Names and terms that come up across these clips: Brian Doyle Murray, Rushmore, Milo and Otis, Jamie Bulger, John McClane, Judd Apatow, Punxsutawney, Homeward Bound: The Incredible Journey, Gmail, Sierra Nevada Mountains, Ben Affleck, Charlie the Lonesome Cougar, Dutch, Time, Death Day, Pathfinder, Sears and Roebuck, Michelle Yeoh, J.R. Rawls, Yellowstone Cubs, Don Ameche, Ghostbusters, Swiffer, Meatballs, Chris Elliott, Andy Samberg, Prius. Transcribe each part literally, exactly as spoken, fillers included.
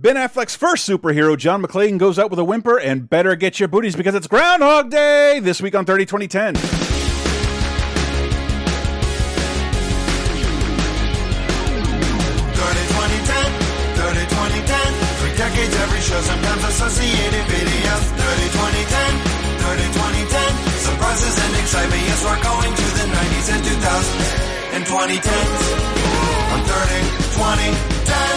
Ben Affleck's first superhero, John McClane, goes out with a whimper, and better get your booties because it's Groundhog Day this week on thirty twenty ten. Sometimes associated videos. thirty, twenty, ten, thirty, twenty, ten. Surprises and excitement. Yes, we're going to the nineties and two thousands and twenty tens. I'm thirty, twenty, ten.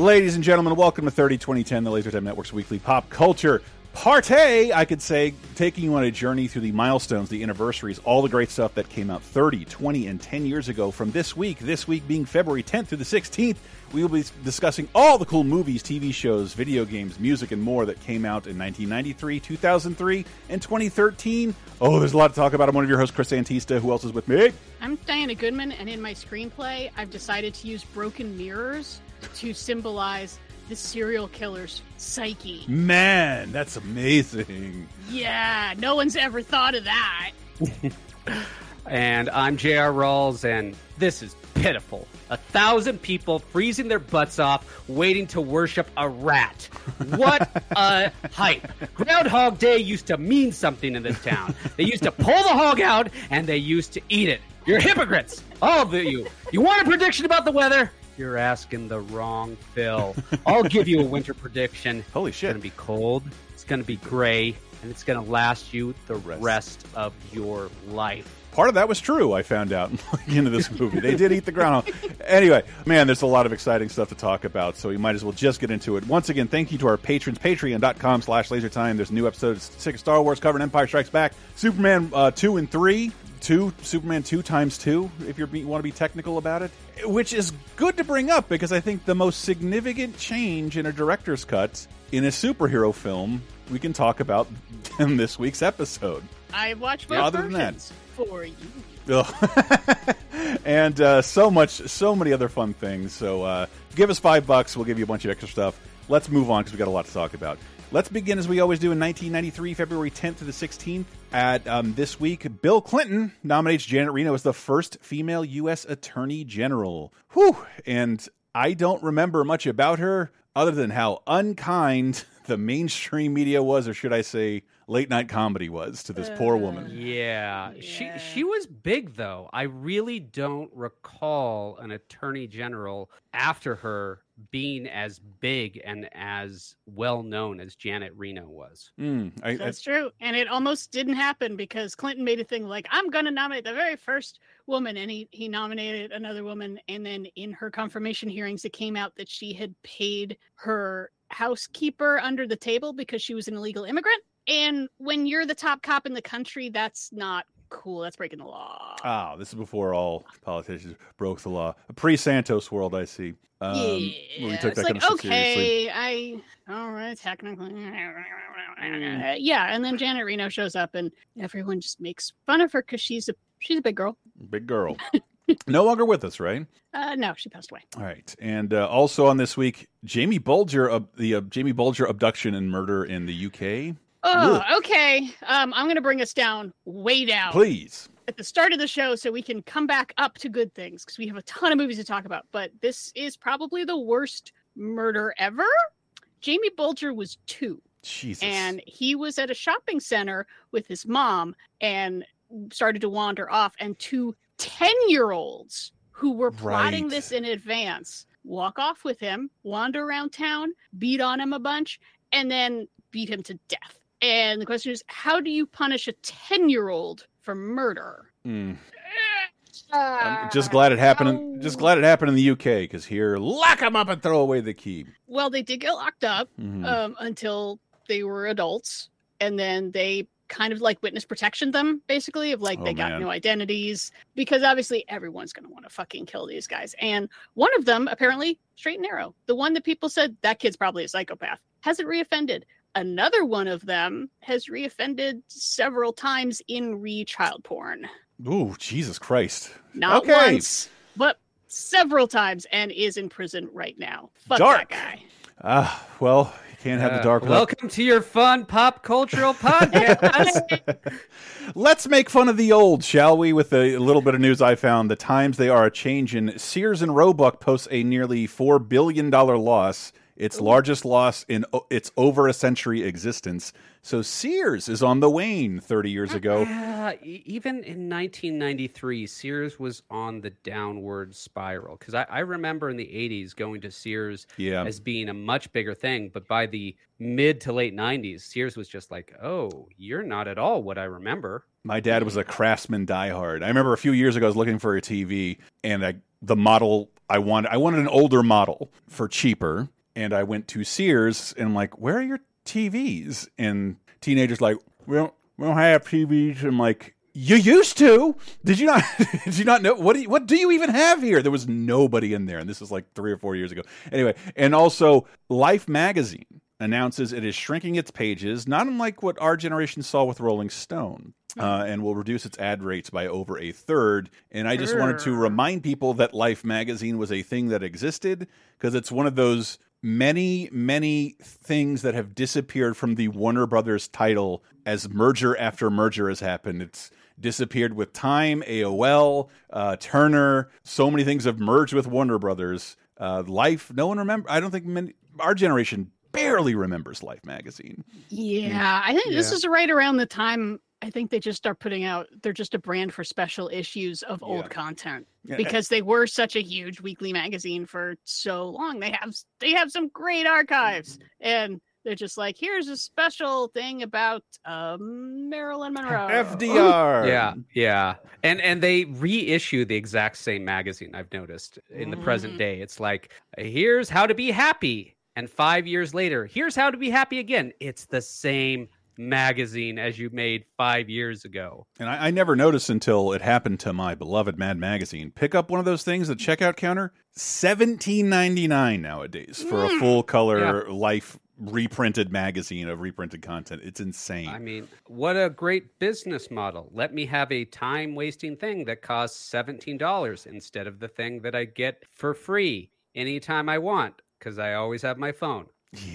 Ladies and gentlemen, welcome to thirty, twenty, ten, the Laser Time Network's weekly pop culture party. I could say, taking you on a journey through the milestones, the anniversaries, all the great stuff that came out thirty, twenty, and ten years ago from this week. This week being February tenth through the sixteenth, we will be discussing all the cool movies, T V shows, video games, music, and more that came out in nineteen ninety-three, two thousand three, and twenty thirteen. Oh, there's a lot to talk about. I'm one of your hosts, Chris Antista. Who else is with me? I'm Diana Goodman, and in my screenplay, I've decided to use broken mirrors to symbolize the serial killer's psyche. Man, that's amazing. Yeah, no one's ever thought of that. And I'm J R. Rawls, and this is pitiful. A thousand people freezing their butts off, waiting to worship a rat. What a hype. Groundhog Day used to mean something in this town. They used to pull the hog out, and they used to eat it. You're hypocrites, all of you. You want a prediction about the weather? You're asking the wrong Phil. I'll give you a winter prediction. Holy shit. It's going to be cold, it's going to be gray, and it's going to last you the rest. rest of your life. Part of that was true, I found out at the end of this movie. They did eat the groundhog. Anyway, man, there's a lot of exciting stuff to talk about, so we might as well just get into it. Once again, thank you to our patrons, patreon.com slash lasertime. There's new episodes, Sick of Star Wars covering Empire Strikes Back, Superman uh, two and three. Two Superman two times two, if you want to be technical about it, which is good to bring up because I think the most significant change in a director's cut in a superhero film we can talk about in this week's episode. I watched both yeah, other versions than that. For you, and uh, so much, so many other fun things. So uh, give us five bucks, we'll give you a bunch of extra stuff. Let's move on because we got a lot to talk about. Let's begin, as we always do, in nineteen ninety-three, February tenth to the sixteenth. At um, this week, Bill Clinton nominates Janet Reno as the first female U S Attorney General. Whew! And I don't remember much about her other than how unkind the mainstream media was, or should I say, late-night comedy was to this uh, poor woman. Yeah. yeah. She she was big, though. I really don't recall an attorney general after her being as big and as well-known as Janet Reno was. Mm, I, That's I, true. And it almost didn't happen because Clinton made a thing like, I'm going to nominate the very first woman. And he, he nominated another woman. And then in her confirmation hearings, it came out that she had paid her housekeeper under the table because she was an illegal immigrant. And when you're the top cop in the country, that's not cool. That's breaking the law. Oh, this is before all politicians broke the law. A pre-Santos world, I see. Um, yeah, we took it's that like, kind of okay, I, all right, technically. Yeah, and then Janet Reno shows up and everyone just makes fun of her because she's a, she's a big girl. Big girl. No longer with us, right? Uh, no, she passed away. All right, and uh, also on this week, Jamie Bulger, uh, the uh, Jamie Bulger abduction and murder in the U K. Oh, Ugh. okay. Um, I'm going to bring us down, way down. Please. At the start of the show so we can come back up to good things because we have a ton of movies to talk about. But this is probably the worst murder ever. Jamie Bulger was two. Jesus. And he was at a shopping center with his mom and started to wander off. And two ten-year-olds who were plotting right. this in advance walk off with him, wander around town, beat on him a bunch, and then beat him to death. And the question is, how do you punish a ten-year-old for murder? Mm. Uh, I'm just glad it happened. In, just glad it happened in the U K because here, lock them up and throw away the key. Well, they did get locked up mm-hmm. um, until they were adults, and then they kind of like witness protection them, basically, of like oh, they man. got no identities because obviously everyone's going to want to fucking kill these guys. And one of them, apparently, straight and narrow, the one that people said that kid's probably a psychopath, hasn't reoffended. Another one of them has reoffended several times in re-child porn. Ooh, Jesus Christ. Not okay. once, but several times and is in prison right now. Fuck Dark. that guy. Ah, uh, well, Can't have uh, the dark. Welcome to your fun pop cultural podcast. Let's make fun of the old, shall we? With a little bit of news I found, the times they are a changin'. Sears and Roebuck posts a nearly four billion dollar loss. Its largest loss in its over a century existence. So Sears is on the wane thirty years ago. Uh, even in nineteen ninety-three, Sears was on the downward spiral. Because I, I remember in the eighties going to Sears yeah. as being a much bigger thing. But by the mid to late nineties, Sears was just like, oh, you're not at all what I remember. My dad was a Craftsman diehard. I remember a few years ago I was looking for a T V. And I, the model I wanted, I wanted an older model for cheaper. And I went to Sears, and I'm like, where are your T Vs? And teenagers like, we don't, we don't have T Vs. And I'm like, you used to? Did you not? Did you not know? What do you, what do you even have here? There was nobody in there, and this is like three or four years ago. Anyway, and also Life Magazine announces it is shrinking its pages, not unlike what our generation saw with Rolling Stone. Uh, and will reduce its ad rates by over a third. And I just wanted to remind people that Life Magazine was a thing that existed, because it's one of those many, many things that have disappeared from the Warner Brothers title as merger after merger has happened. It's disappeared with Time, A O L, uh, Turner. So many things have merged with Warner Brothers. Uh, Life, no one remembers. I don't think many, our generation barely remembers Life Magazine. Yeah, I think yeah. this is right around the time... I think they just start putting out, they're just a brand for special issues of yeah. old content, because they were such a huge weekly magazine for so long. They have, they have some great archives, and they're just like, here's a special thing about um, Marilyn Monroe. F D R. Ooh. Yeah. Yeah. And, and they reissue the exact same magazine, I've noticed, in the mm. present day. It's like, here's how to be happy. And five years later, here's how to be happy again. It's the same magazine as you made five years ago. And I, I never noticed until it happened to my beloved Mad Magazine. Pick up one of those things, the checkout counter, seventeen ninety-nine nowadays for mm. a full color yeah. Life reprinted magazine of reprinted content. It's insane. I mean, what a great business model. Let me have a time wasting thing that costs seventeen dollars instead of the thing that I get for free anytime I want, because I always have my phone.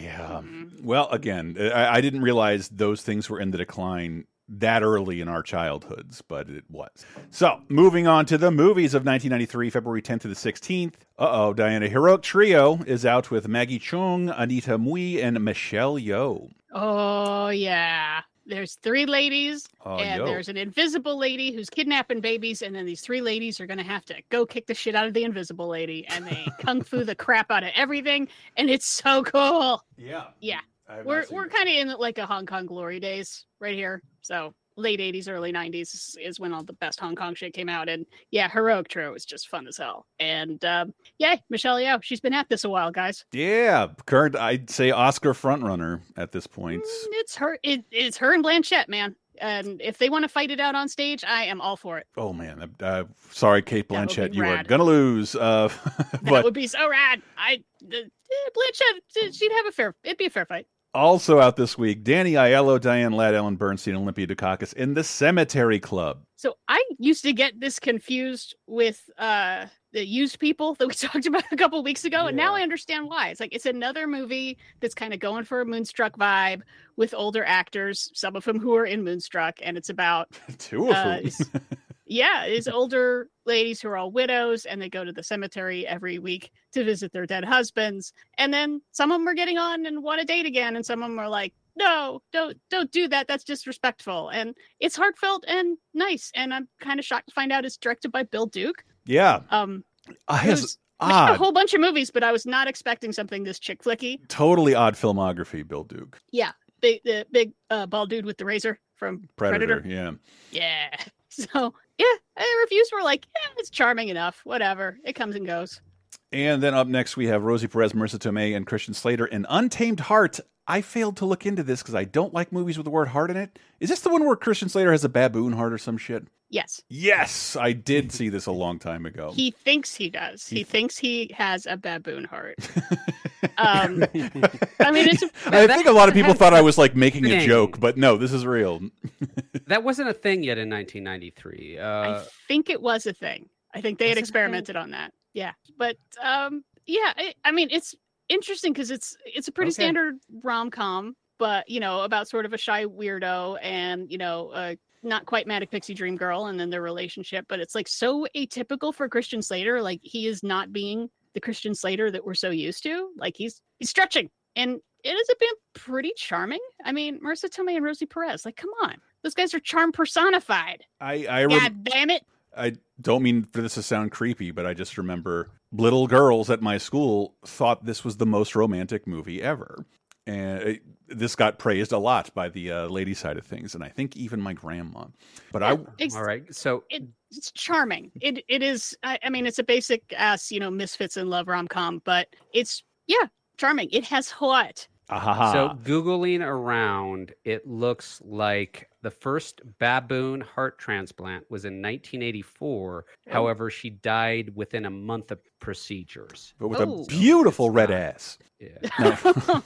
Yeah. Well, again, I, I didn't realize those things were in the decline that early in our childhoods, but it was. So, moving on to the movies of nineteen ninety-three, February tenth to the sixteenth. Uh-oh, Diana. Heroic Trio is out with Maggie Chung, Anita Mui, and Michelle Yeoh. Oh, yeah. There's three ladies, oh, and yo. there's an invisible lady who's kidnapping babies, and then these three ladies are going to have to go kick the shit out of the invisible lady, and they kung fu the crap out of everything, and it's so cool. Yeah. Yeah. We're we're kind of in like a Hong Kong glory days right here. So late eighties, early nineties is when all the best Hong Kong shit came out, and yeah, Heroic Trio was just fun as hell. And um, yay, Michelle Yeoh, she's been at this a while, guys. Yeah, current, I'd say Oscar frontrunner at this point. Mm, it's her, it, it's her and Blanchett, man. And if they want to fight it out on stage, I am all for it. Oh man, uh, sorry, Kate Blanchett, you are gonna lose. Uh, but... That would be so rad. I uh, Blanchett, she'd have a fair, it'd be a fair fight. Also out this week, Danny Aiello, Diane Ladd, Ellen Bernstein, Olympia Dukakis in The Cemetery Club. So I used to get this confused with uh, the Used People that we talked about a couple weeks ago, yeah. and now I understand why. It's like it's another movie that's kind of going for a Moonstruck vibe with older actors, some of whom who are in Moonstruck, and it's about two of uh, them. Yeah, it's older ladies who are all widows, and they go to the cemetery every week to visit their dead husbands. And then some of them are getting on and want to date again, and some of them are like, no, don't don't do that. That's disrespectful. And it's heartfelt and nice. And I'm kind of shocked to find out it's directed by Bill Duke. Yeah. Um, I has a whole bunch of movies, but I was not expecting something this chick flicky. Totally odd filmography, Bill Duke. Yeah, big, the big uh, bald dude with the razor from Predator. Predator. Yeah. Yeah. So, yeah, the reviews were like, yeah, it's charming enough. Whatever. It comes and goes. And then up next, we have Rosie Perez, Marisa Tomei, and Christian Slater in Untamed Heart. I failed to look into this because I don't like movies with the word heart in it. Is this the one where Christian Slater has a baboon heart or some shit? Yes. Yes, I did see this a long time ago. He thinks he does. He, he thinks he has a baboon heart. um, I mean, it's. A, I think a lot of people thought I was like making a joke, but no, this is real. That wasn't a thing yet in nineteen ninety-three. Uh, I think it was a thing. I think they had experimented on that. Yeah, but um, yeah, I, I mean, it's interesting because it's it's a pretty okay. standard rom-com, but, you know, about sort of a shy weirdo and, you know, uh, not quite manic pixie dream girl and then their relationship. But it's like so atypical for Christian Slater. Like, he is not being the Christian Slater that we're so used to. Like, he's he's stretching, and it has been pretty charming. I mean, Marisa Tomei and Rosie Perez, like, come on, those guys are charm personified. I, I re- God damn it. I don't mean for this to sound creepy, but I just remember little girls at my school thought this was the most romantic movie ever. And it, this got praised a lot by the uh, lady side of things. And I think even my grandma. But yeah, I, it's, all right. So it, it's charming. It It is. I, I mean, it's a basic ass, you know, misfits in love rom-com, but it's, yeah, charming. It has what? Aha. So Googling around, it looks like the first baboon heart transplant was in nineteen eighty-four. Oh. However, she died within a month of procedures. But with oh. a beautiful so red not. ass. Yeah. No.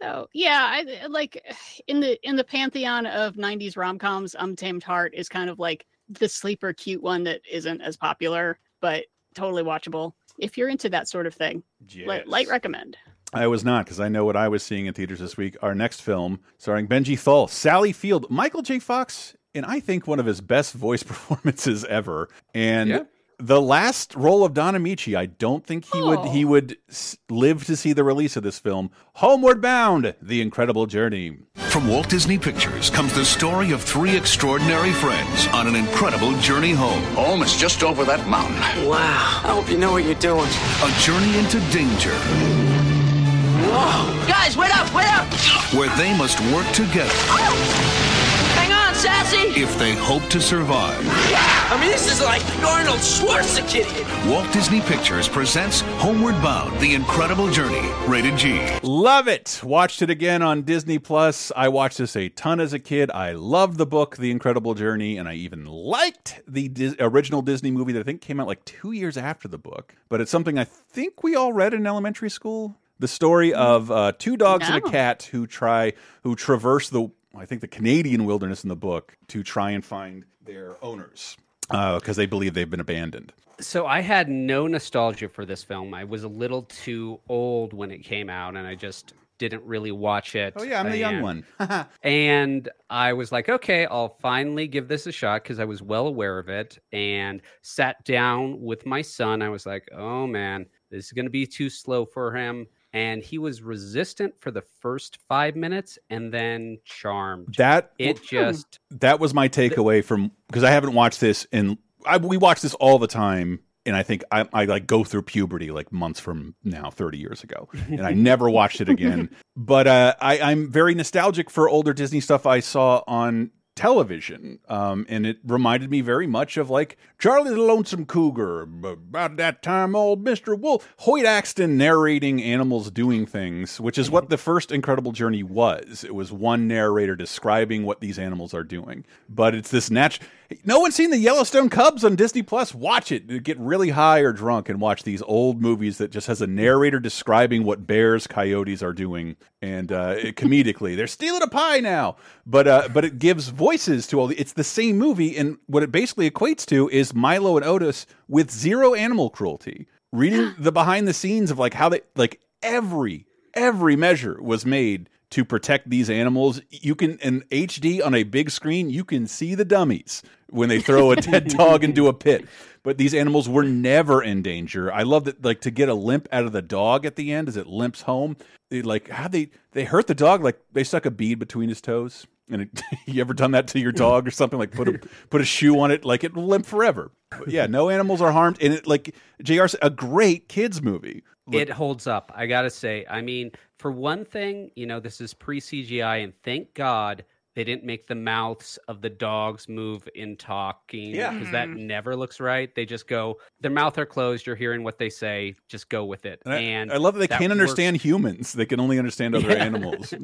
So, yeah, I, like in the in the pantheon of nineties rom-coms, Untamed Heart is kind of like the sleeper cute one that isn't as popular, but totally watchable. If you're into that sort of thing, yes. light, light recommend. I was not, because I know what I was seeing in theaters this week. Our next film, starring Benji Thall, Sally Field, Michael J. Fox, and I think one of his best voice performances ever. And yeah. the last role of Don Ameche, I don't think he oh. would he would live to see the release of this film. Homeward Bound: The Incredible Journey. From Walt Disney Pictures comes the story of three extraordinary friends on an incredible journey home. Home is just over that mountain. Wow! I hope you know what you're doing. A journey into danger. Whoa. Guys, wait up, wait up! Where they must work together. Oh. Hang on, Sassy! If they hope to survive. Yeah. I mean, this is like Arnold Schwarzenegger. Walt Disney Pictures presents Homeward Bound: The Incredible Journey, rated G. Love it! Watched it again on Disney Plus. I watched this a ton as a kid. I loved the book, The Incredible Journey, and I even liked the Dis- original Disney movie that I think came out like two years after the book. But it's something I think we all read in elementary school. The story of uh, two dogs no. and a cat who try who traverse the I think the Canadian wilderness in the book to try and find their owners because uh, they believe they've been abandoned. So I had no nostalgia for this film. I was a little too old when it came out, and I just didn't really watch it. Oh yeah, I'm the and, young one. And I was like, okay, I'll finally give this a shot because I was well aware of it, and sat down with my son. I was like, oh man, this is going to be too slow for him. And he was resistant for the first five minutes and then charmed. That it just that was my takeaway th- from because I haven't watched this and I, we watch this all the time. And I think I, I like go through puberty like months from now, thirty years ago. And I never watched it again. But uh, I, I'm very nostalgic for older Disney stuff I saw on television. Um, and it reminded me very much of like Charlie the Lonesome Cougar, about that time old Mister Wolf, Hoyt Axton narrating animals doing things, which is what the first Incredible Journey was. It was one narrator describing what these animals are doing. But it's this natural. No one's seen the Yellowstone Cubs on Disney Plus. Watch it. Get really high or drunk and watch these old movies that just has a narrator describing what bears, coyotes are doing. And uh, comedically, they're stealing a pie now. But uh, but it gives voices to all the, it's the same movie, and what it basically equates to is Milo and Otis with zero animal cruelty. Reading the behind the scenes of like how they like every every measure was made to protect these animals. You can in H D on a big screen, you can see the dummies when they throw a dead dog into a pit. But these animals were never in danger. I love that, like, to get a limp out of the dog at the end as it limps home. They, like, how they they hurt the dog, like they stuck a bead between his toes. And it, you ever done that to your dog or something? Like put a put a shoe on it, like it will limp forever. But yeah, no animals are harmed. And it, like J R said, a great kids movie. Look. It holds up. I gotta say. I mean, for one thing, you know, this is pre C G I, and thank God they didn't make the mouths of the dogs move in talking, yeah, because that never looks right. They just go, their mouth are closed. You're hearing what they say. Just go with it. And I, and I love that they that can't works. understand humans. They can only understand other yeah. animals.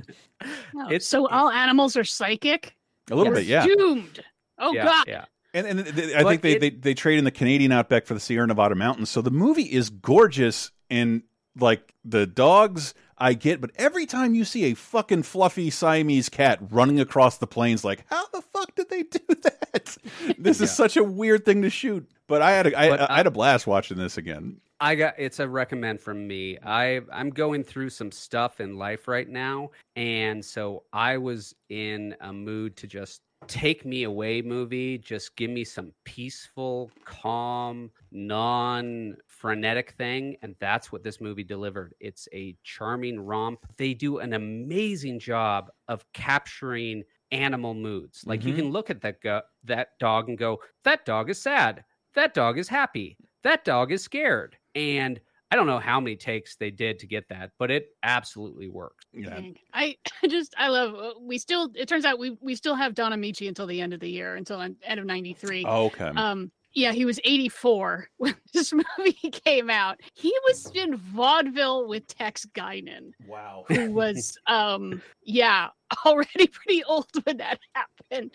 No, it's, so all animals are psychic? A little yes. bit, yeah. Doomed. Oh, yeah, God. Yeah. And, and they, I think they, it, they, they trade in the Canadian outback for the Sierra Nevada mountains. So the movie is gorgeous. And like the dogs, I get, but every time you see a fucking fluffy Siamese cat running across the plains, like, how the fuck did they do that? This yeah. is such a weird thing to shoot. But I had a, I, but, uh, I had a blast watching this again. I got it's a recommend from me. I I'm going through some stuff in life right now, and so I was in a mood to just take me away movie, just give me some peaceful, calm, non-frenetic thing, and that's what this movie delivered. It's a charming romp. They do an amazing job of capturing animal moods. Like mm-hmm. you can look at that go- that dog and go, that dog is sad. That dog is happy. That dog is scared. And I don't know how many takes they did to get that, but it absolutely worked. Yeah. I just, I love, we still, it turns out we we still have Don Ameche until the end of the year, until end of ninety-three. Oh, okay. Um, yeah, he was eighty-four when this movie came out. He was in vaudeville with Tex Guinan. Wow. Who was, um, yeah, already pretty old when that happened.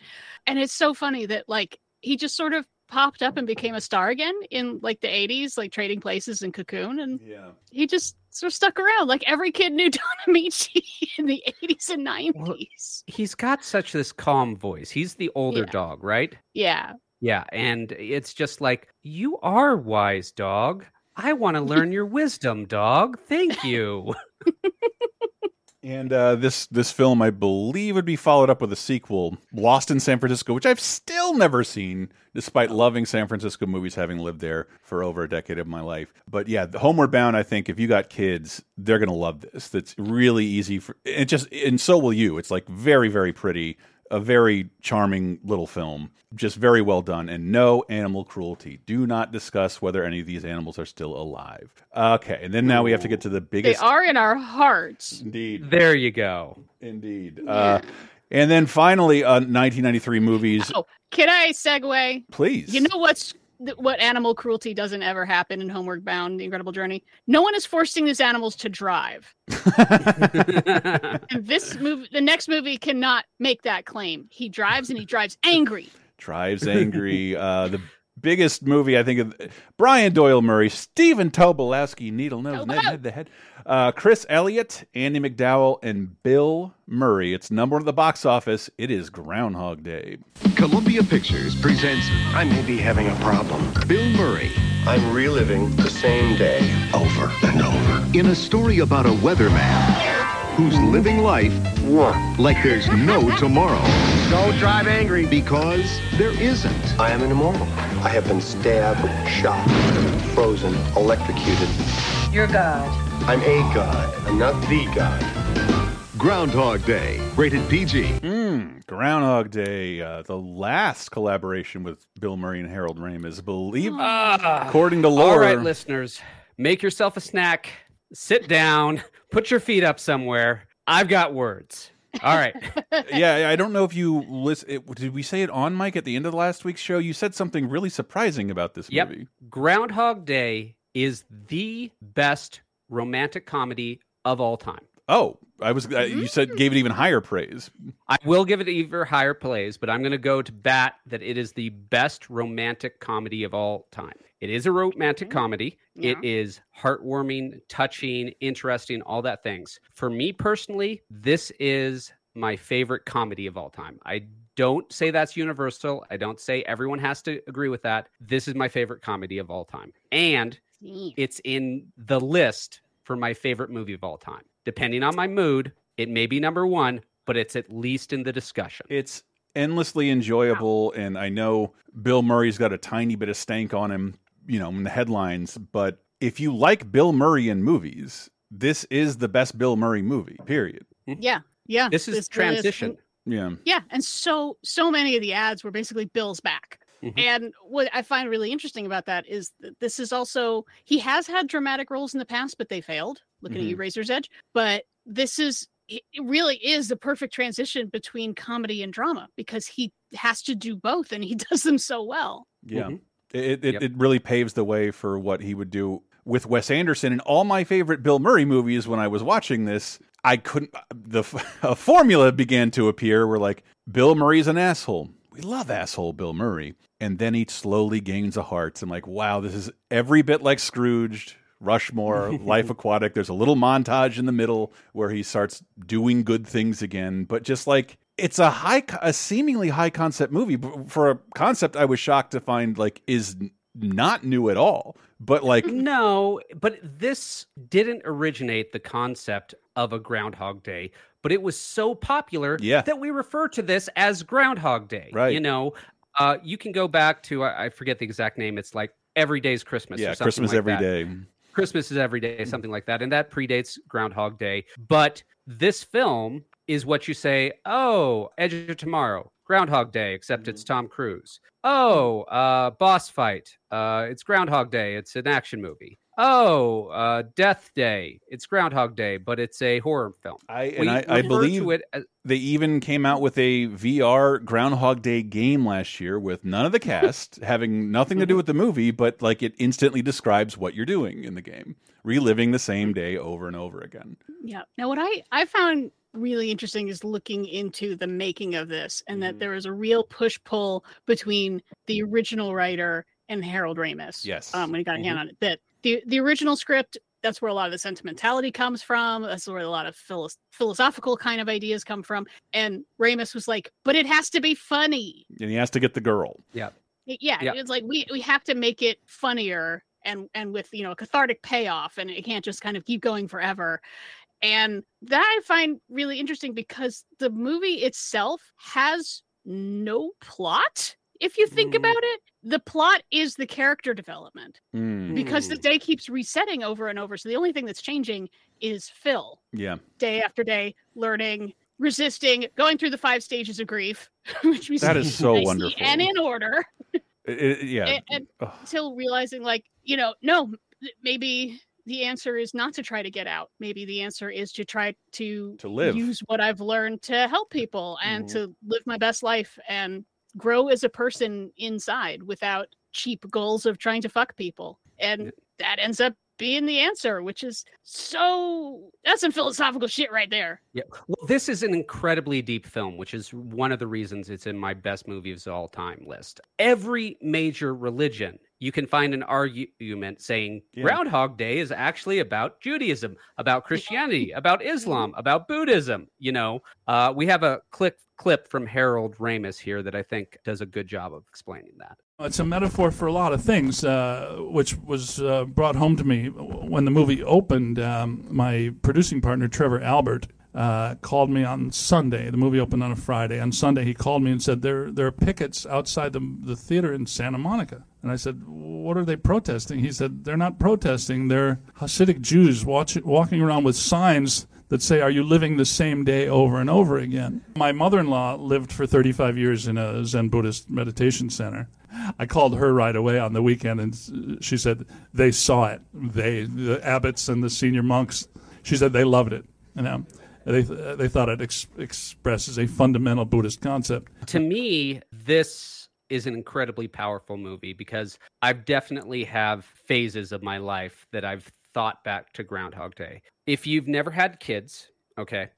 And it's so funny that like, he just sort of popped up and became a star again in like the eighties, like Trading Places and Cocoon, and yeah. he just sort of stuck around. Like every kid knew Don Ameche in the eighties and nineties. Well, he's got such this calm voice. He's the older yeah. dog, right? Yeah. Yeah, and it's just like, you are wise, dog. I want to learn your wisdom, dog. Thank you. And uh, this this film, I believe, would be followed up with a sequel, Lost in San Francisco, which I've still never seen, despite loving San Francisco movies, having lived there for over a decade of my life. But yeah, the Homeward Bound, I think, if you got kids, they're going to love this. That's really easy. For, it just and so will you. It's like very, very pretty, a very charming little film, just very well done, and no animal cruelty. Do not discuss whether any of these animals are still alive. Okay, and then now we have to get to the biggest... They are in our hearts. Indeed. There you go. Indeed. Yeah. Uh, and then finally, uh, nineteen ninety-three movies... Oh, can I segue? Please. You know what's what animal cruelty doesn't ever happen in Homeward Bound, The Incredible Journey? No one is forcing these animals to drive. And this movie, the next movie cannot make that claim. He drives and he drives angry. Drives angry. Uh, the biggest movie, I think, of Brian Doyle Murray, Stephen Tobolowsky, Needle Nose, Ned, Ned the Head, uh, Chris Elliott, Andy McDowell, and Bill Murray. It's number one at the box office. It is Groundhog Day. Columbia Pictures presents I May Be Having a Problem. Bill Murray. I'm reliving the same day over and over. In a story about a weatherman who's living life like there's no tomorrow. Don't drive angry. Because there isn't. I am an immortal. I have been stabbed, shot, frozen, electrocuted. You're God. I'm a God. I'm not the God. Groundhog Day. Rated P G. Mm, Groundhog Day. Uh, the last collaboration with Bill Murray and Harold Ramis. Believe uh, according to lore. All right, listeners. Make yourself a snack. Sit down. Put your feet up somewhere. I've got words. All right. Yeah, I don't know if you listen. It, did we say it on, Mike, at the end of last week's show? You said something really surprising about this yep. movie. Groundhog Day is the best romantic comedy of all time. Oh, I was. I, you said gave it even higher praise. I will give it even higher praise, but I'm going to go to bat that it is the best romantic comedy of all time. It is a romantic okay. comedy. Yeah. It is heartwarming, touching, interesting, all that things. For me personally, this is my favorite comedy of all time. I don't say that's universal. I don't say everyone has to agree with that. This is my favorite comedy of all time. And it's in the list for my favorite movie of all time. Depending on my mood, it may be number one, but it's at least in the discussion. It's endlessly enjoyable. Wow. And I know Bill Murray's got a tiny bit of stank on him, you know, in the headlines, but if you like Bill Murray in movies, this is the best Bill Murray movie, period. Yeah, yeah. This is this transition. Really is, yeah. Yeah, and so so many of the ads were basically Bill's back. Mm-hmm. And what I find really interesting about that is that this is also, he has had dramatic roles in the past, but they failed. Looking mm-hmm. at you, Razor's Edge. But this is, it really is the perfect transition between comedy and drama because he has to do both and he does them so well. Yeah. Mm-hmm. It it, yep. it really paves the way for what he would do with Wes Anderson and all my favorite Bill Murray movies. When I was watching this, I couldn't. The a formula began to appear. Where like Bill Murray's an asshole. We love asshole Bill Murray, and then he slowly gains a heart. I'm like, wow, this is every bit like Scrooged, Rushmore, Life Aquatic. There's a little montage in the middle where he starts doing good things again, but just like. It's a high, a seemingly high concept movie for a concept I was shocked to find like is not new at all, But like, no, but this didn't originate the concept of a Groundhog Day, but it was so popular yeah. that we refer to this as Groundhog Day. Right. You know, uh, you can go back to, I forget the exact name. It's like Every Day's Christmas. Yeah. Or something Christmas like every that. day. Christmas is every day, something like that. And that predates Groundhog Day. But this film is what you say, oh, Edge of Tomorrow, Groundhog Day, except it's Tom Cruise. Oh, uh, boss fight. Uh, it's Groundhog Day. It's an action movie. Oh, uh, Death Day. It's Groundhog Day, but it's a horror film. I and I, I believe it as, they even came out with a V R Groundhog Day game last year with none of the cast, having nothing to do with the movie, but like it instantly describes what you're doing in the game, reliving the same day over and over again. Yeah. Now, what I, I found really interesting is looking into the making of this, and mm. that there was a real push-pull between the original writer and Harold Ramis. Yes. Um, when he got a mm-hmm. hand on it. That The the original script, that's where a lot of the sentimentality comes from. That's where a lot of philo- philosophical kind of ideas come from. And Ramis was like, but it has to be funny. And he has to get the girl. Yeah. Yeah. yeah. It's like, we, we have to make it funnier and, and with, you know, a cathartic payoff. And it can't just kind of keep going forever. And that I find really interesting because the movie itself has no plot. If you think about it, the plot is the character development mm. because the day keeps resetting over and over. So the only thing that's changing is Phil. Yeah. Day after day, learning, resisting, going through the five stages of grief, which we that is so wonderful and in order. It, it, yeah. And, and oh. until realizing, like, you know, no, maybe the answer is not to try to get out. Maybe the answer is to try to, to live. Use what I've learned to help people and mm. to live my best life and grow as a person inside without cheap goals of trying to fuck people. And that ends up being the answer, which is so... That's some philosophical shit right there. Yeah. Well, this is an incredibly deep film, which is one of the reasons it's in my best movies of all time list. Every major religion, you can find an argument saying yeah. Groundhog Day is actually about Judaism, about Christianity, about Islam, about Buddhism. You know, uh, we have a clip clip from Harold Ramis here that I think does a good job of explaining that. It's a metaphor for a lot of things, uh, which was uh, brought home to me when the movie opened. Um, my producing partner, Trevor Albert, uh, called me on Sunday. The movie opened on a Friday. On Sunday, he called me and said, there, there are pickets outside the, the theater in Santa Monica. And I said, what are they protesting? He said, they're not protesting. They're Hasidic Jews watch, walking around with signs that say, are you living the same day over and over again? My mother-in-law lived for thirty-five years in a Zen Buddhist meditation center. I called her right away on the weekend, and she said, they saw it. They, the abbots and the senior monks, she said they loved it. You know, they they thought it ex- expresses a fundamental Buddhist concept. To me, this is an incredibly powerful movie because I've definitely have phases of my life that I've thought back to Groundhog Day. If you've never had kids, okay,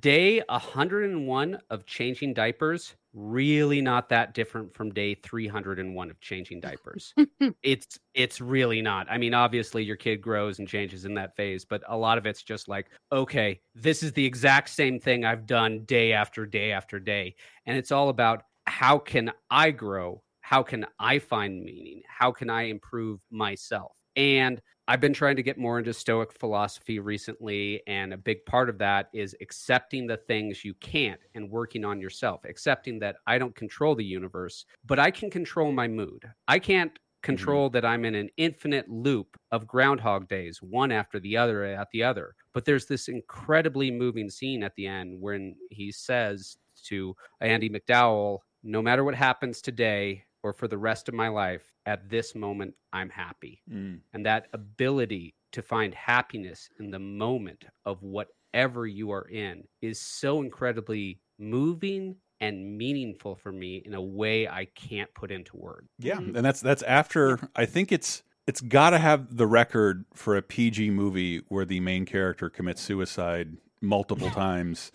day one hundred one of changing diapers, really not that different from day three hundred one of changing diapers. it's it's really not. I mean, obviously your kid grows and changes in that phase, but a lot of it's just like, okay, this is the exact same thing I've done day after day after day. And it's all about, how can I grow? How can I find meaning? How can I improve myself? And I've been trying to get more into Stoic philosophy recently, and a big part of that is accepting the things you can't and working on yourself, accepting that I don't control the universe, but I can control my mood. I can't control mm-hmm. that I'm in an infinite loop of Groundhog Days, one after the other at the other. But there's this incredibly moving scene at the end when he says to Andy McDowell, no matter what happens today, or for the rest of my life, at this moment, I'm happy. Mm. And that ability to find happiness in the moment of whatever you are in is so incredibly moving and meaningful for me in a way I can't put into words. Yeah, and that's that's after, I think it's it's got to have the record for a P G movie where the main character commits suicide multiple times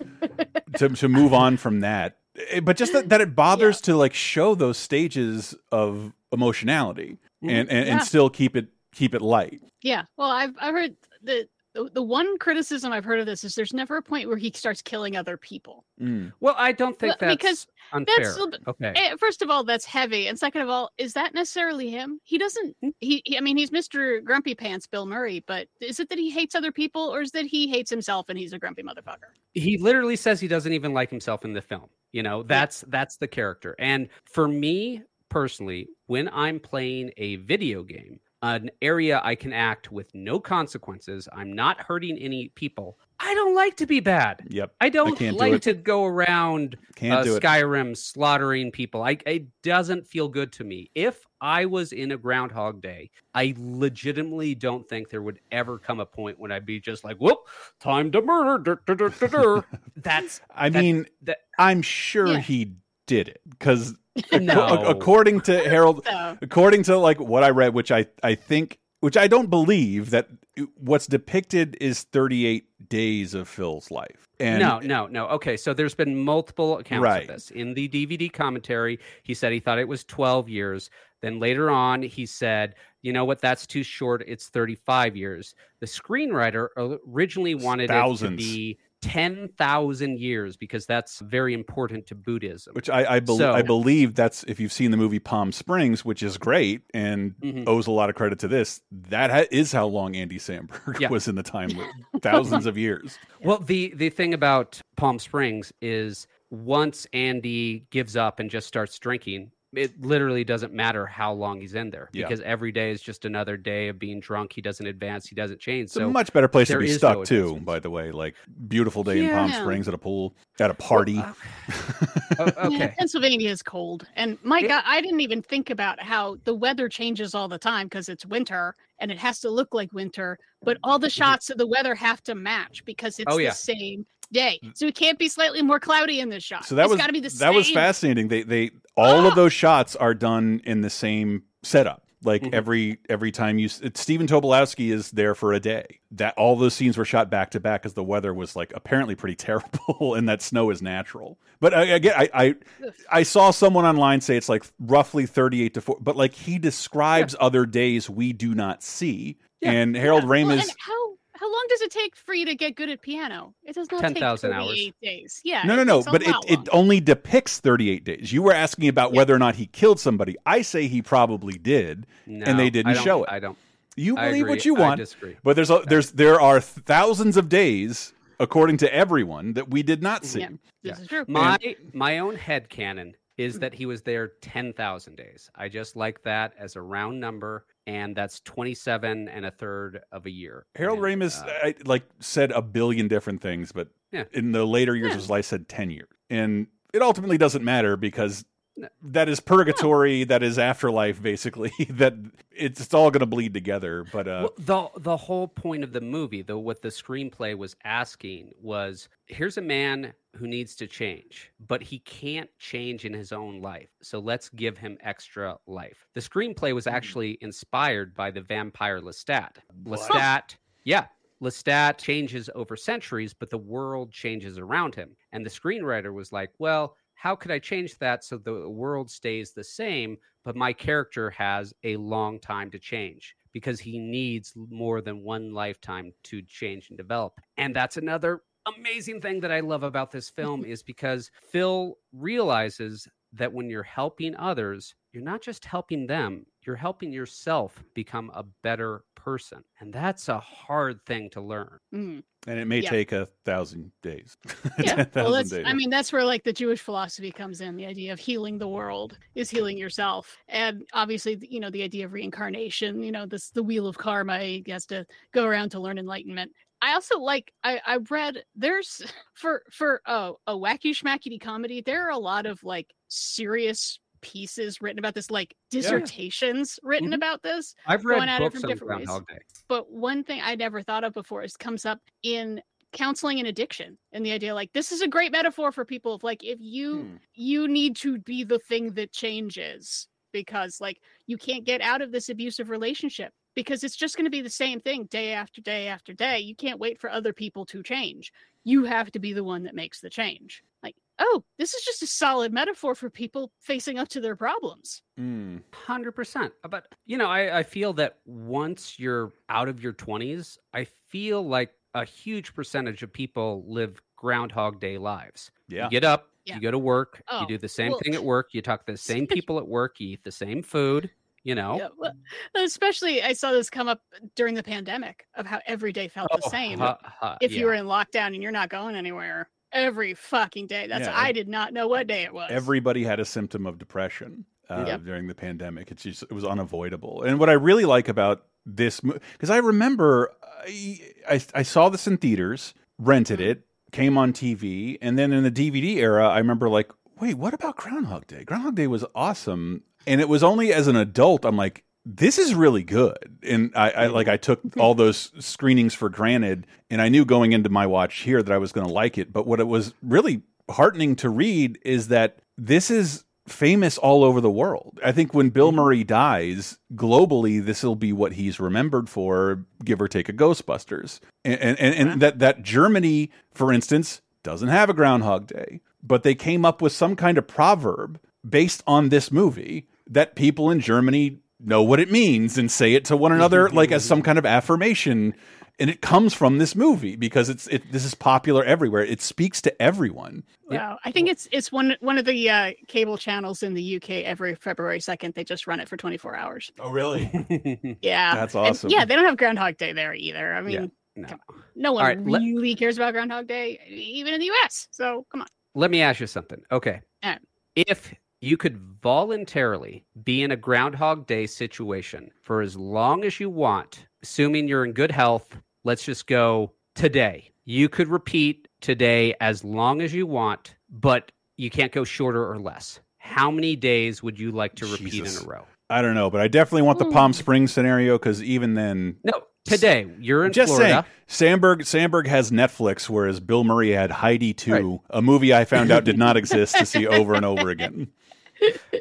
to, to move on from that. But just that, that it bothers yeah. to like show those stages of emotionality and, and, yeah. and still keep it keep it light. Yeah. Well, I've I've heard that the, the one criticism I've heard of this is there's never a point where he starts killing other people. Mm. Well, I don't think well, that's because unfair. That's bit, okay. First of all, that's heavy. And second of all, is that necessarily him? He doesn't, he, he, I mean, he's Mister Grumpy Pants, Bill Murray, but is it that he hates other people or is that he hates himself and he's a grumpy motherfucker? He literally says he doesn't even like himself in the film. You know, that's, yeah. that's the character. And for me personally, when I'm playing a video game, an area I can act with no consequences. I'm not hurting any people. I don't like to be bad. Yep. I don't I like do to go around uh, do Skyrim it. slaughtering people. I, it doesn't feel good to me. If I was in a Groundhog Day, I legitimately don't think there would ever come a point when I'd be just like, whoop, time to murder. Dur, dur, dur, dur. That's, I that, mean, that, I'm sure yeah. he did it because no. according to Harold, so. according to like what I read, which I, I think, which I don't believe that what's depicted is thirty-eight days of Phil's life. And no, no, no. Okay. So there's been multiple accounts right. of this in the D V D commentary. He said he thought it was twelve years. Then later on, he said, you know what? That's too short. It's thirty-five years. The screenwriter originally wanted Thousands. it to be ten thousand years because that's very important to Buddhism. Which I I, be- so, I believe that's, if you've seen the movie Palm Springs, which is great and mm-hmm. owes a lot of credit to this, that ha- is how long Andy Samberg yeah. was in the time loop. Thousands of years. Well, the, the thing about Palm Springs is once Andy gives up and just starts drinking, it literally doesn't matter how long he's in there because yeah. every day is just another day of being drunk. He doesn't advance. He doesn't change. It's so a much better place to be stuck no too, by the way, like beautiful day yeah. in Palm Springs at a pool, at a party. Well, uh, okay. Yeah, Pennsylvania is cold. And my yeah. God, I didn't even think about how the weather changes all the time because it's winter and it has to look like winter, but all the shots of the weather have to match because it's oh, yeah. the same day. So it can't be slightly more cloudy in this shot. So that it's was got to be the same. That was fascinating. They they all oh. of those shots are done in the same setup. Like mm-hmm. every every time you it, Stephen Tobolowsky is there for a day. That all those scenes were shot back to back because the weather was like apparently pretty terrible and that snow is natural. But again, I I, I saw someone online say it's like roughly thirty-eight to forty, but like he describes yeah. other days we do not see. Yeah. And Harold yeah. Ramis. Well, and how- How long does it take for you to get good at piano? It does not ten, take thirty-eight days. Yeah. No, no, no. But it, it only depicts thirty-eight days. You were asking about yeah. whether or not he killed somebody. I say he probably did, no, and they didn't show it. I don't. You I believe agree. what you want. I disagree. But there's a, there's there are thousands of days, according to everyone, that we did not see. Yeah, this yeah. is true. My and, my own headcanon is that he was there ten thousand days. I just like that as a round number. And that's twenty-seven and a third of a year. Harold and, Ramis, uh, I, like, said a billion different things, but yeah. in the later years yeah. of his life, said ten years. And it ultimately doesn't matter because no. that is purgatory, no. that is afterlife, basically. That it's, it's all going to bleed together. But uh, well, the the whole point of the movie, though, what the screenplay was asking was, here's a man who needs to change, but he can't change in his own life. So let's give him extra life. The screenplay was actually inspired by the vampire Lestat. Lestat, yeah, Lestat changes over centuries, but the world changes around him. And the screenwriter was like, well, how could I change that so the world stays the same, but my character has a long time to change because he needs more than one lifetime to change and develop. And that's another amazing thing that I love about this film is because Phil realizes that when you're helping others, you're not just helping them, you're helping yourself become a better person. And that's a hard thing to learn. Mm. And it may yeah. take a thousand days. Yeah. ten, well, that's, days. I mean, that's where like the Jewish philosophy comes in. The idea of healing the world is healing yourself. And obviously, you know, the idea of reincarnation, you know, this, the wheel of karma, he has to go around to learn enlightenment. I also like, I, I read there's for, for oh, a wacky schmackety comedy. There are a lot of like serious pieces written about this, like dissertations yeah. written mm-hmm. about this. I've read books from different ways. But one thing I never thought of before is comes up in counseling and addiction, and the idea like this is a great metaphor for people of like, if you, hmm. you need to be the thing that changes because like you can't get out of this abusive relationship. Because it's just going to be the same thing day after day after day. You can't wait for other people to change. You have to be the one that makes the change. Like, oh, this is just a solid metaphor for people facing up to their problems. Mm. one hundred percent. But, you know, I, I feel that once you're out of your twenties, I feel like a huge percentage of people live Groundhog Day lives. Yeah. You get up, yeah. you go to work, oh, you do the same well, thing at work, you talk to the same people at work, you eat the same food, you know. Yeah, well, especially, I saw this come up during the pandemic of how every day felt oh, the same. Uh, uh, if yeah. you were in lockdown and you're not going anywhere. Every fucking day. That's yeah, I did not know what day it was. Everybody had a symptom of depression uh, yep. during the pandemic. It's just, it was unavoidable. And what I really like about this, because I remember I, I, I saw this in theaters, rented it, came on T V, and then in the D V D era, I remember like, wait, what about Groundhog Day? Groundhog Day was awesome, and it was only as an adult I'm like, this is really good. And I, I like I took all those screenings for granted, and I knew going into my watch here that I was going to like it. But what it was really heartening to read is that this is famous all over the world. I think when Bill Murray dies, globally, this will be what he's remembered for, give or take a Ghostbusters. And, and, and, and that, that Germany, for instance, doesn't have a Groundhog Day, but they came up with some kind of proverb based on this movie that people in Germany know what it means and say it to one another, like as some kind of affirmation. And it comes from this movie because it's it, this is popular everywhere. It speaks to everyone. Wow, I think it's it's one one of the uh, cable channels in the U K every February second. They just run it for twenty-four hours. Oh, really? Yeah, that's awesome. And, yeah, they don't have Groundhog Day there either. I mean, yeah, no. Come on. No one right, really let... cares about Groundhog Day, even in the U S. So come on. Let me ask you something. Okay, um, if you could voluntarily be in a Groundhog Day situation for as long as you want, assuming you're in good health, let's just go today. You could repeat today as long as you want, but you can't go shorter or less. How many days would you like to repeat Jesus. in a row? I don't know, but I definitely want the Palm Springs scenario because even then... No, today. You're in just Florida. Just saying, Sandberg, Sandberg has Netflix, whereas Bill Murray had Heidi two, right. a movie I found out did not exist to see over and over again.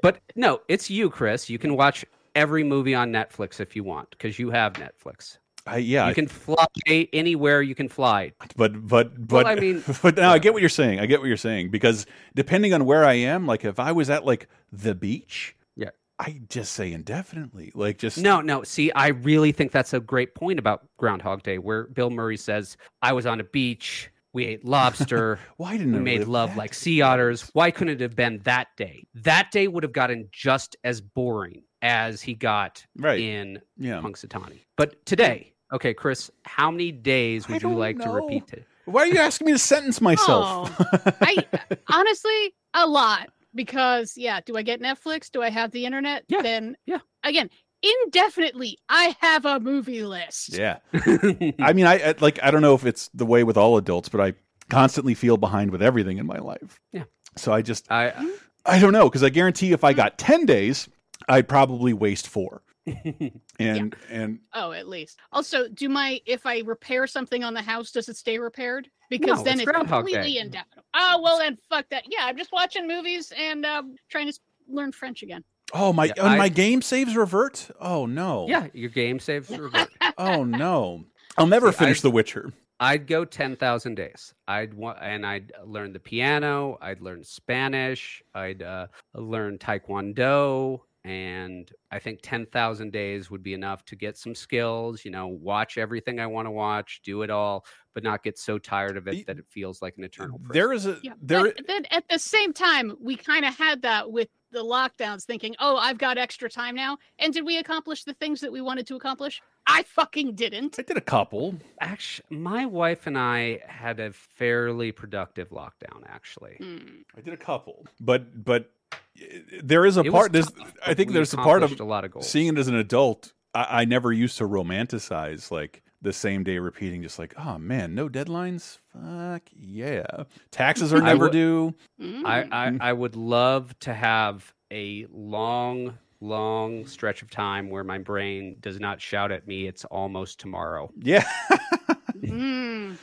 But no, it's you, Chris. You can watch every movie on Netflix if you want, because you have Netflix. Uh, yeah, you can fly anywhere you can fly. But but but well, I mean, but now I get what you're saying. I get what you're saying because depending on where I am, like if I was at like the beach, yeah, I just say indefinitely, like just no, no. See, I really think that's a great point about Groundhog Day, where Bill Murray says, "I was on a beach. We ate lobster. Why didn't we made love that? Like sea otters? Why couldn't it have been that day? That day would have gotten just as boring as he got right. in yeah. Punxsutawney. But today, okay, Chris, how many days would I you like know. to repeat it? Why are you asking me to sentence myself? Oh, I honestly, a lot because yeah, do I get Netflix? Do I have the internet? Yeah. Then yeah, again. Indefinitely, I have a movie list. Yeah. I mean, I, I like, I don't know if it's the way with all adults, but I constantly feel behind with everything in my life. Yeah. So I just, I, uh, I don't know. Cause I guarantee if I got ten days, I'd probably waste four. and, yeah. and, oh, at least. Also, do my, if I repair something on the house, does it stay repaired? Because no, then it's, it's completely indefinite. Oh, well, then fuck that. Yeah. I'm just watching movies and uh, trying to learn French again. Oh, my yeah, I, my game saves revert? Oh, no. Yeah, your game saves revert. Oh, no. I'll never See, finish I'd, The Witcher. I'd go ten thousand days. I'd want, and I'd learn the piano. I'd learn Spanish. I'd uh, learn Taekwondo. And I think ten thousand days would be enough to get some skills, you know, watch everything I want to watch, do it all, but not get so tired of it that it feels like an eternal person. There is a... Yeah, there. But then at the same time, we kind of had that with the lockdowns thinking, oh, I've got extra time now. And did we accomplish the things that we wanted to accomplish? I fucking didn't. I did a couple. Actually, my wife and I had a fairly productive lockdown, actually. Mm. I did a couple, but... but... There is a it part. There's, tough, I think there's a part of a lot of goals. Seeing it as an adult. I, I never used to romanticize like the same day repeating, just like, oh man, no deadlines. Fuck yeah, taxes are never I would, due. I, I I would love to have a long, long stretch of time where my brain does not shout at me. It's almost tomorrow. Yeah. mm.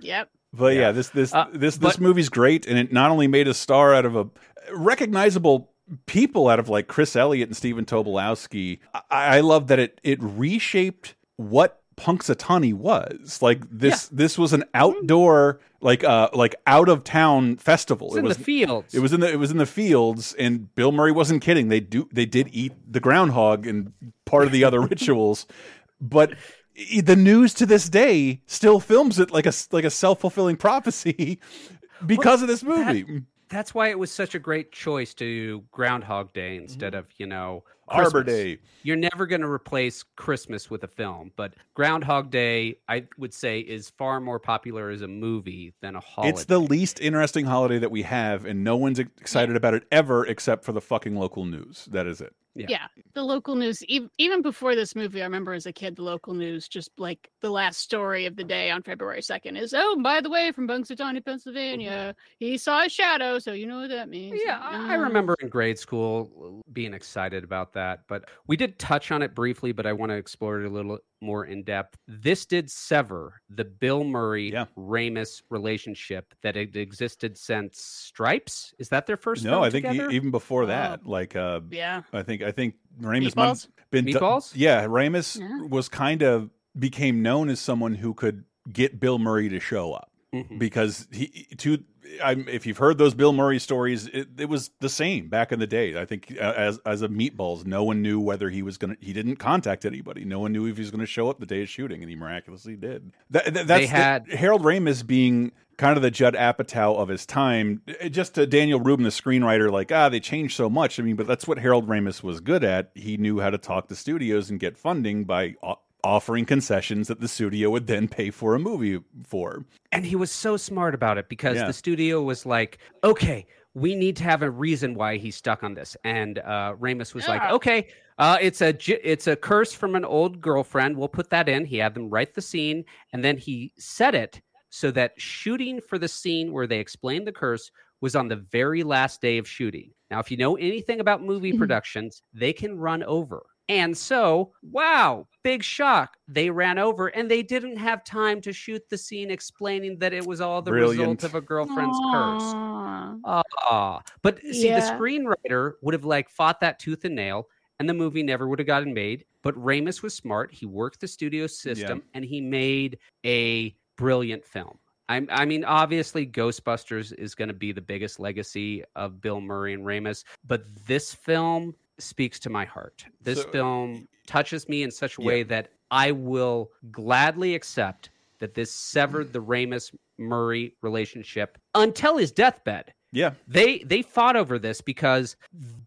Yep. But yeah, yeah this this uh, this but, this movie's great, and it not only made a star out of a recognizable people out of like Chris Elliott and Stephen Tobolowsky. I, I love that it it reshaped what Punxsutawney was. Like this yeah. this was an outdoor, like uh like out of town festival. It's it in was in the fields. It was in the it was in the fields, and Bill Murray wasn't kidding. They do they did eat the groundhog and part of the other rituals. But the news to this day still films it like a like a self-fulfilling prophecy because well, of this movie. That, that's why it was such a great choice to do Groundhog Day instead mm-hmm. of, you know, Christmas. Arbor Day. You're never going to replace Christmas with a film, but Groundhog Day, I would say, is far more popular as a movie than a holiday. It's the least interesting holiday that we have, and no one's excited yeah. about it ever except for the fucking local news. That is it. Yeah. yeah, the local news, even, even before this movie, I remember as a kid, the local news, just like the last story of the day on February second is, oh, by the way, from Punxsutawney, Pennsylvania, he saw a shadow, so you know what that means. Yeah, uh, I remember in grade school being excited about that, but we did touch on it briefly, but I want to explore it a little more in depth. This did sever the Bill Murray yeah. Ramis relationship that had existed since Stripes. Is that their first no, film No, I think he, even before that, uh, like, uh, yeah, I think I think Ramis might have been Meatballs? Du- yeah, Ramis yeah. was kind of became known as someone who could get Bill Murray to show up mm-hmm. because he to I'm, if you've heard those Bill Murray stories, it, it was the same back in the day. I think as as a Meatballs, no one knew whether he was going to. He didn't contact anybody. No one knew if he was going to show up the day of shooting, and he miraculously did. That, that, that's they had the, Harold Ramis being kind of the Judd Apatow of his time. Just to Daniel Rubin, the screenwriter, like, ah, they changed so much. I mean, but that's what Harold Ramis was good at. He knew how to talk to studios and get funding by o- offering concessions that the studio would then pay for a movie for. And he was so smart about it because yeah. the studio was like, okay, we need to have a reason why he's stuck on this. And uh, Ramis was yeah. like, okay, uh, it's a it's a curse from an old girlfriend. We'll put that in. He had them write the scene, and then he said it so that shooting for the scene where they explained the curse was on the very last day of shooting. Now, if you know anything about movie mm-hmm. productions, they can run over. And so, wow, big shock. They ran over, and they didn't have time to shoot the scene explaining that it was all the Brilliant. result of a girlfriend's Aww. curse. Aww. But see, yeah. the screenwriter would have like fought that tooth and nail, and the movie never would have gotten made. But Ramis was smart. He worked the studio system, yeah. and he made a... brilliant film. I, I mean, obviously, Ghostbusters is going to be the biggest legacy of Bill Murray and Ramis, but this film speaks to my heart. This so, film touches me in such a yeah. way that I will gladly accept that this severed the Ramis-Murray relationship until his deathbed. Yeah. They, they fought over this because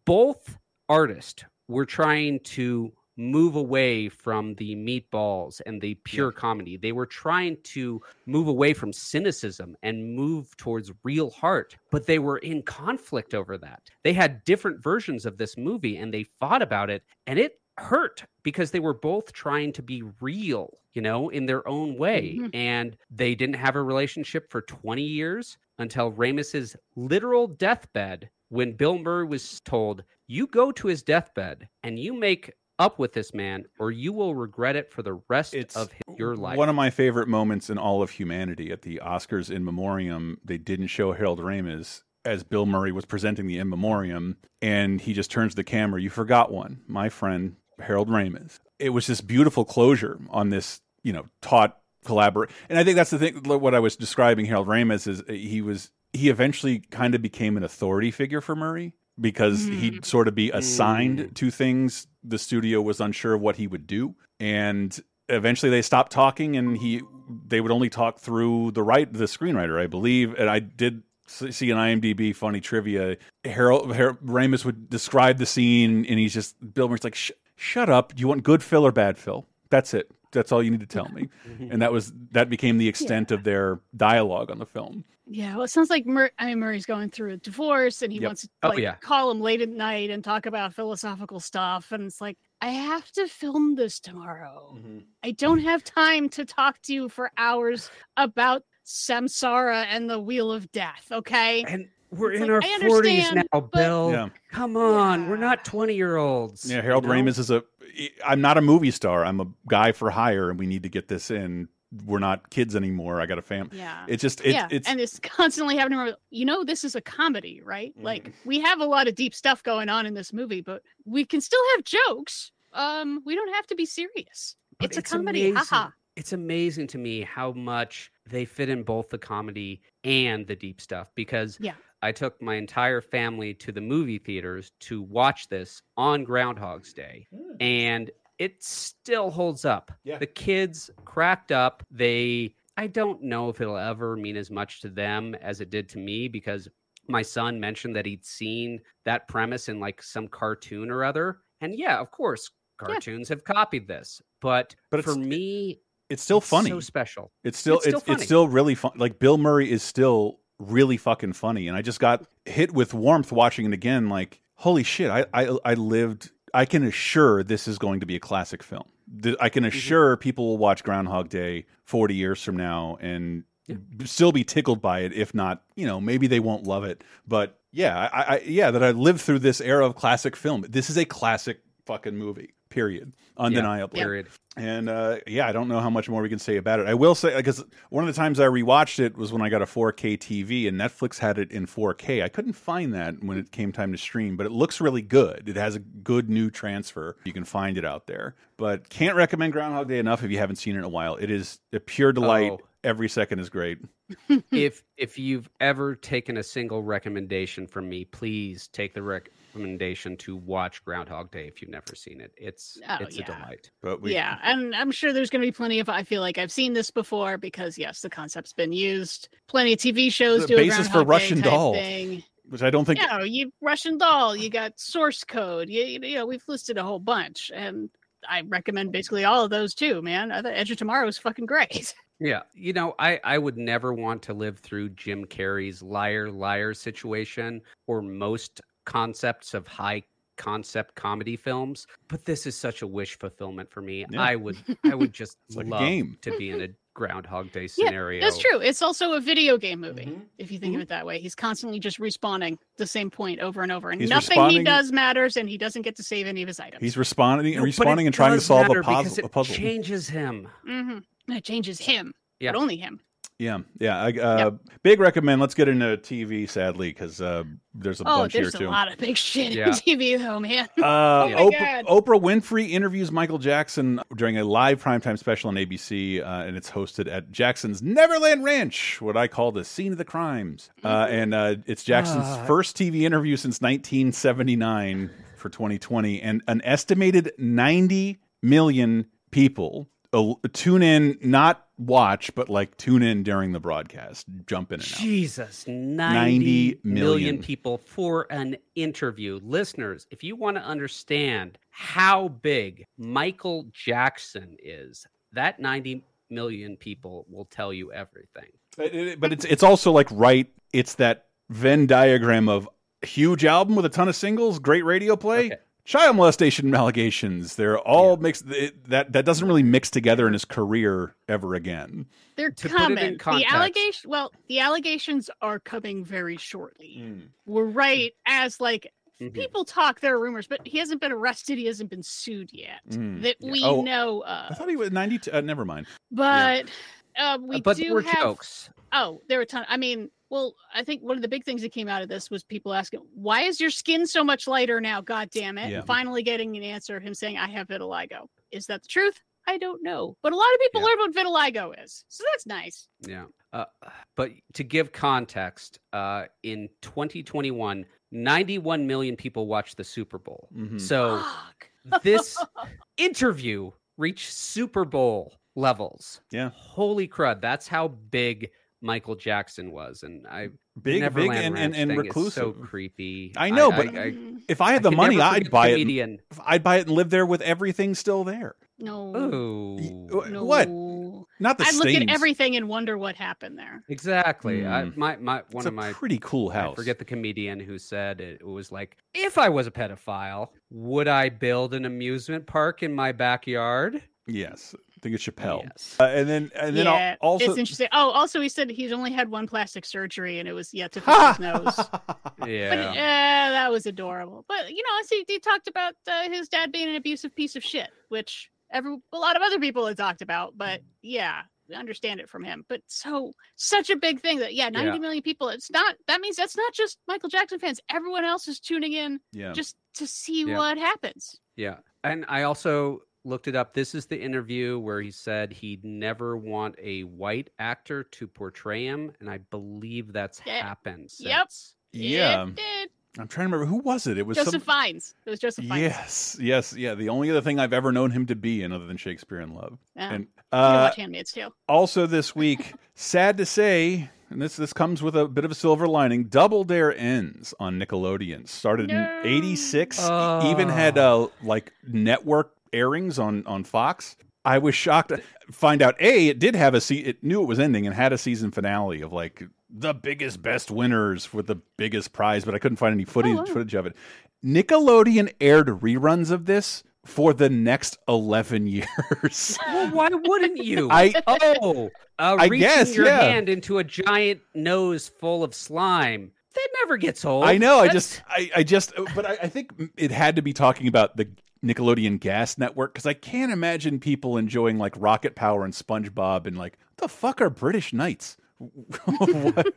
both artists were trying to move away from the Meatballs and the pure yeah. comedy. They were trying to move away from cynicism and move towards real heart, but they were in conflict over that. They had different versions of this movie, and they fought about it, and it hurt because they were both trying to be real, you know, in their own way. Mm-hmm. And they didn't have a relationship for twenty years until Ramis's literal deathbed, when Bill Murray was told, you go to his deathbed and you make up with this man, or you will regret it for the rest it's of his, your life. One of my favorite moments in all of humanity at the Oscars in memoriam, they didn't show Harold Ramis as Bill Murray was presenting the in memoriam, and he just turns to the camera, you forgot one, my friend, Harold Ramis. It was this beautiful closure on this, you know, taut collaborate. And I think that's the thing, what I was describing Harold Ramis is he was, he eventually kind of became an authority figure for Murray, because mm. he'd sort of be assigned mm. to things. The studio was unsure of what he would do. And eventually they stopped talking, and he they would only talk through the right the screenwriter, I believe. And I did see an IMDb funny trivia. Harold, Harold Ramis would describe the scene, and he's just, Bill Murray's like, Sh- shut up. Do you want good Phil or bad Phil? That's it. That's all you need to tell me. And that was that became the extent yeah. of their dialogue on the film. Yeah, well, it sounds like Mur- I mean, Murray's going through a divorce, and he yep. wants to like, oh, yeah. call him late at night and talk about philosophical stuff. And it's like, I have to film this tomorrow. Mm-hmm. I don't have time to talk to you for hours about Samsara and the Wheel of Death, okay? And we're it's in like, our forties now, but... Bill. Yeah. Come on, yeah. we're not twenty-year-olds. Yeah, Harold you know? Ramis is a... I'm not a movie star. I'm a guy for hire, and we need to get this in. We're not kids anymore. I got a family. Yeah. It's just, it, yeah. it's, and it's constantly happening. You know, this is a comedy, right? Mm-hmm. Like, we have a lot of deep stuff going on in this movie, but we can still have jokes. Um, we don't have to be serious. It's, it's a comedy. Amazing. Haha. it's amazing to me how much they fit in both the comedy and the deep stuff, because yeah. I took my entire family to the movie theaters to watch this on Groundhog's Day, mm. and it still holds up. Yeah. The kids cracked up. They, I don't know if it'll ever mean as much to them as it did to me, because my son mentioned that he'd seen that premise in like some cartoon or other. And yeah, of course, cartoons yeah. have copied this. But, but for me, it's still it's funny. So special. It's still, it's still, it's, it's still really fun. Like Bill Murray is still really fucking funny. And I just got hit with warmth watching it again. Like, holy shit, I, I, I lived... I can assure this is going to be a classic film. I can assure mm-hmm. people will watch Groundhog Day forty years from now and yeah. still be tickled by it. If not, you know, maybe they won't love it. But yeah, I, I yeah, that I lived through this era of classic film. This is a classic fucking movie, period. Undeniably. Yeah, period. And uh, yeah, I don't know how much more we can say about it. I will say, because one of the times I rewatched it was when I got a four K T V, and Netflix had it in four K. I couldn't find that when it came time to stream, but it looks really good. It has a good new transfer. You can find it out there. But can't recommend Groundhog Day enough if you haven't seen it in a while. It is a pure delight. Oh. Every second is great. If if you've ever taken a single recommendation from me, please take the rec... recommendation to watch Groundhog Day if you've never seen it. It's oh, it's yeah. a delight. But we, yeah, and I'm sure there's going to be plenty of. I feel like I've seen this before because yes, the concept's been used. Plenty of T V shows do a basis for Russian Doll thing, which I don't think. You know, you Russian Doll. You got Source Code. You, you know, we've listed a whole bunch, and I recommend basically all of those too. Man, I thought Edge of Tomorrow is fucking great. Yeah, you know, I, I would never want to live through Jim Carrey's liar liar situation or most concepts of high concept comedy films, but this is such a wish fulfillment for me. Yeah. I would I would just like love a game. To be in a Groundhog Day scenario. Yeah, that's true. It's also a video game movie, mm-hmm. if you think mm-hmm. of it that way. He's constantly just respawning the same point over and over, and he's nothing responding... he does matters, and he doesn't get to save any of his items. He's responding and no, responding and trying to solve a puzzle. It a puzzle changes him. Mm-hmm. It changes him, yeah. but only him. Yeah, yeah. I, uh, yep. Big recommend. Let's get into T V, sadly, because uh, there's a oh, bunch there's here, too. Oh, there's a lot of big shit yeah. in T V, though, man. Uh, oh, my Oprah, God. Oprah Winfrey interviews Michael Jackson during a live primetime special on A B C, uh, and it's hosted at Jackson's Neverland Ranch, what I call the scene of the crimes. Mm-hmm. Uh, and uh, it's Jackson's uh, first T V interview since nineteen seventy-nine for twenty twenty, and an estimated ninety million people uh, tune in, not watch, but like tune in during the broadcast, jump in and out. Jesus, ninety, ninety million. million people for an interview. Listeners, if you want to understand how big Michael Jackson is, that ninety million people will tell you everything. But, it, but it's it's also like, right, it's that Venn diagram of huge album with a ton of singles, great radio play. Okay. Child molestation allegations, they're all yeah. mixed. It, that that doesn't really mix together in his career ever again. They're to coming. The allegations, well, the allegations are coming very shortly. Mm. We're right as like mm-hmm. people talk their rumors, but he hasn't been arrested. He hasn't been sued yet mm. that yeah. we oh, know of. I thought he was ninety-two. Uh, never mind. But yeah. uh, we uh, but do we're have. Jokes. Oh, there are a ton. I mean. Well, I think one of the big things that came out of this was people asking, why is your skin so much lighter now? God damn it. Yeah. And finally getting an answer of him saying, I have vitiligo. Is that the truth? I don't know. But a lot of people yeah. learn what vitiligo is. So that's nice. Yeah. Uh, but to give context, uh, in twenty twenty-one, ninety-one million people watched the Super Bowl. Mm-hmm. So this interview reached Super Bowl levels. Yeah. Holy crud. That's how big Michael Jackson was, and I big Neverland big and, and, and reclusive. So creepy. I know, I, but I, I, if I had the I money, I'd buy comedian. it. I'd buy it and live there with everything still there. No, Ooh. no, what? Not the I look at everything and wonder what happened there. Exactly. Mm. I, my my one it's of my pretty cool house. I forget the comedian who said it, it was like, if I was a pedophile, would I build an amusement park in my backyard? Yes. I think it's Chappelle. Yes. Uh, and then, and then yeah, also, it's interesting. Oh, also, he said he's only had one plastic surgery, and it was yeah to fix his nose. Yeah, but, uh, that was adorable. But you know, he, he talked about uh, his dad being an abusive piece of shit, which every a lot of other people had talked about. But yeah, we understand it from him. But so such a big thing that yeah, ninety yeah. million people. It's not that means that's not just Michael Jackson fans. Everyone else is tuning in yeah. just to see yeah. what happens. Yeah, and I also. looked it up. This is the interview where he said he'd never want a white actor to portray him, and I believe that's yeah. happened since. Yep. Yeah. It did. I'm trying to remember. Who was it? It was Joseph some... Fiennes. It was Joseph Fiennes. Yes. Yes. Yeah. The only other thing I've ever known him to be in other than Shakespeare in Love. Yeah. And uh, watch Handmaid's Tale. Also this week, sad to say, and this this comes with a bit of a silver lining, Double Dare ends on Nickelodeon. Started no. in eighty-six. Oh. Even had uh, like network airings on, on Fox. I was shocked to find out, A, it did have a se- it knew it was ending and had a season finale of like the biggest, best winners with the biggest prize, but I couldn't find any footage, oh, wow. footage of it. Nickelodeon aired reruns of this for the next eleven years. Well, why wouldn't you? I Oh, uh, I reaching guess, your yeah. hand into a giant nose full of slime. That never gets old. I know. That's... I just, I, I just, but I, I think it had to be talking about the Nickelodeon gas network, because I can't imagine people enjoying like Rocket Power and SpongeBob and like, what the fuck are British Knights?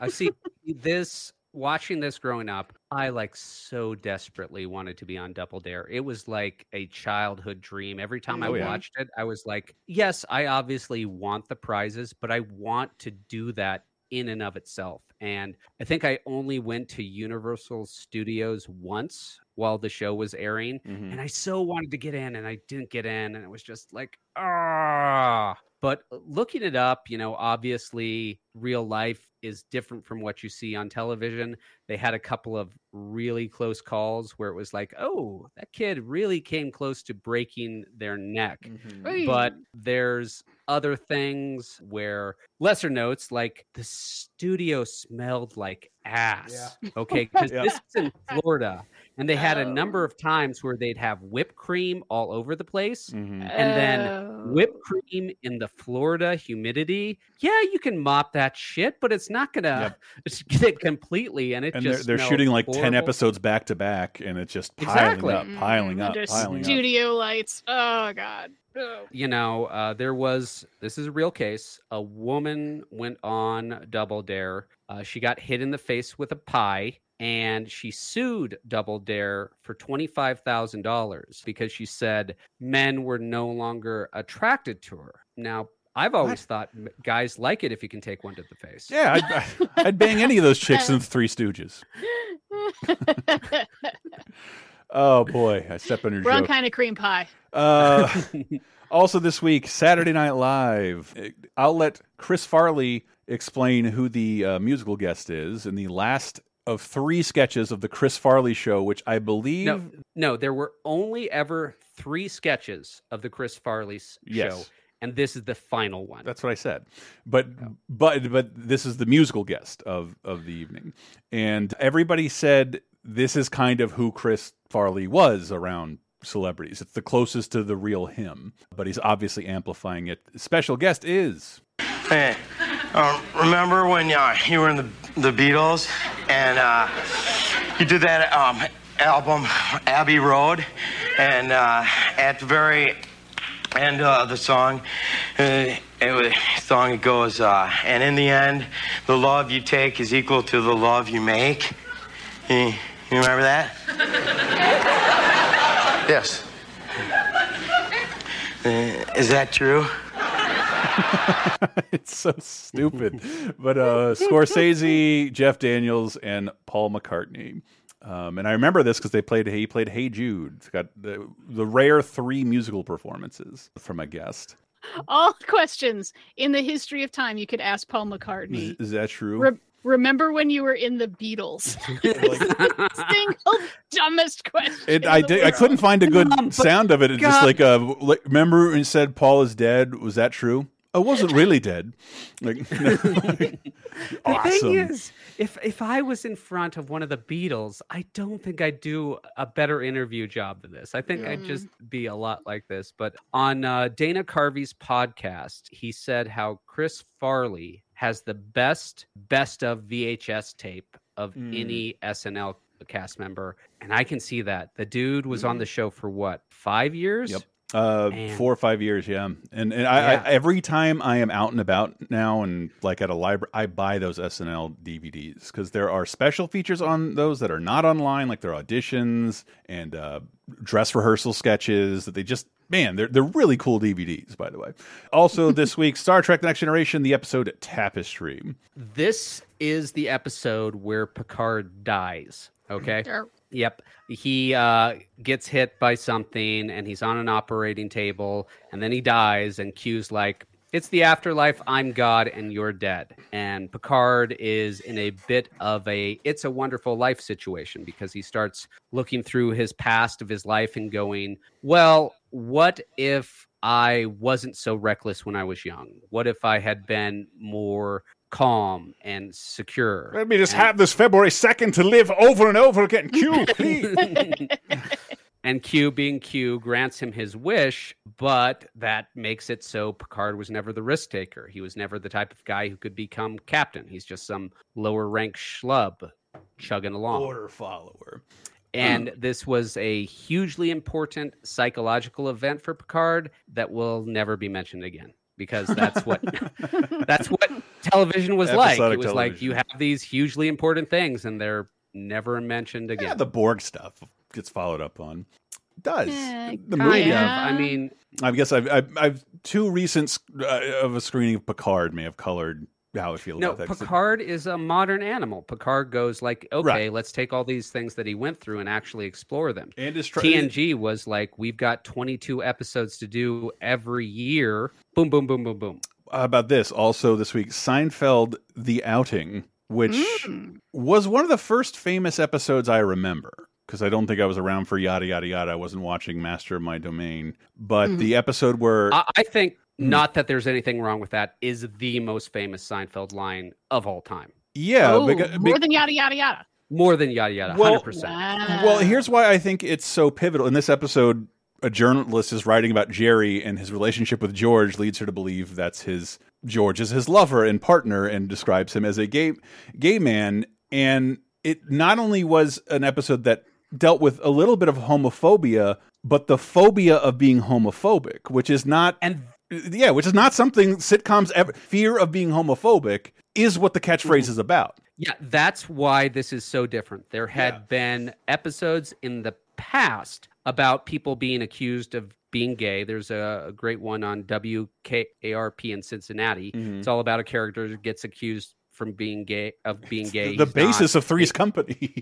I see this watching this growing up. I like so desperately wanted to be on Double Dare. It was like a childhood dream. Every time oh, I yeah. watched it, I was like, yes, I obviously want the prizes, but I want to do that in and of itself. And I think I only went to Universal Studios once while the show was airing, mm-hmm. and I so wanted to get in, and I didn't get in, and it was just like, ah. But looking it up, you know, obviously real life is different from what you see on television. They had a couple of really close calls where it was like, oh, that kid really came close to breaking their neck. Mm-hmm. Right. But there's other things where lesser notes, like the studio smelled like ass. Yeah. Okay, because yeah. this is in Florida. And they had oh. a number of times where they'd have whipped cream all over the place. Mm-hmm. And then whipped cream in the Florida humidity. Yeah, you can mop that shit, but it's not going to get it completely. And it and just they're, they're shooting like horrible. ten episodes back to back. And it's just piling exactly. up, piling mm-hmm. up, Under piling studio up. Studio lights. Oh, God. Oh. You know, uh, there was, this is a real case. A woman went on Double Dare. Uh, she got hit in the face with a pie. And she sued Double Dare for twenty-five thousand dollars because she said men were no longer attracted to her. Now, I've always what? thought guys like it if you can take one to the face. Yeah, I'd, I'd bang any of those chicks in the Three Stooges. Oh, boy. I stepped on your Wrong joke. Kind of cream pie. Uh, also this week, Saturday Night Live. I'll let Chris Farley explain who the uh, musical guest is in the last of three sketches of the Chris Farley show, which I believe... No, no there were only ever three sketches of the Chris Farley show. Yes. And this is the final one. That's what I said. But oh. but but this is the musical guest of, of the evening. And everybody said this is kind of who Chris Farley was around celebrities. It's the closest to the real him. But he's obviously amplifying it. Special guest is... Hey, um, remember when uh, you were in the, the Beatles and uh, you did that um, album, Abbey Road, and uh, at the very end of the song, uh, it was, the song it goes, uh, and in the end, the love you take is equal to the love you make. You, you remember that? Yes. Uh, is that true? It's so stupid. But uh, Scorsese, Jeff Daniels, and Paul McCartney. Um, and I remember this because they played. He played Hey Jude. It's got the, the rare three musical performances from a guest. All questions in the history of time you could ask Paul McCartney. Is, is that true? Re- remember when you were in the Beatles? Like, single dumbest question. It, I did, I couldn't find a good Mom, sound of it. It's just like a like, remember when you said Paul is dead. Was that true? I wasn't really dead. Like, no, like, the awesome. thing is, if if I was in front of one of the Beatles, I don't think I'd do a better interview job than this. I think yeah. I'd just be a lot like this. But on uh, Dana Carvey's podcast, he said how Chris Farley has the best best of V H S tape of mm. any S N L cast member, and I can see that. The dude was mm. on the show for what, five years? Yep. Uh, Man. four or five years, yeah. And and yeah. I, I every time I am out and about now and like at a library, I buy those S N L D V Ds because there are special features on those that are not online, like their auditions and uh, dress rehearsal sketches that they just man, they're, they're really cool D V Ds, by the way. Also this week, Star Trek The Next Generation, the episode Tapestry. This is the episode where Picard dies, okay? Yep. He uh, gets hit by something, and he's on an operating table, and then he dies, and Q's like, it's the afterlife, I'm God, and you're dead. And Picard is in a bit of a It's a Wonderful Life situation, because he starts looking through his past of his life and going, well, what if I wasn't so reckless when I was young? What if I had been more calm and secure? Let me just and- have this February second to live over and over again. Q, please. And Q, being Q, grants him his wish, but that makes it so Picard was never the risk taker. He was never the type of guy who could become captain. He's just some lower rank schlub chugging along. Order follower. And mm. this was a hugely important psychological event for Picard that will never be mentioned again, because that's what that's what television was Episodic like. It was television. Like you have these hugely important things, and they're never mentioned again. Yeah, the Borg stuff gets followed up on. It does. Yeah, the movie. Yeah. I mean, I guess I've, I've, I've two recent sc- uh, of a screening of Picard may have colored how I feel no, about that. Picard is a modern animal. Picard goes like, okay, right. let's take all these things that he went through and actually explore them. And tra- T N G was like, we've got twenty-two episodes to do every year. Boom, boom, boom, boom, boom. How about this? Also this week, Seinfeld, The Outing, which mm. was one of the first famous episodes I remember, because I don't think I was around for yada, yada, yada. I wasn't watching Master of My Domain. But mm-hmm. the episode where... I, I think, mm-hmm. not that there's anything wrong with that, is the most famous Seinfeld line of all time. Yeah. Oh, because, more be- than yada, yada, yada. More than yada, yada, well, one hundred percent. Wow. Well, here's why I think it's so pivotal. In this episode, a journalist is writing about Jerry, and his relationship with George leads her to believe that's his... George is his lover and partner, and describes him as a gay, gay man. And it not only was an episode that dealt with a little bit of homophobia, but the phobia of being homophobic, which is not, and yeah, which is not something sitcoms ever. Fear of being homophobic is what the catchphrase is about. Yeah, that's why this is so different. There had yeah. been episodes in the past about people being accused of being gay. There's a great one on W K A R P in Cincinnati. Mm-hmm. It's all about a character who gets accused from being gay of being gay. The He's basis of Three's gay. Company.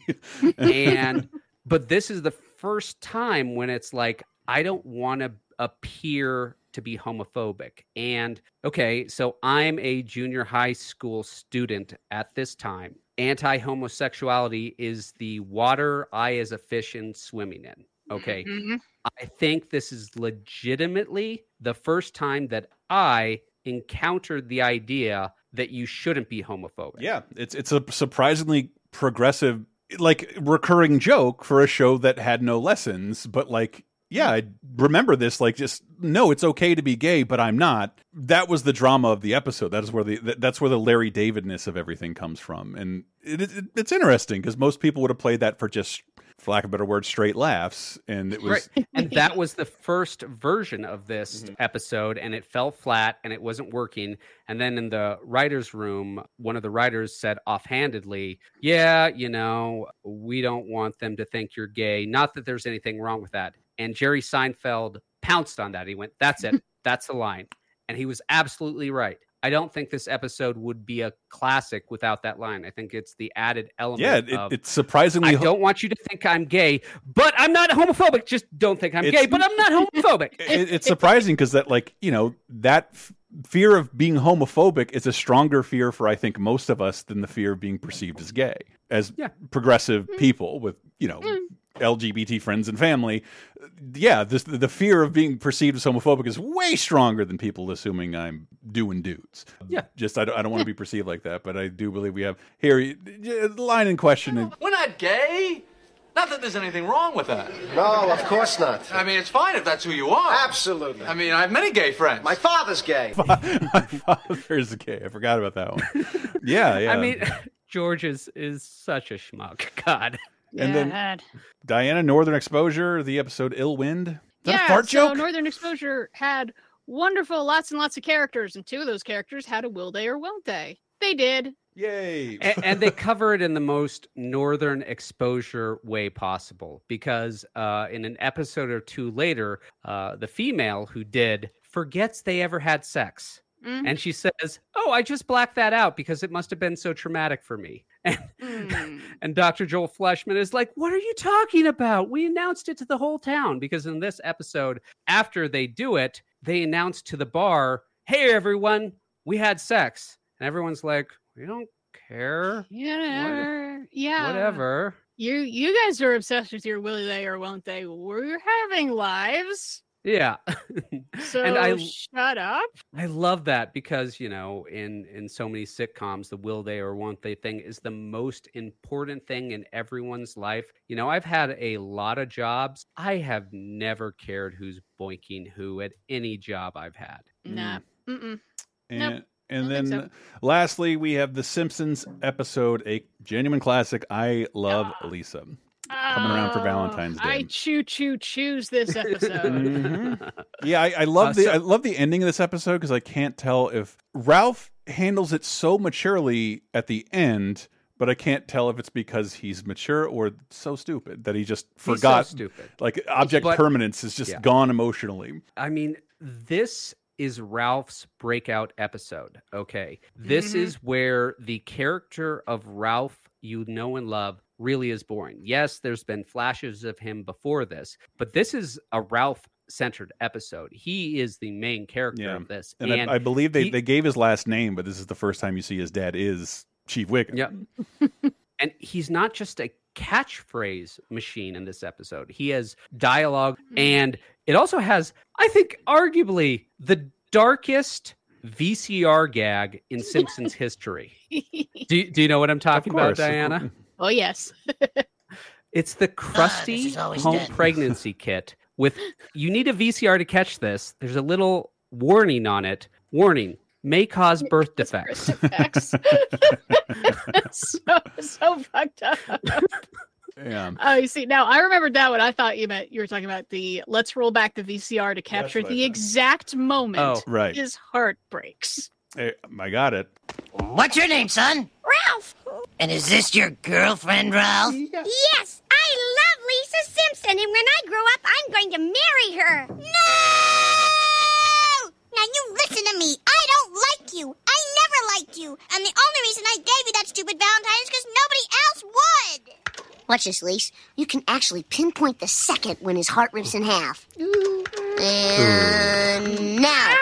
And but this is the first time when it's like, I don't want to appear to be homophobic. And, okay, so I'm a junior high school student at this time. Anti-homosexuality is the water I as a fish am swimming in. Okay. Mm-hmm. I think this is legitimately the first time that I encountered the idea that you shouldn't be homophobic. Yeah, it's it's a surprisingly progressive, like, recurring joke for a show that had no lessons, but like, yeah, I remember this, like, just, no, it's okay to be gay, but I'm not. That was the drama of the episode. That is where the that's where the Larry Davidness of everything comes from. And it, it, it's interesting, because most people would have played that for just, for lack of a better word, straight laughs. And it was right. And that was the first version of this mm-hmm. episode, and it fell flat, and it wasn't working. And then in the writer's room, one of the writers said offhandedly, yeah, you know, we don't want them to think you're gay. Not that there's anything wrong with that. And Jerry Seinfeld pounced on that. He went, that's it. That's the line. And he was absolutely right. I don't think this episode would be a classic without that line. I think it's the added element. Yeah, it, of, it's surprisingly... I ho- don't want you to think I'm gay, but I'm not homophobic. Just don't think I'm it's, gay, but I'm not homophobic. It, it's surprising because that, like, you know, that... F- fear of being homophobic is a stronger fear for, I think, most of us than the fear of being perceived as gay. As yeah. progressive mm. people with, you know, mm. L G B T friends and family, yeah, this, the fear of being perceived as homophobic is way stronger than people assuming I'm doing dudes. Yeah. Just, I don't, I don't want to be perceived like that, but I do believe we have, here, line in question. We're not gay. Not that there's anything wrong with that. No, of course not. I mean, it's fine if that's who you are. Absolutely. I mean, I have many gay friends. My father's gay. My father's gay. I forgot about that one. Yeah, yeah. I mean, George is, is such a schmuck. God. And yeah. then Diana, Northern Exposure, the episode Ill Wind. Is that yeah, a fart so joke? Northern Exposure had wonderful lots and lots of characters, and two of those characters had a will they or won't they. They did. Yay. and, and they cover it in the most northern exposure way possible, because uh, in an episode or two later, uh, the female who did forgets they ever had sex. Mm. And she says, oh, I just blacked that out because it must have been so traumatic for me. And, mm. and Doctor Joel Fleshman is like, what are you talking about? We announced it to the whole town, because in this episode, after they do it, they announce to the bar, hey, everyone, we had sex. And everyone's like, we don't care. Yeah. What, yeah. Whatever. You you guys are obsessed with your will they or won't they. We're having lives. Yeah. So and I, shut up. I love that, because, you know, in, in so many sitcoms, the will they or won't they thing is the most important thing in everyone's life. You know, I've had a lot of jobs. I have never cared who's boinking who at any job I've had. Nah. Mm. And, nope. And then so. Lastly, we have the Simpsons episode, a genuine classic, I Love oh. Lisa. Coming around for Valentine's Day. I choo choo choose this episode. Mm-hmm. Yeah, I, I love uh, the so- I love the ending of this episode, because I can't tell if Ralph handles it so maturely at the end, but I can't tell if it's because he's mature or so stupid that he just forgot. He's so stupid. Like object but, permanence is just yeah. gone emotionally. I mean, this is Ralph's breakout episode. Okay, this mm-hmm. is where the character of Ralph you know and love really is born. Yes, there's been flashes of him before this, but this is a Ralph-centered episode. He is the main character yeah. of this. And, and I, I believe they, he, they gave his last name, but this is the first time you see his dad is Chief Wiggum. Yeah. And he's not just a catchphrase machine in this episode. He has dialogue, and it also has, I think, arguably the darkest V C R gag in Simpsons history. Do, do you know what I'm talking about, Diana? Oh, yes. It's the crusty ah, home dead. pregnancy kit with, you need a V C R to catch this. There's a little warning on it. Warning, may cause birth defects. Birth defects. so, so fucked up. Yeah. Oh, you see, now I remembered that one. I thought you meant you were talking about the let's roll back the V C R to capture the exact moment oh, right. his heart breaks. Hey, I got it. What's your name, son? Ralph. And is this your girlfriend, Ralph? Yes. Yes, I love Lisa Simpson, and when I grow up, I'm going to marry her. No! Now you listen to me. I don't like you. I never liked you. And the only reason I gave you that stupid Valentine is because nobody else would. Watch this, Lise. You can actually pinpoint the second when his heart rips in half. And now.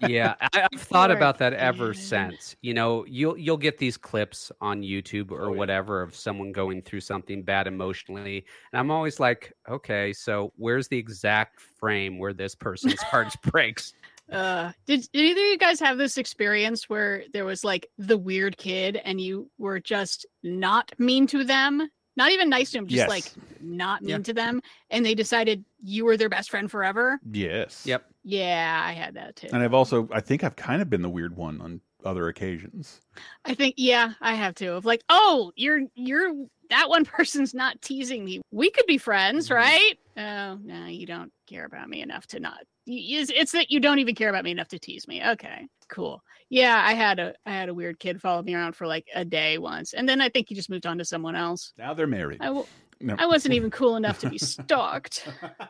Yeah, I, I've thought about that ever since. You know, you'll you'll get these clips on YouTube or whatever of someone going through something bad emotionally, and I'm always like, okay, so where's the exact frame where this person's heart breaks? Uh, did, did either of you guys have this experience where there was like the weird kid and you were just not mean to them? Not even nice to them, just yes. like not mean yep. to them. And they decided you were their best friend forever. Yes. Yep. Yeah, I had that too. And I've also, I think I've kind of been the weird one on other occasions. I think, yeah, I have too. Of like, oh, you're, you're, that one person's not teasing me. We could be friends, mm-hmm. right? Oh, no, you don't care about me enough to not. It's that you don't even care about me enough to tease me. Okay, cool. Yeah, I had a I had a weird kid follow me around for like a day once, and then I think he just moved on to someone else. Now they're married. I, w- no. I wasn't even cool enough to be stalked.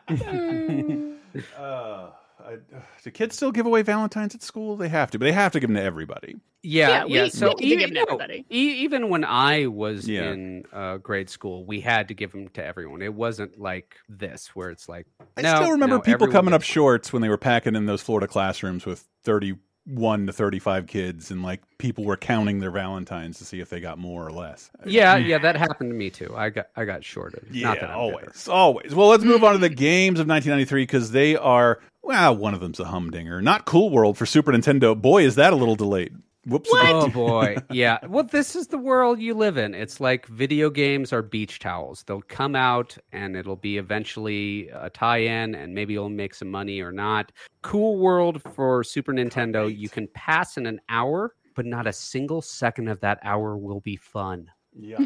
mm. uh, I, do kids still give away Valentines at school? They have to, but they have to give them to everybody. Yeah, yeah. We, yeah. So we even, give them to everybody. Even when I was yeah. in uh, grade school, we had to give them to everyone. It wasn't like this, where it's like I no, still remember no, people coming up shorts when they were packing in those Florida classrooms with thirty-one to thirty-five kids, and like people were counting their Valentines to see if they got more or less. Yeah, yeah, that happened to me too. I got I got shorted. Yeah, Not that I'm always, bitter. always. Well, let's move on to the games of nineteen ninety-three, because they are. Well, one of them's a humdinger. Not Cool World for Super Nintendo. Boy, is that a little delayed. Whoops. What? Oh, boy. Yeah. Well, this is the world you live in. It's like video games are beach towels. They'll come out and it'll be eventually a tie-in, and maybe you'll make some money or not. Cool World for Super Nintendo. Right. You can pass in an hour, but not a single second of that hour will be fun. Yeah.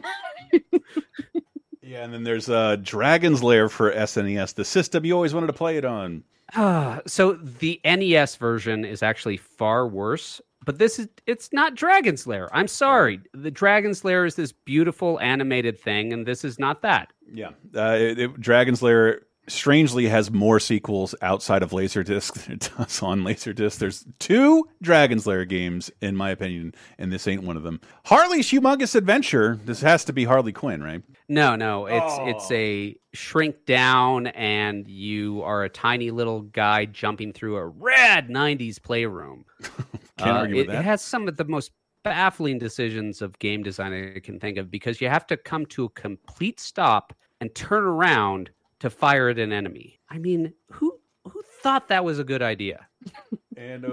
Yeah, and then there's uh, Dragon's Lair for S N E S, the system you always wanted to play it on. Uh, so the N E S version is actually far worse But this is, it's not Dragon Slayer. I'm sorry. The Dragon Slayer is this beautiful animated thing, and this is not that. Yeah. Uh, it, it, Dragon Slayer strangely has more sequels outside of Laserdisc than it does on Laserdisc. There's two Dragon Slayer games, in my opinion, and this ain't one of them. Harley's Humongous Adventure. This has to be Harley Quinn, right? No, no. It's, oh. it's a shrink down, and you are a tiny little guy jumping through a rad nineties playroom. Can't argue uh, with it, that. It has some of the most baffling decisions of game design I can think of, because you have to come to a complete stop and turn around to fire at an enemy. I mean, who who thought that was a good idea? And uh,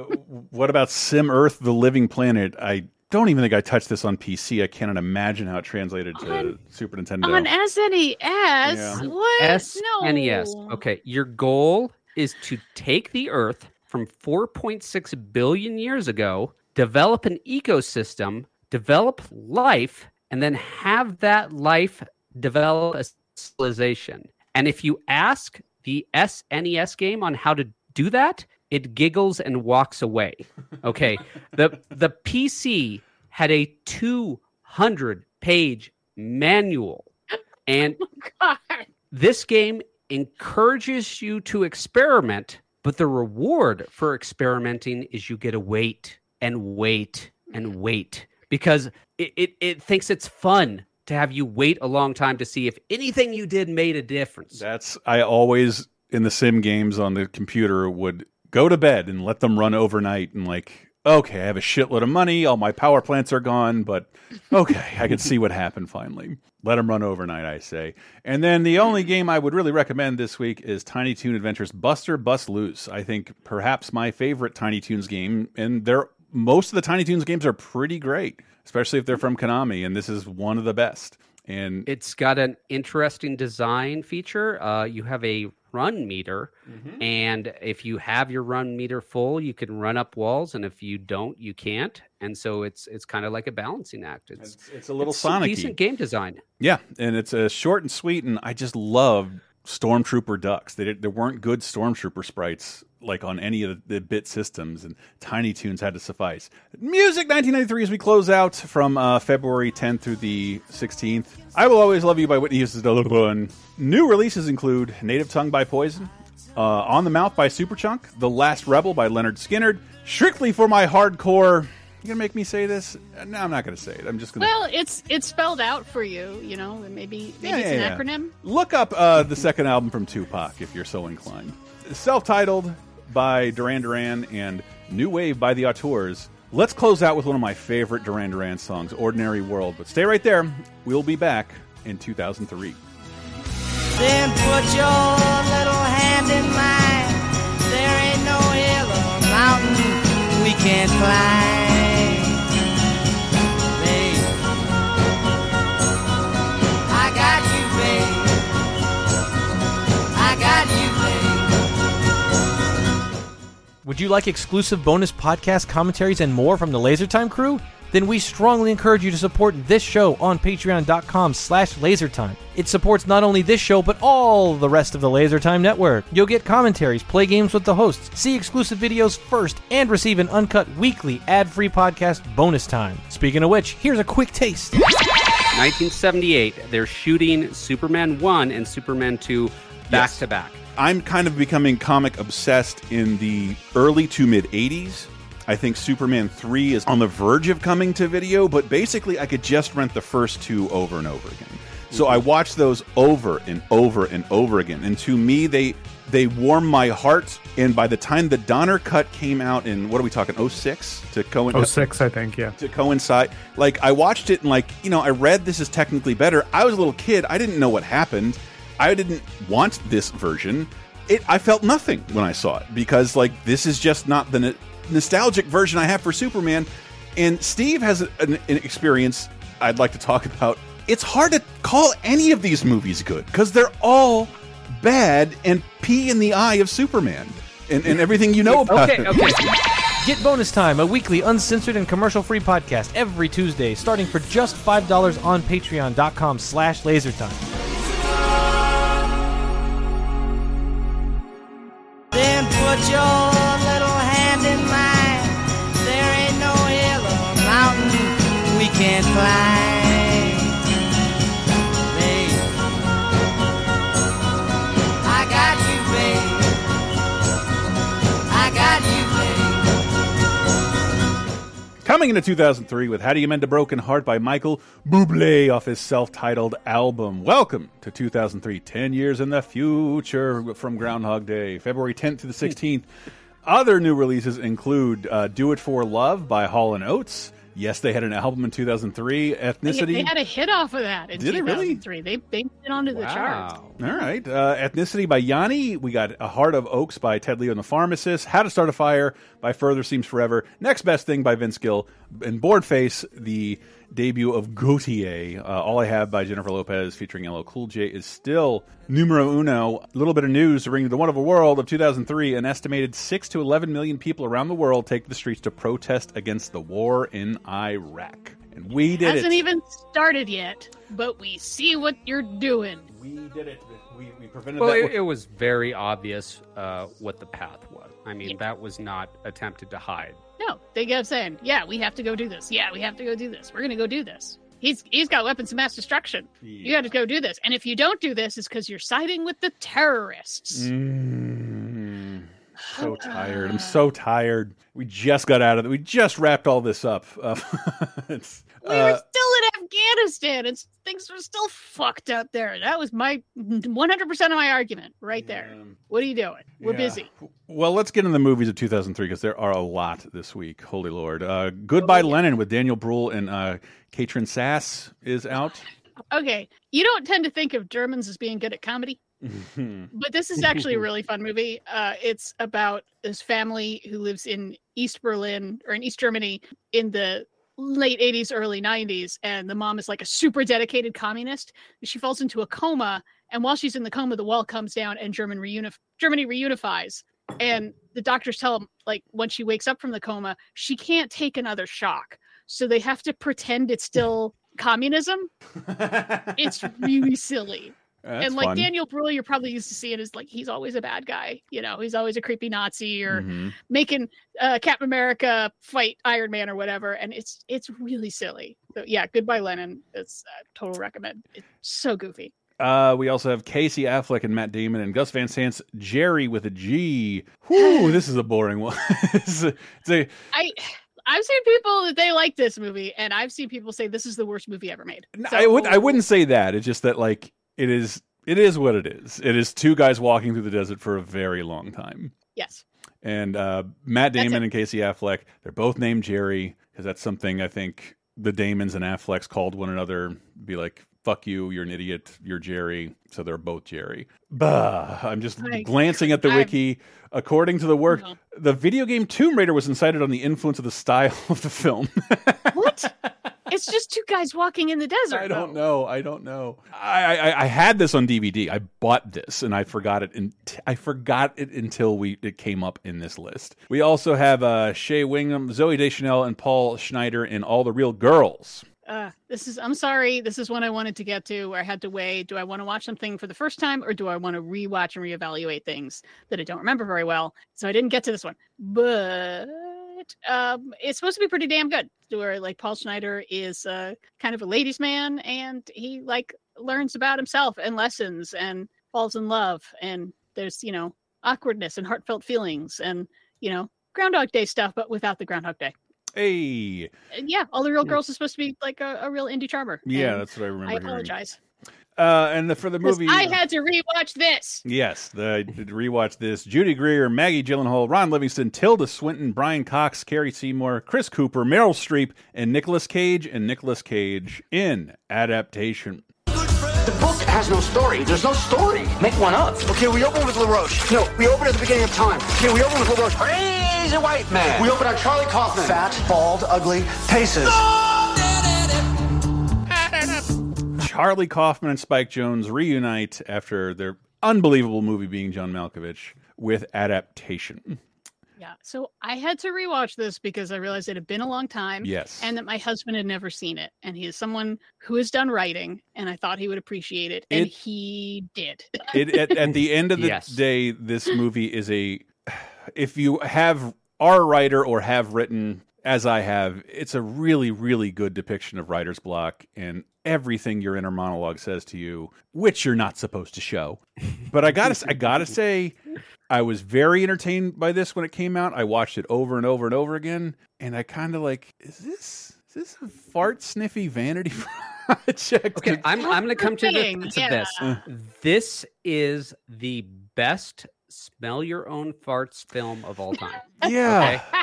what about Sim Earth, The Living Planet? I don't even think I touched this on P C. I cannot imagine how it translated to on, Super Nintendo. On S N E S? Yeah. What? S N E S. No. Okay, your goal is to take the Earth from four point six billion years ago, develop an ecosystem, develop life, and then have that life develop a civilization. And if you ask the S N E S game on how to do that, it giggles and walks away. Okay. the the P C had a two hundred page manual. And oh my God, this game encourages you to experiment. But the reward for experimenting is you get to wait and wait and wait, because it, it, it thinks it's fun to have you wait a long time to see if anything you did made a difference. That's, I always, in the sim games on the computer, would go to bed and let them run overnight and like, okay, I have a shitload of money, all my power plants are gone, but okay, I can see what happened finally. Let them run overnight, I say. And then the only game I would really recommend this week is Tiny Toon Adventures Buster Bust Loose. I think perhaps my favorite Tiny Toons game, and they're, most of the Tiny Toons games are pretty great, especially if they're from Konami, and this is one of the best. And it's got an interesting design feature. Uh, you have a run meter, mm-hmm. and if you have your run meter full, you can run up walls, and if you don't, you can't. And so it's it's kind of like a balancing act. It's it's, it's a little Sonic-y. Decent game design. Yeah, and it's a short and sweet, and I just love Stormtrooper ducks. They there weren't good Stormtrooper sprites like on any of the bit systems, and Tiny Toons had to suffice. Music nineteen ninety-three as we close out from uh, February tenth through the sixteenth. I Will Always Love You by Whitney Houston. New releases include Native Tongue by Poison, uh, On the Mouth by Superchunk, The Last Rebel by Leonard Skinner, Strictly for My Hardcore. You gonna make me say this? No, I'm not gonna say it. I'm just gonna. Well, it's it's spelled out for you, you know. Maybe maybe yeah, it's yeah, an yeah. acronym. Look up uh, the second album from Tupac if you're so inclined. Self-titled by Duran Duran and New Wave by the Auteurs. Let's close out with one of my favorite Duran Duran songs, Ordinary World. But stay right there. We'll be back in two thousand three. Then put your little hand in mine. There ain't no hill or mountain we can't climb. Babe, I got you, babe. I got you, babe. Would you like exclusive bonus podcast commentaries and more from the LaserTime crew? Then we strongly encourage you to support this show on patreon.com slash lasertime. It supports not only this show, but all the rest of the LaserTime network. You'll get commentaries, play games with the hosts, see exclusive videos first, and receive an uncut weekly ad-free podcast bonus time. Speaking of which, here's a quick taste. nineteen seventy-eight, they're shooting Superman one and Superman two back to back. I'm kind of becoming comic obsessed in the early to mid eighties. I think Superman three is on the verge of coming to video, but basically I could just rent the first two over and over again. So I watched those over and over and over again. And to me, they they warm my heart. And by the time the Donner cut came out in, what are we talking, oh six? To coincide, oh six, I think, yeah. To coincide. Like, I watched it and, like, you know, I read this is technically better. I was a little kid. I didn't know what happened. I didn't want this version. It, I felt nothing when I saw it because, like, this is just not the n nostalgic version I have for Superman. And Steve has a, an, an experience I'd like to talk about. It's hard to call any of these movies good because they're all bad and pee in the eye of Superman and, and everything you know about okay, it. Okay, okay. Get Bonus Time, a weekly, uncensored, and commercial-free podcast every Tuesday, starting for just five dollars on patreon.com slash lasertime. Put your little hand in mine. There ain't no can fly. Babe, I got you, babe. I got you, babe. Coming into two thousand three with How Do You Mend a Broken Heart by Michael Bublé off his self-titled album. Welcome to two thousand three, ten years in the future from Groundhog Day, February tenth through the sixteenth. Other new releases include uh, Do It For Love by Hall and Oates. Yes, they had an album in two thousand three, Ethnicity. They, they had a hit off of that in Did two thousand three. It really? They made it onto wow. the chart. All right. Uh, Ethnicity by Yanni. We got A Heart of Oaks by Ted Leo and the Pharmacist. How to Start a Fire by Further Seems Forever. Next Best Thing by Vince Gill. And Boardface, the debut of Gautier. Uh, All I Have by Jennifer Lopez featuring L L Cool J is still numero uno. A little bit of news to bring you the wonderful world of two thousand three. An estimated six to eleven million people around the world take the streets to protest against the war in Iraq. And we did it. It hasn't even started yet, but we see what you're doing. We did it. We, we prevented well, that. Well, it, it was very obvious uh, what the path was. I mean, yeah. that was not attempted to hide. No, they kept saying, yeah, we have to go do this. Yeah, we have to go do this. We're going to go do this. He's He's got weapons of mass destruction. Yeah. You got to go do this. And if you don't do this, it's because you're siding with the terrorists. Mm-hmm. So tired. I'm so tired. We just got out of it. We just wrapped all this up. Uh, it's, we uh, were still in Afghanistan and things were still fucked up there. That was my one hundred percent of my argument right yeah. there. What are you doing? We're yeah. busy. Well, let's get into the movies of two thousand three because there are a lot this week. Holy Lord. Uh, Goodbye oh, yeah. Lenin with Daniel Bruhl and uh, Katrin Sass is out. Okay. You don't tend to think of Germans as being good at comedy. But this is actually a really fun movie. Uh, it's about this family who lives in East Berlin or in East Germany in the late eighties, early nineties. And the mom is like a super dedicated communist. She falls into a coma. And while she's in the coma, the wall comes down and German reunif- Germany reunifies. And the doctors tell them, like, when she wakes up from the coma, she can't take another shock. So they have to pretend it's still communism. It's really silly. That's and like fun. Daniel Bruhl, you're probably used to seeing is like he's always a bad guy, you know, he's always a creepy Nazi or mm-hmm. making uh, Captain America fight Iron Man or whatever, and it's it's really silly. So yeah, Goodbye Lenin, it's a total recommend. It's so goofy. Uh, we also have Casey Affleck and Matt Damon and Gus Van Sant's Jerry with a G. Whoo, this is a boring one. it's a, it's a... I. I've seen people that they like this movie, and I've seen people say this is the worst movie ever made. So, I would I wouldn't say that. It's just that like. It is it is what it is. It is two guys walking through the desert for a very long time. Yes. And uh, Matt Damon and Casey Affleck, they're both named Jerry, because that's something I think the Damons and Afflecks called one another, be like, fuck you, you're an idiot, you're Jerry. So they're both Jerry. Bah. I'm just right. glancing at the I'm... wiki. According to the work, no. the video game Tomb Raider was incited on the influence of the style of the film. What? It's just two guys walking in the desert. I don't though. know. I don't know. I, I I had this on D V D. I bought this and I forgot it. In, I forgot it until we it came up in this list. We also have uh, Shea Wingham, Zooey Deschanel, and Paul Schneider in All the Real Girls. Uh, this is. I'm sorry. This is one I wanted to get to where I had to weigh. Do I want to watch something for the first time or do I want to rewatch and reevaluate things that I don't remember very well? So I didn't get to this one, but. Um, it's supposed to be pretty damn good, where like Paul Schneider is uh, kind of a ladies' man, and he like learns about himself and lessons, and falls in love, and there's you know awkwardness and heartfelt feelings, and you know Groundhog Day stuff, but without the Groundhog Day. Hey, yeah, All the Real Girls is supposed to be like a, a real indie charmer. Yeah, that's what I remember. I apologize. Uh, and the, for the movie, I had to rewatch this. Yes, the, I did rewatch this. Judy Greer, Maggie Gyllenhaal, Ron Livingston, Tilda Swinton, Brian Cox, Carrie Seymour, Chris Cooper, Meryl Streep, and Nicolas Cage, and Nicolas Cage in adaptation. The book has no story. There's no story. Make one up. Okay, we open with LaRoche. No, we open at the beginning of time. Okay, we open with LaRoche. Crazy white man. We open on Charlie Kaufman. Fat, bald, ugly, paces. No! Charlie Kaufman and Spike Jonze reunite after their unbelievable movie being John Malkovich with adaptation. Yeah, so I had to rewatch this because I realized it had been a long time. Yes. And that my husband had never seen it. And he is someone who has done writing, and I thought he would appreciate it, and it, he did. it at, at the end of the yes. day, this movie is a... If you have are a writer or have written... as I have, it's a really, really good depiction of writer's block and everything your inner monologue says to you, which you're not supposed to show. But I gotta, I gotta say, I was very entertained by this when it came out. I watched it over and over and over again, and I kind of like, is this is this a fart sniffy vanity project? Okay, I'm I'm gonna come to the this. Yeah. Uh, this is the best smell your own farts film of all time. Yeah. Okay?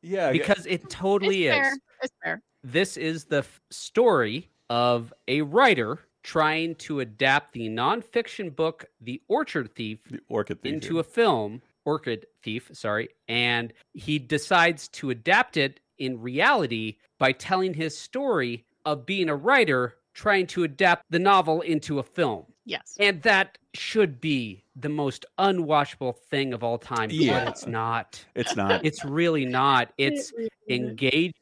Yeah, because it totally it's is. Fair. It's fair. This is the f- story of a writer trying to adapt the nonfiction book "The Orchard Thief" the Orchid Thief into yeah. a film, "Orchid Thief." Sorry, and he decides to adapt it in reality by telling his story of being a writer trying to adapt the novel into a film. Yes, and that should be the most unwatchable thing of all time, yeah. but it's not. It's not. It's really not. It's engaging.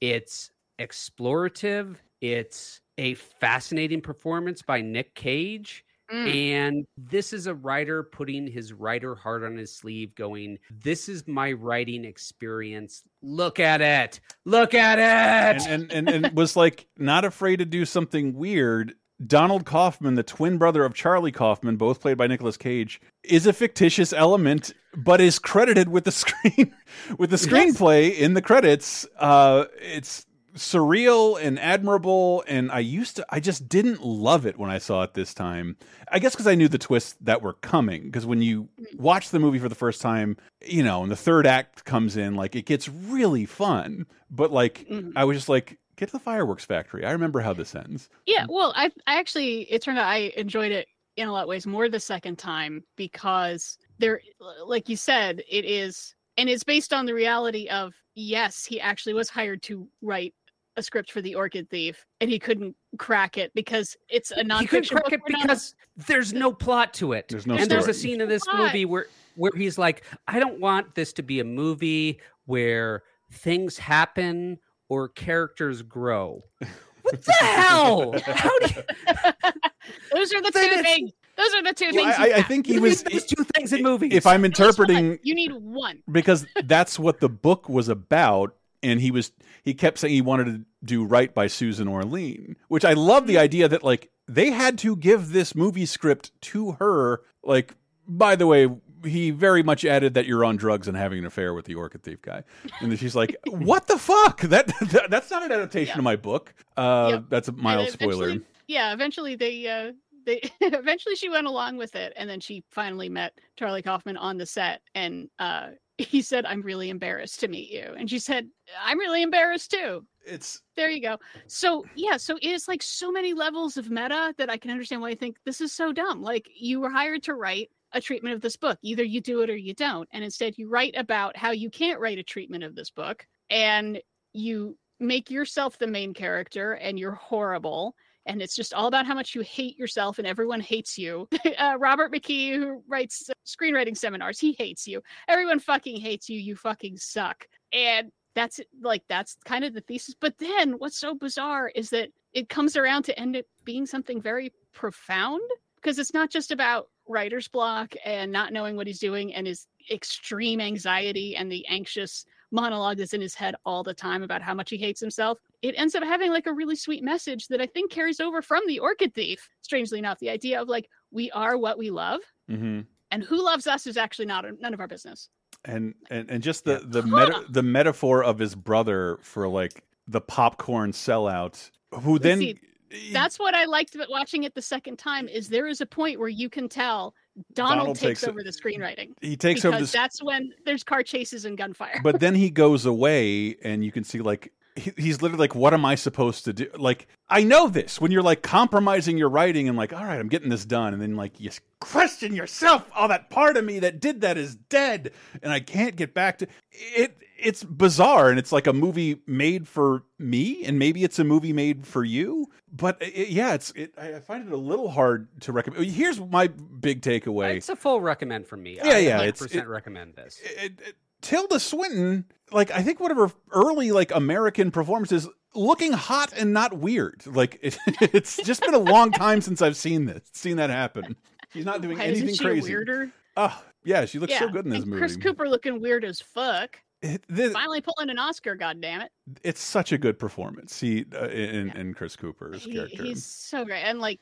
It's explorative. It's a fascinating performance by Nick Cage. Mm. And this is a writer putting his writer heart on his sleeve going, this is my writing experience. Look at it. Look at it. And and, and, and was like not afraid to do something weird. Donald Kaufman, the twin brother of Charlie Kaufman, both played by Nicolas Cage, is a fictitious element, but is credited with the screen with the screenplay yes. in the credits. Uh, it's surreal and admirable, and I used to, I just didn't love it when I saw it this time. I guess because I knew the twists that were coming. Because when you watch the movie for the first time, you know, and the third act comes in, like it gets really fun. But like, mm-hmm. I was just like, get to the fireworks factory. I remember how this ends. Yeah, well, I I actually, it turned out I enjoyed it in a lot of ways more the second time because there, like you said, it is, and it's based on the reality of, yes, he actually was hired to write a script for The Orchid Thief, and he couldn't crack it because it's a nonfiction. He couldn't crack it because there's no plot to it. There's no And story. There's a scene in this movie where where he's like, I don't want this to be a movie where things happen or characters grow. What the hell? How do you... Those are the that two is... things. Those are the two well, things. I, I think he you was those two things in movies. If I'm interpreting, you need one because that's what the book was about. And he was he kept saying he wanted to do right by Susan Orlean, which I love the idea that like they had to give this movie script to her. Like, by the way, he very much added that you're on drugs and having an affair with the Orchid Thief guy. And then she's like, what the fuck? That, that That's not an adaptation yeah. of my book. Uh, yep. That's a mild spoiler. Yeah, eventually they, uh, they eventually she went along with it. And then she finally met Charlie Kaufman on the set. And uh, he said, I'm really embarrassed to meet you. And she said, I'm really embarrassed too. It's there you go. So yeah, so it's like so many levels of meta that I can understand why I think this is so dumb. Like you were hired to write a treatment of this book. Either you do it or you don't. And instead you write about how you can't write a treatment of this book and you make yourself the main character and you're horrible. And it's just all about how much you hate yourself and everyone hates you. uh, Robert McKee, who writes screenwriting seminars, he hates you. Everyone fucking hates you. You fucking suck. And that's it. Like, that's kind of the thesis. But then what's so bizarre is that it comes around to end up being something very profound because it's not just about writer's block and not knowing what he's doing and his extreme anxiety and the anxious monologue that's in his head all the time about how much he hates himself. It ends up having like a really sweet message that I think carries over from The Orchid Thief. Strangely enough, the idea of like, we are what we love mm-hmm. and who loves us is actually not none of our business. And, and, and just the, the, meta- the metaphor of his brother for like the popcorn sellout who then... See, that's what I liked about watching it the second time is there is a point where you can tell Donald, Donald takes, takes over the screenwriting. He takes because over the... that's when there's car chases and gunfire. But then he goes away and you can see like, he, he's literally like, what am I supposed to do? Like, I know this when you're like compromising your writing and like, all right, I'm getting this done. And then like, you question yourself. All that part of me that did that is dead. And I can't get back to it. It's bizarre. And it's like a movie made for me. And maybe it's a movie made for you. But it, yeah, it's. It, I find it a little hard to recommend. Here's my big takeaway. It's a full recommend from me. Yeah, I yeah. one hundred percent it's, it, recommend this. It, it, it, Tilda Swinton, like, I think one of her early, like, American performances, looking hot and not weird. Like, it, it's just been a long time since I've seen this, seen that happen. She's not doing Why anything isn't she crazy. Weirder? Oh, yeah, she looks yeah. so good in this and movie. Chris Cooper looking weird as fuck. This, Finally pulling an Oscar, goddammit. It's such a good performance. He uh, in, yeah. in Chris Cooper's he, character. He's so great. And like,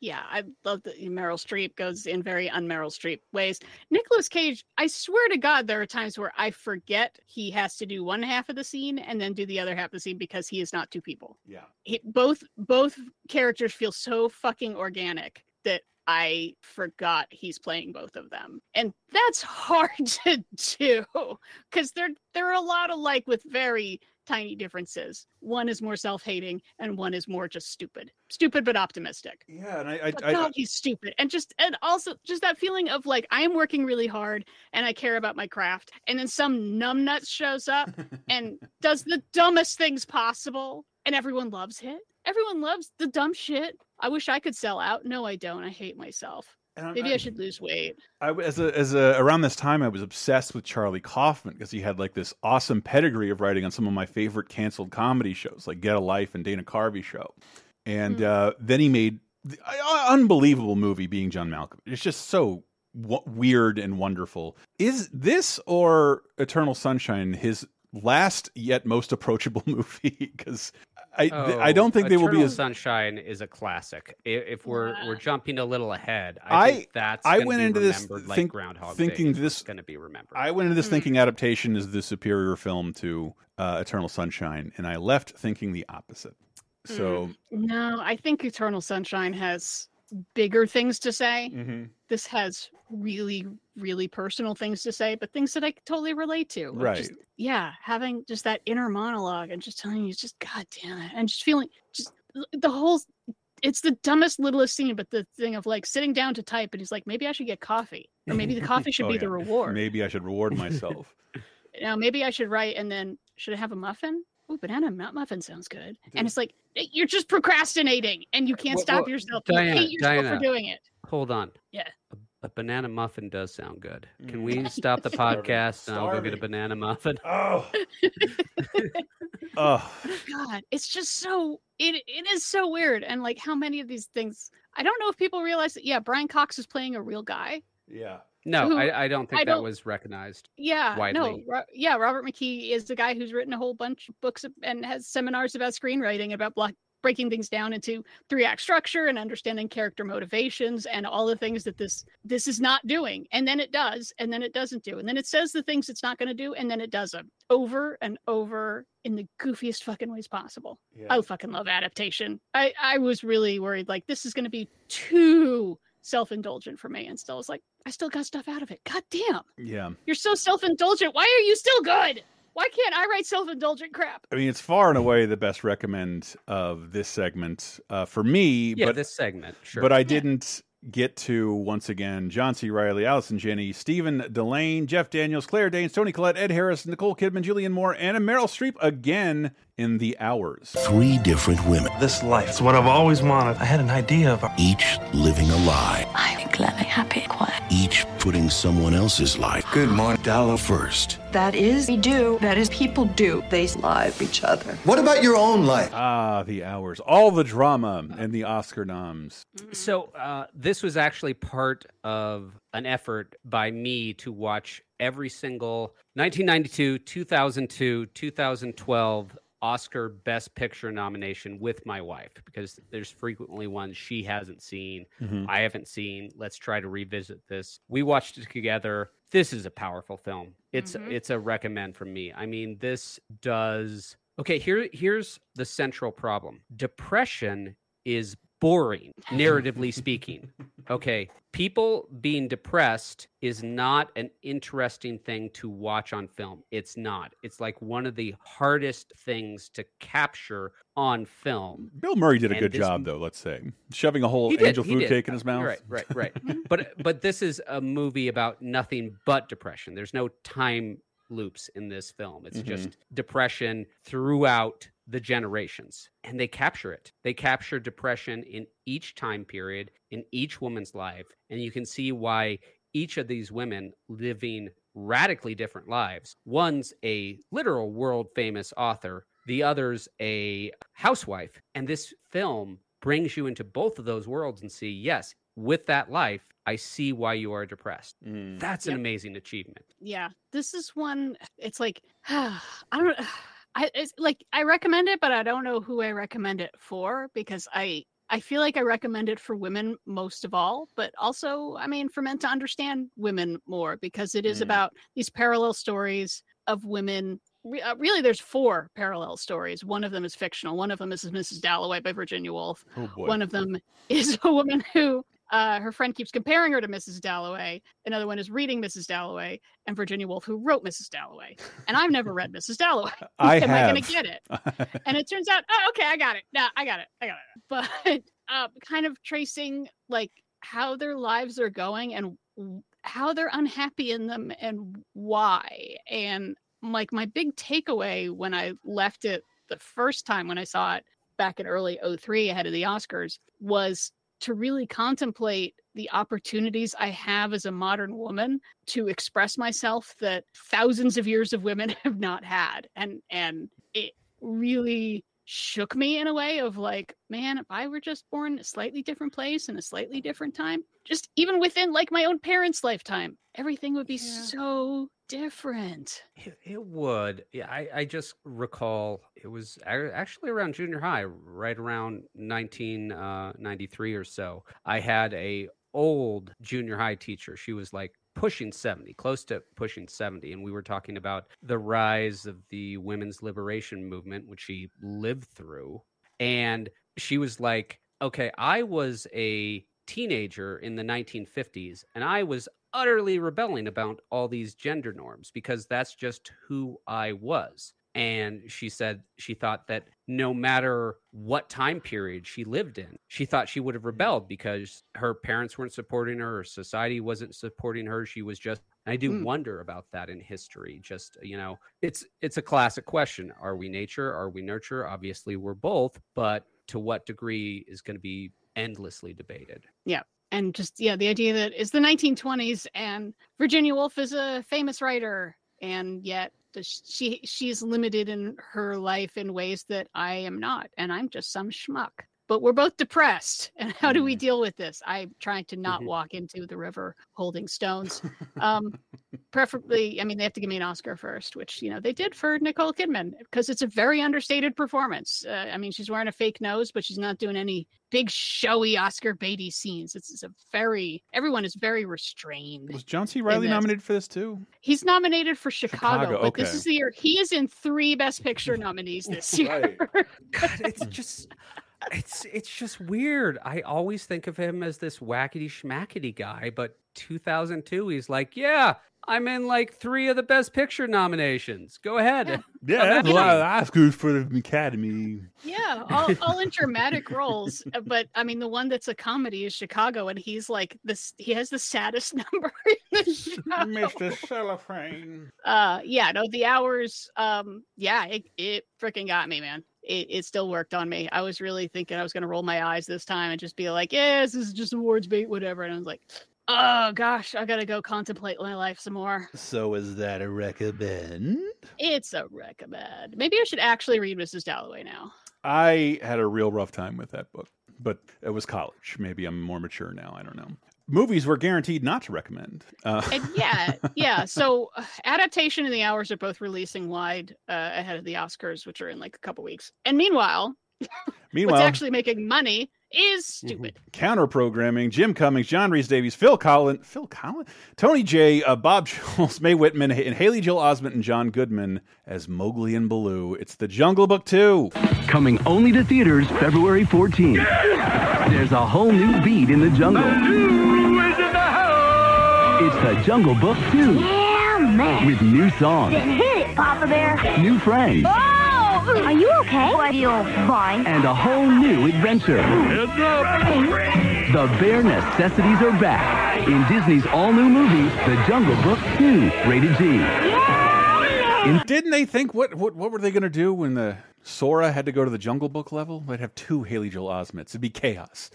yeah, I love that Meryl Streep goes in very un-Meryl Streep ways. Nicolas Cage, I swear to God, there are times where I forget he has to do one half of the scene and then do the other half of the scene because he is not two people. Yeah. He, both both characters feel so fucking organic that I forgot he's playing both of them. And that's hard to do because they're they're a lot alike with very tiny differences. One is more self-hating and one is more just stupid. Stupid but optimistic. Yeah, and I, I, but I God, I, he's stupid. And just and also just that feeling of like, I am working really hard and I care about my craft. And then some numbnut shows up and does the dumbest things possible and everyone loves it. Everyone loves the dumb shit. I wish I could sell out. No, I don't. I hate myself. And Maybe I, I should lose weight. I, as a, as a, around this time, I was obsessed with Charlie Kaufman because he had like this awesome pedigree of writing on some of my favorite canceled comedy shows, like Get a Life and Dana Carvey Show. And mm. uh, then he made the uh, unbelievable movie, Being John Malkovich. It's just so w- weird and wonderful. Is this or Eternal Sunshine his last yet most approachable movie? Because I oh, th- I don't think Eternal they will be as Sunshine is a classic. If we're yeah. we're jumping a little ahead, I, I think that's I went be into this th- like think, Groundhog thinking Day. This is going to be remembered. I went into this mm-hmm. thinking adaptation is the superior film to uh, Eternal Sunshine, and I left thinking the opposite. So mm-hmm. no, I think Eternal Sunshine has bigger things to say. Mm-hmm. This has really, really personal things to say, but things that I totally relate to. Right. Just, yeah. Having just that inner monologue and just telling you just, God damn it. And just feeling just the whole, it's the dumbest, littlest scene, but the thing of like sitting down to type and he's like, maybe I should get coffee or maybe the coffee should oh, be yeah. the reward. Maybe I should reward myself. Now, maybe I should write. And then should I have a muffin? Ooh, banana muffin sounds good. Dude. And it's like, you're just procrastinating and you can't well, stop well, yourself. Diana, you hate yourself Diana, for doing it. Hold on. Yeah. A, a banana muffin does sound good. Can we stop the podcast and I'll go get a banana muffin? Oh. oh. God, it's just so, it it is so weird. And like how many of these things, I don't know if people realize that, yeah, Brian Cox is playing a real guy. Yeah. No, who, I, I don't think I that don't, was recognized. Yeah, widely. no, Ro- yeah. Robert McKee is the guy who's written a whole bunch of books and has seminars about screenwriting, about block, breaking things down into three-act structure and understanding character motivations and all the things that this this is not doing. And then it does, and then it doesn't do, and then it says the things it's not going to do, and then it does them over and over in the goofiest fucking ways possible. Yeah. I fucking love adaptation. I I was really worried like this is going to be too self-indulgent for me, and still it's like I still got stuff out of it. God damn. Yeah. You're so self-indulgent. Why are you still good? Why can't I write self-indulgent crap? I mean, it's far and away the best recommend of this segment uh, for me. Yeah, but, this segment, sure. But I yeah. didn't get to, once again, John C. Reilly, Allison Janney, Stephen Delane, Jeff Daniels, Claire Danes, Toni Collette, Ed Harris, Nicole Kidman, Julianne Moore, and Meryl Streep again in the hours. Three different women. This life is what I've always wanted. I had an idea of each living a lie. I'm glad I'm happy. Quiet. Each putting someone else's life. Good morning, Dollar first. That is we do. That is people do. They lie to each other. What about your own life? Ah, the hours. All the drama and the Oscar noms. So uh, this was actually part of an effort by me to watch every single nineteen ninety-two, two thousand two, two thousand twelve Oscar Best Picture nomination with my wife, because there's frequently ones she hasn't seen, mm-hmm. I haven't seen. Let's try to revisit this. We watched it together. This is a powerful film. It's mm-hmm. it's a recommend from me. I mean, this does... Okay, here here's the central problem. Depression is boring, narratively speaking. Okay, people being depressed is not an interesting thing to watch on film. It's not. It's like one of the hardest things to capture on film. Bill Murray did a and good this, job, though, let's say. Shoving a whole did, angel food did. cake in his mouth. Right, right, right. but but this is a movie about nothing but depression. There's no time loops in this film. It's mm-hmm. just depression throughout the generations, and they capture it. They capture depression in each time period, in each woman's life, and you can see why each of these women living radically different lives. One's a literal world-famous author, the other's a housewife, and this film brings you into both of those worlds and see, yes, with that life, I see why you are depressed. Mm. That's yep. an amazing achievement. Yeah. This is one, it's like, I don't, I it's like, I recommend it, but I don't know who I recommend it for, because I, I feel like I recommend it for women most of all, but also, I mean, for men to understand women more, because it is mm. about these parallel stories of women. Really, there's four parallel stories. One of them is fictional. One of them is Missus Dalloway by Virginia Woolf. Oh, one of them is a woman who uh, her friend keeps comparing her to Missus Dalloway. Another one is reading Missus Dalloway, and Virginia Woolf, who wrote Missus Dalloway. And I've never read Missus Dalloway. I Am have. I going to get it? And it turns out, oh, okay, I got it. No, I got it. I got it. But uh, kind of tracing like how their lives are going and how they're unhappy in them and why. And like my big takeaway when I left it the first time when I saw it back in early oh three ahead of the Oscars was to really contemplate the opportunities I have as a modern woman to express myself that thousands of years of women have not had. And and it really shook me in a way of like, man, if I were just born in a slightly different place in a slightly different time, just even within like my own parents' lifetime, everything would be yeah. so different. It, it would. Yeah, I, I just recall it was actually around junior high, right around nineteen ninety-three or so. I had a old junior high teacher. She was like pushing seventy, close to pushing seventy. And we were talking about the rise of the women's liberation movement, which she lived through. And she was like, okay, I was a teenager in the nineteen fifties, and I was utterly rebelling about all these gender norms because that's just who I was. And she said she thought that no matter what time period she lived in, she thought she would have rebelled because her parents weren't supporting her, or society wasn't supporting her. She was just, and I do mm. wonder about that in history. Just, you know, it's it's a classic question. Are we nature? Are we nurture? Obviously, we're both, but to what degree is going to be endlessly debated. Yeah. And just, yeah, the idea that it's the nineteen twenties and Virginia Woolf is a famous writer, and yet she she's limited in her life in ways that I am not, and I'm just some schmuck. But we're both depressed, and how do we deal with this? I'm trying to not walk into the river holding stones. Um, preferably, I mean, they have to give me an Oscar first, which, you know, they did for Nicole Kidman, because it's a very understated performance. Uh, I mean, she's wearing a fake nose, but she's not doing any big showy Oscar Beatty scenes. It's, it's a very, everyone is very restrained. Was John C. Reilly nominated for this too? He's nominated for Chicago, Chicago but okay. This is the year. He is in three Best Picture nominees this year. Right. God, it's just... It's it's just weird. I always think of him as this wackety schmackety guy, but two thousand two, he's like, yeah, I'm in like three of the Best Picture nominations. Go ahead. Yeah, yeah that's a lot of Oscars for the Academy. Yeah, all, all in dramatic roles. But I mean, the one that's a comedy is Chicago, and he's like this. He has the saddest number in the show. Mister Cellophane. Uh, yeah, no, the hours. Um, yeah, it it freaking got me, man. It, it still worked on me. I was really thinking I was going to roll my eyes this time and just be like, yes, this is just awards bait, whatever. And I was like, oh gosh, I got to go contemplate my life some more. So is that a recommend? It's a recommend. Maybe I should actually read Missus Dalloway now. I had a real rough time with that book, but it was college. Maybe I'm more mature now. I don't know. Movies we're guaranteed not to recommend. Uh. And yeah, yeah. So uh, Adaptation and The Hours are both releasing wide uh, ahead of the Oscars, which are in like a couple weeks. And meanwhile, meanwhile, what's actually making money is stupid. Counter-programming, Jim Cummings, John Rhys-Davies, Phil Collins, Phil Collins, Tony Jay, uh, Bob Schultz, Mae Whitman, and Haley Joel Osment and John Goodman as Mowgli and Baloo. It's The Jungle Book two. Coming only to theaters February fourteenth. Yeah! There's a whole new beat in the jungle. Baloo is in the house! It's The Jungle Book two. Yeah, man. With new songs. Just hit it, Papa Bear. New friends. Oh! Are you okay? Oh, I feel fine. And a whole new adventure. It's a the bear necessities are back in Disney's all-new movie, The Jungle Book two, rated G. Yeah! In- Didn't they think, what, what, what were they going to do when the Sora had to go to the Jungle Book level? They'd have two Haley Joel Osments. It'd be chaos.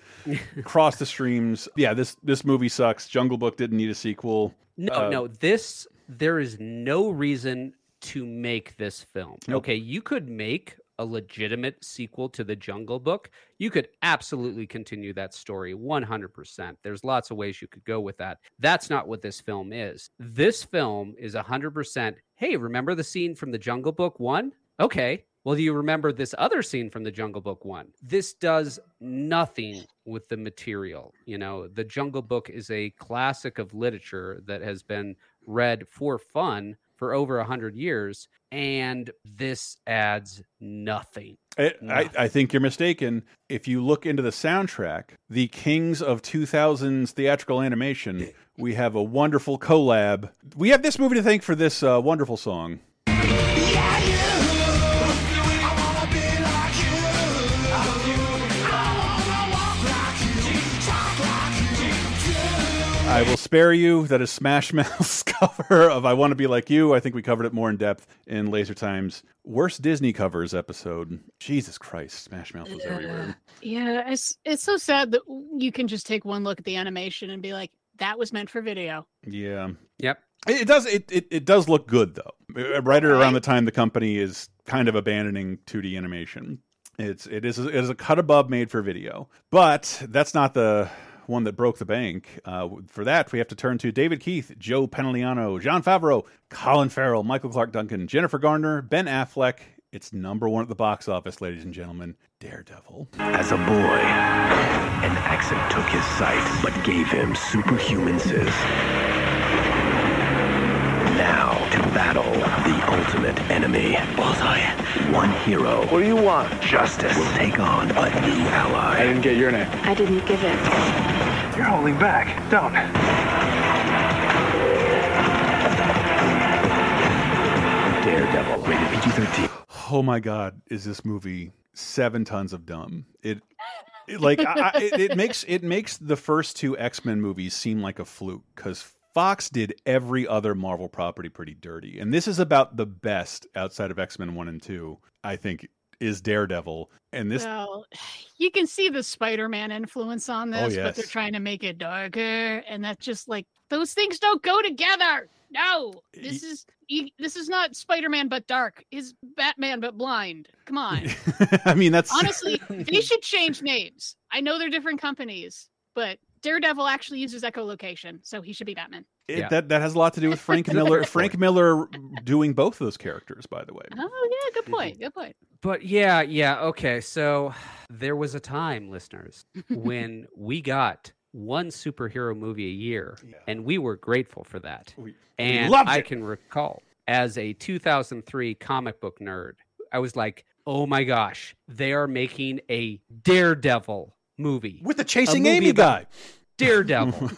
Cross the streams. Yeah, this, this movie sucks. Jungle Book didn't need a sequel. No, uh, no. This, there is no reason to make this film. Nope. Okay, you could make a legitimate sequel to The Jungle Book, you could absolutely continue that story one hundred percent. There's lots of ways you could go with that. That's not what this film is. This film is one hundred percent, hey, remember the scene from The Jungle Book one? Okay, well, do you remember this other scene from The Jungle Book one? This does nothing with the material. You know, The Jungle Book is a classic of literature that has been read for fun for over one hundred years, and this adds nothing. I, nothing. I, I think you're mistaken. If you look into the soundtrack, the Kings of two thousands theatrical animation, we have a wonderful collab. We have this movie to thank for this uh, wonderful song. Yeah, yeah. I will spare you. That is Smash Mouth's cover of I Want to Be Like You. I think we covered it more in depth in Laser Time's Worst Disney Covers episode. Jesus Christ, Smash Mouth was everywhere. Yeah, it's it's so sad that you can just take one look at the animation and be like, that was meant for video. Yeah. Yep. It, it does it, it it does look good, though. Right around the time the company is kind of abandoning two D animation. It's it is it is a cut above made for video. But that's not the one that broke the bank. Uh, for that, we have to turn to David Keith, Joe Pantoliano, John Favreau, Colin Farrell, Michael Clark Duncan, Jennifer Garner, Ben Affleck. It's number one at the box office, ladies and gentlemen, Daredevil. As a boy, an accident took his sight, but gave him superhuman senses. Now to battle the ultimate enemy. Bullseye. One hero. What do you want? Justice. Will take on a new ally. I didn't get your name. I didn't give it. You're holding back. Don't. Daredevil, rated P G thirteen. Oh my God, is this movie seven tons of dumb? It, it like I, I, it, it makes it makes the first two X-Men movies seem like a fluke because Fox did every other Marvel property pretty dirty, and this is about the best outside of X-Men one and two, I think. Is Daredevil, and this well, you can see the Spider-Man influence on this, oh, yes. But they're trying to make it darker, and that's just like those things don't go together. No, this he... is he, this is not Spider-Man but dark. Is Batman but blind? Come on. I mean, that's honestly they should change names. I know they're different companies, but Daredevil actually uses echolocation, so he should be Batman. It, yeah. That that has a lot to do with Frank Miller. Frank Miller doing both of those characters, by the way. Oh yeah, good point. Good point. But yeah, yeah, okay. So there was a time, listeners, when we got one superhero movie a year, yeah. And we were grateful for that. We, and we I it. can recall as a two thousand three comic book nerd, I was like, "Oh my gosh, they are making a Daredevil movie with the Chasing Amy guy." Daredevil.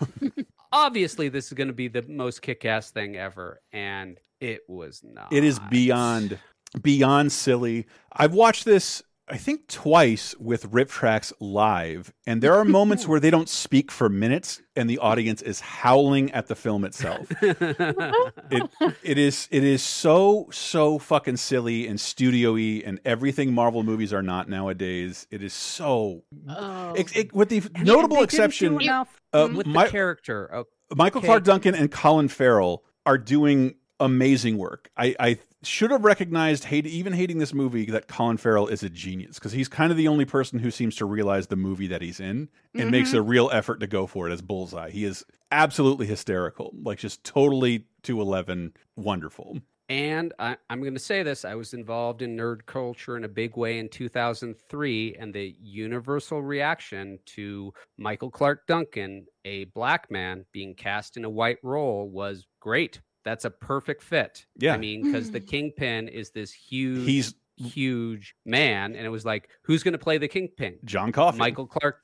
Obviously, this is going to be the most kick-ass thing ever, and it was not. It is beyond, beyond silly. I've watched this, I think, twice with Rip Tracks live, and there are moments where they don't speak for minutes, and the audience is howling at the film itself. it, it is, it is so, so fucking silly and studio-y, and everything Marvel movies are not nowadays. It is so, oh. it, it, with the and notable they exception. Didn't do enough. Uh, with my, the character, okay. Michael Clark Duncan and Colin Farrell are doing amazing work. I, I should have recognized, hate, even hating this movie, that Colin Farrell is a genius because he's kind of the only person who seems to realize the movie that he's in and mm-hmm. makes a real effort to go for it as Bullseye. He is absolutely hysterical, like just totally two eleven, wonderful. And I, I'm going to say this, I was involved in nerd culture in a big way in two thousand three, and the universal reaction to Michael Clark Duncan, a black man being cast in a white role, was great. That's a perfect fit. Yeah. I mean, because the Kingpin is this huge, He's... huge man, and it was like, who's going to play the Kingpin? John Coffey. Michael Clark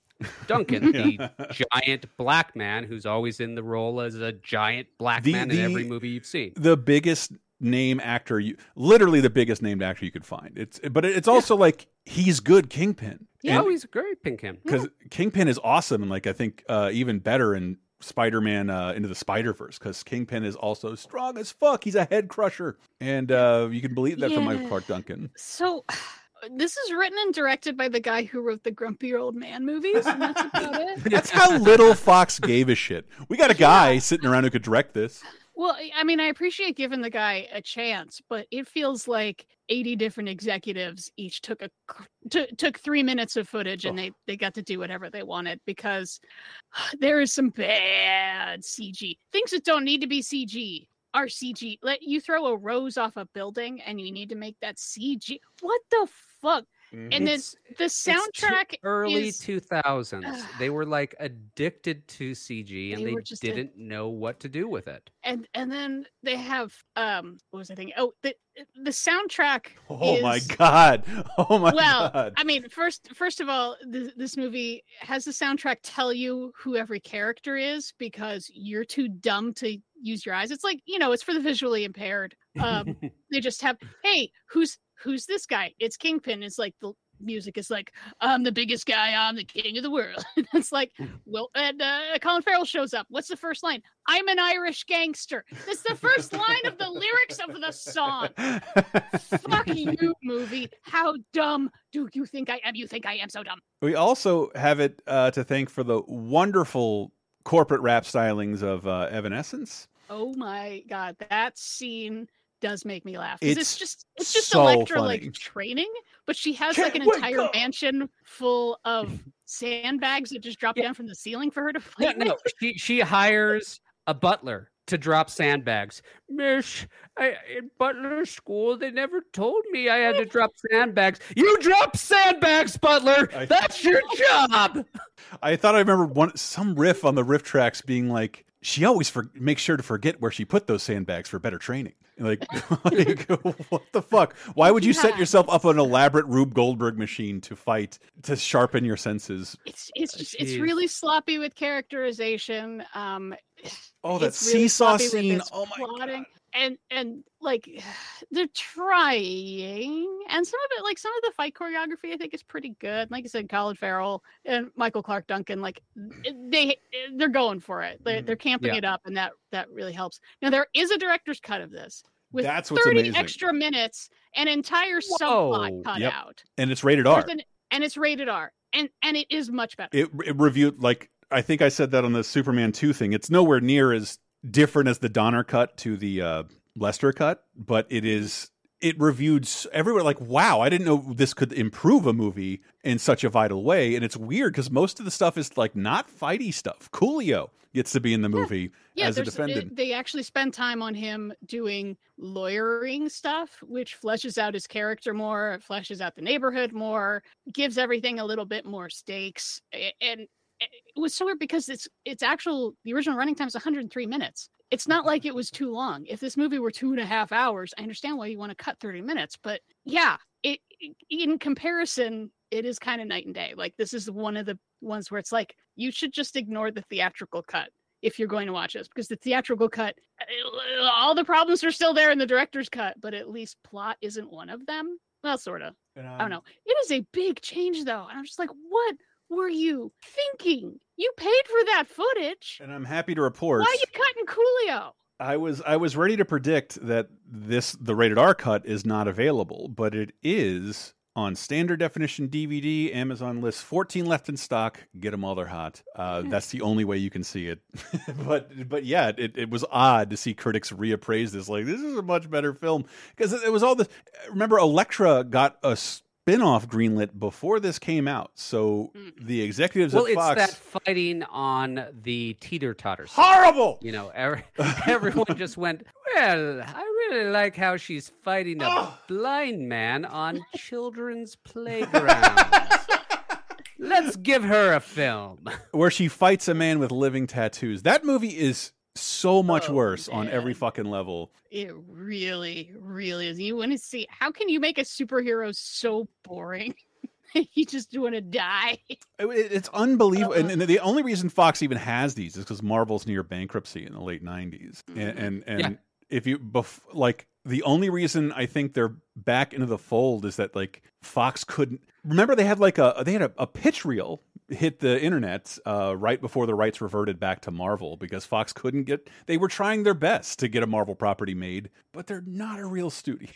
Duncan, yeah. The giant black man who's always in the role as a giant black the, man in the, every movie you've seen. The biggest... name actor you literally the biggest named actor you could find. It's but it's also yeah. like he's good Kingpin. Yeah, and, he's a great Kingpin because yeah. Kingpin is awesome and like I think uh, even better in Spider-Man uh, Into the Spider-Verse because Kingpin is also strong as fuck. He's a head crusher and uh, you can believe that yeah. from Michael Clark Duncan. So this is written and directed by the guy who wrote the Grumpy Old Man movies, and that's about it. That's how little Fox gave a shit. We got a guy yeah. sitting around who could direct this. Well, I mean, I appreciate giving the guy a chance, but it feels like eighty different executives each took a t- took three minutes of footage, oh. and they, they got to do whatever they wanted, because there is some bad C G. Things that don't need to be C G are C G. Let you throw a rose off a building and you need to make that C G. What the fuck? And then the soundtrack it's early is, two thousands. Uh, they were like addicted to C G, and they, they didn't a, know what to do with it. And and then they have um what was I thinking? Oh, the the soundtrack. Oh is, my god. Oh my well, god. Well, I mean, first first of all, th- this movie has the soundtrack tell you who every character is, because you're too dumb to use your eyes. It's like, you know, it's for the visually impaired. Um they just have, hey, who's Who's this guy? It's Kingpin. It's like the music is like, I'm the biggest guy. I'm the king of the world. It's like, well, and uh, Colin Farrell shows up. What's the first line? I'm an Irish gangster. That's the first line of the lyrics of the song. Fuck you, movie. How dumb do you think I am? You think I am so dumb. We also have it uh, to thank for the wonderful corporate rap stylings of uh, Evanescence. Oh my God. That scene does make me laugh. It's, it's just it's just so Electra funny. Like training, but she has Can't like an entire up. mansion full of sandbags that just drop yeah. down from the ceiling for her to play. Yeah, no, she she hires a butler to drop sandbags. Mish, I, in butler school, they never told me I had to drop sandbags. You drop sandbags, butler. I, That's your job. I thought I remembered one some riff on the riff tracks being like, she always for- makes sure to forget where she put those sandbags for better training. Like, like what the fuck? Why would you yeah. set yourself up an elaborate Rube Goldberg machine to fight, to sharpen your senses? It's it's just, it's really sloppy with characterization. Um, oh, that really seesaw scene. Oh, my plotting. God. And, and like, they're trying. And some of it, like, some of the fight choreography, I think is pretty good. Like I said, Colin Farrell and Michael Clark Duncan, like, they, they're going for it. They're, they're camping yeah. it up, and that, that really helps. Now, there is a director's cut of this with That's what's thirty amazing. Extra minutes, an entire Whoa. subplot cut yep. out. And it's rated R. An, and it's rated R. And and it is much better. It, it reviewed, like, I think I said that on the Superman two thing. It's nowhere near as different as the Donner cut to the uh, Lester cut, but it is it reviewed everywhere like, wow, I didn't know this could improve a movie in such a vital way. And it's weird because most of the stuff is like not fighty stuff. Coolio gets to be in the movie yeah. Yeah, as a defendant. They actually spend time on him doing lawyering stuff, which fleshes out his character more, fleshes out the neighborhood more, gives everything a little bit more stakes. And it was so weird because it's it's actual the original running time is one hundred three minutes. It's not like it was too long. If this movie were two and a half hours, I understand why you want to cut thirty minutes, but yeah, it, it in comparison, it is kind of night and day. Like, this is one of the ones where it's like, you should just ignore the theatrical cut if you're going to watch this, because the theatrical cut, all the problems are still there in the director's cut, but at least plot isn't one of them. Well, sort of. And, um... I don't know. It is a big change though, and I'm just like, what were you thinking? You paid for that footage, and I'm happy to report. Why are you cutting Coolio? I was I was ready to predict that this the rated R cut is not available, but it is on standard definition D V D. Amazon lists fourteen left in stock. Get them while they're hot. Uh, that's the only way you can see it. but but yeah, it it was odd to see critics reappraise this. Like, this is a much better film, because it, it was all this. Remember, Elektra got a spin-off greenlit before this came out, so the executives well, at Fox. Well, it's that fighting on the teeter-totter. Horrible! You know, every, everyone just went, well, I really like how she's fighting a oh. blind man on children's playgrounds. Let's give her a film. Where she fights a man with living tattoos. That movie is so much oh, worse man. on every fucking level. It really, really is. You want to see, how can you make a superhero so boring? You just want to die. It, it's unbelievable. Uh-huh. And, and the only reason Fox even has these is because Marvel's near bankruptcy in the late nineties. Mm-hmm. And and, and yeah. if you, bef- like, the only reason I think they're back into the fold is that, like, Fox couldn't. Remember, they had like a they had a, a pitch reel hit the internet uh, right before the rights reverted back to Marvel, because Fox couldn't get. They were trying their best to get a Marvel property made, but they're not a real studio.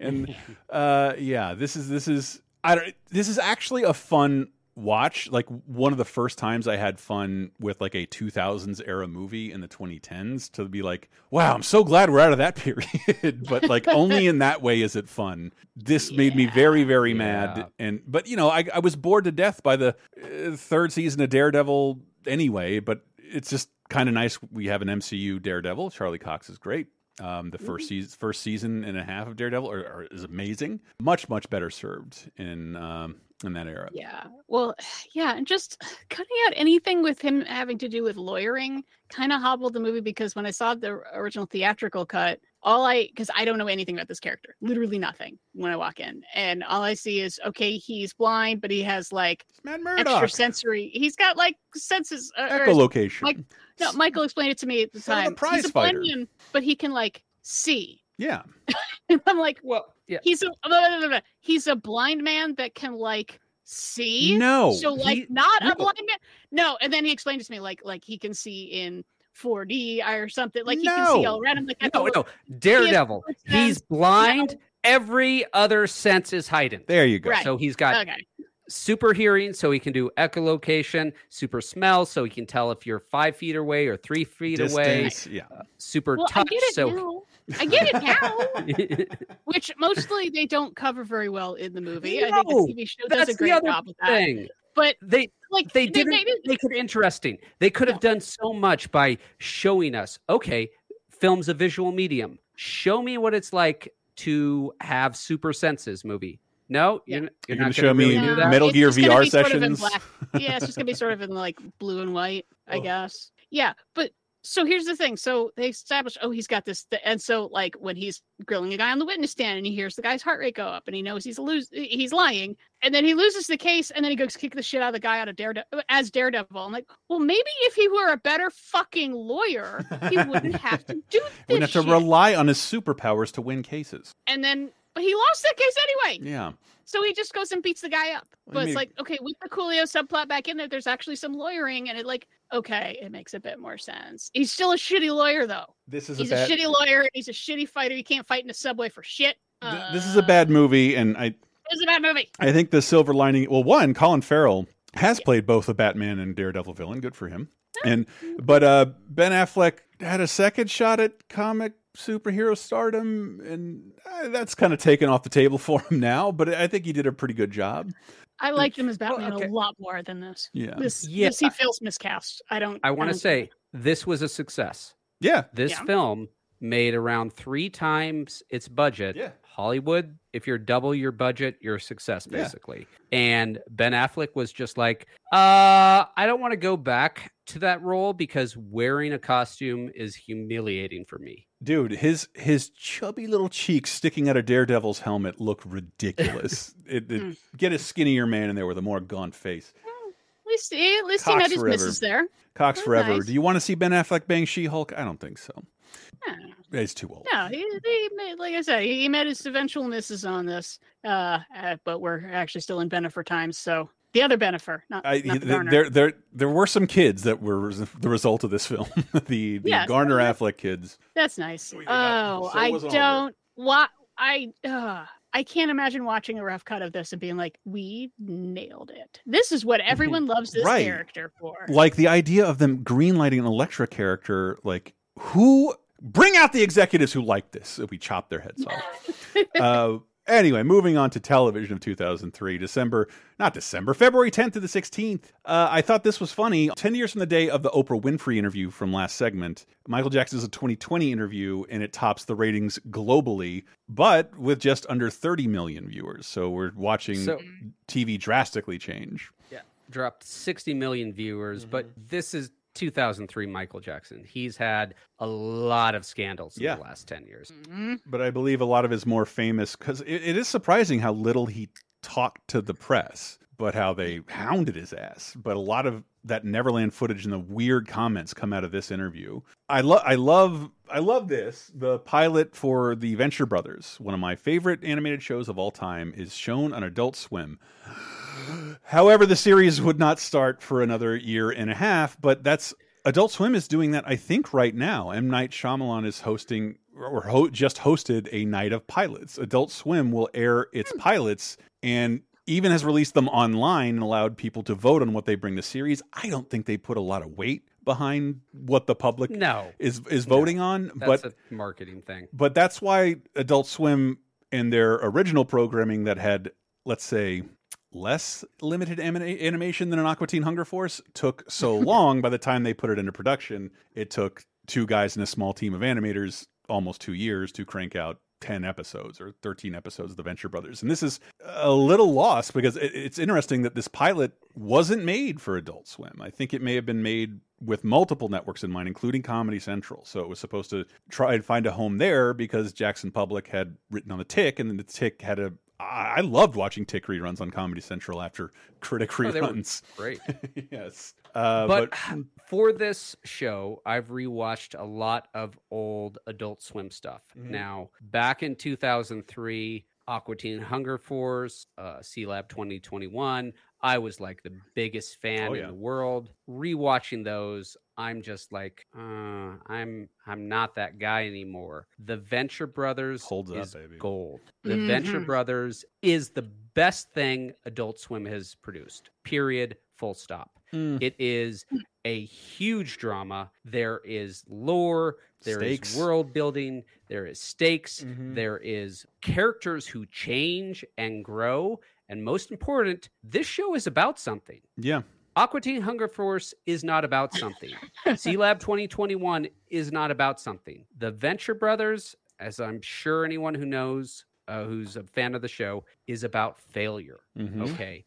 and uh, yeah, this is this is I don't. This is actually a fun watch, like one of the first times I had fun with like a two thousands era movie in the twenty tens, to be like, wow, I'm so glad we're out of that period. But like only in that way is it fun. This yeah. made me very, very yeah. mad. And but, you know, I, I was bored to death by the uh, third season of Daredevil anyway. But it's just kind of nice. We have an M C U Daredevil. Charlie Cox is great. Um, the first season, first season and a half of Daredevil are, are, is amazing. Much, much better served in um, in that era. Yeah, well, yeah, and just cutting out anything with him having to do with lawyering kind of hobbled the movie, because when I saw the original theatrical cut, all I, because I don't know anything about this character, literally nothing when I walk in, and all I see is, okay, he's blind, but he has like extra sensory. He's got like senses. Uh, Echolocation. Like, no, Michael explained it to me at the time. He's a prize fighter, but he can like see. Yeah. And I'm like, well, yeah. He's a blah, blah, blah, blah. He's a blind man that can like see. No. So like he, not no. a blind man. No. And then he explained it to me like like he can see in four D or something. Like he no. can see all around him. Like no, no. Daredevil. He he's blind. No. Every other sense is heightened. There you go. Right. So he's got. Okay. Super hearing, so he can do echolocation. Super smell, so he can tell if you're five feet away or three feet Distance, away. Yeah. Uh, super well, touch. I get it so now. I get it now. Which mostly they don't cover very well in the movie. No, I think the T V show does a great job with that. But they like they, they didn't. They, they, they could interesting. They could have no. done so much by showing us. Okay, film's a visual medium. Show me what it's like to have super senses. Movie. No, yeah. you're, you're not going to show me really no. Metal Gear V R sessions. Sort of yeah, it's just going to be sort of in like blue and white, I oh. guess. Yeah, but so here's the thing. So they establish, oh, he's got this. Th- and so like when he's grilling a guy on the witness stand and he hears the guy's heart rate go up and he knows he's lo- he's lying. And then he loses the case and then he goes kick the shit out of the guy out of Daredevil as Daredevil. I'm like, well, maybe if he were a better fucking lawyer, he wouldn't have to do this He wouldn't have to shit. rely on his superpowers to win cases. And then... But he lost that case anyway. Yeah. So he just goes and beats the guy up. But I mean, it's like, okay, with the Coolio subplot back in there, there's actually some lawyering, and it like, okay, it makes a bit more sense. He's still a shitty lawyer, though. This is he's a, bad... a shitty lawyer. He's a shitty fighter. You can't fight in a subway for shit. Uh, this is a bad movie, and I. This is a bad movie. I think the silver lining. Well, one, Colin Farrell has yeah. played both a Batman and Daredevil villain. Good for him. Oh. And but uh, Ben Affleck had a second shot at comic. superhero stardom, and uh, that's kind of taken off the table for him now, but I think he did a pretty good job. I liked him as Batman well, okay. a lot more than this. Yeah. This, yeah. this he feels miscast. I don't I want to say this was a success. Yeah. This yeah. film made around three times its budget. Yeah. Hollywood, if you're double your budget, you're a success, basically. Yeah. And Ben Affleck was just like, uh, I don't want to go back to that role because wearing a costume is humiliating for me. Dude, his his chubby little cheeks sticking out of Daredevil's helmet look ridiculous. it, it, get a skinnier man in there with a more gaunt face. Well, at least he, at least he had his missus there. Cox That's forever. Nice. Do you want to see Ben Affleck bang She-Hulk? I don't think so. Yeah. He's too old. No, he, he made, like I said, he met his eventual misses on this, uh, but we're actually still in Bennifer times, so the other Bennifer, not, I, not the Garner. There, there, there were some kids that were the result of this film, the, the yeah, Garner so, Affleck kids. That's nice. Oh, so I don't. Wa- I uh, I can't imagine watching a rough cut of this and being like, we nailed it. This is what everyone loves this right. character for. Like the idea of them greenlighting an Elektra character, like who. Bring out the executives who like this. We chop their heads off. uh, anyway, moving on to television of two thousand three, December, not December, February tenth to the sixteenth. Uh, I thought this was funny. Ten years from the day of the Oprah Winfrey interview from last segment, Michael Jackson's a twenty twenty interview, and it tops the ratings globally, but with just under thirty million viewers. So we're watching so, T V drastically change. Yeah, dropped sixty million viewers, mm-hmm. but this is two thousand three Michael Jackson. He's had a lot of scandals in yeah. the last ten years. Mm-hmm. But I believe a lot of his more famous, because it, it is surprising how little he talked to the press, but how they hounded his ass. But a lot of that Neverland footage and the weird comments come out of this interview. I love, I love, I love this. The pilot for the Venture Brothers, one of my favorite animated shows of all time, is shown on Adult Swim. However, the series would not start for another year and a half, but that's Adult Swim is doing that, I think, right now. M. Night Shyamalan is hosting or ho- just hosted a night of pilots. Adult Swim will air its pilots, and even has released them online and allowed people to vote on what they bring to series. I don't think they put a lot of weight behind what the public no. is is voting no. on. That's but, a marketing thing. But that's why Adult Swim and their original programming that had, let's say, less limited anim animation than an Aqua Teen Hunger Force took so long. By the time they put it into production, it took two guys and a small team of animators almost two years to crank out ten episodes or thirteen episodes of the Venture Brothers. And this is a little lost because it, it's interesting that this pilot wasn't made for Adult Swim. I think it may have been made with multiple networks in mind, including Comedy Central. So it was supposed to try and find a home there because Jackson Public had written on the Tick, and then the Tick had a... I loved watching Tick reruns on Comedy Central after critic reruns. Oh, great. Yes. Uh, but, but for this show, I've rewatched a lot of old Adult Swim stuff. Mm-hmm. Now, back in two thousand three, Aqua Teen Hunger Force, uh, C-Lab twenty twenty-one, I was like the biggest fan oh, yeah. in the world. Rewatching those, I'm just like, uh, I'm I'm not that guy anymore. The Venture Brothers Holds is up, baby. gold. The mm-hmm. Venture Brothers is the best thing Adult Swim has produced. Period. Full stop. Mm. It is a huge drama. There is lore. There stakes. is world building. There is stakes. Mm-hmm. There is characters who change and grow. And most important, this show is about something. Yeah. Aqua Teen Hunger Force is not about something. C-Lab twenty twenty-one is not about something. The Venture Brothers, as I'm sure anyone who knows, uh, who's a fan of the show, is about failure. Mm-hmm. Okay.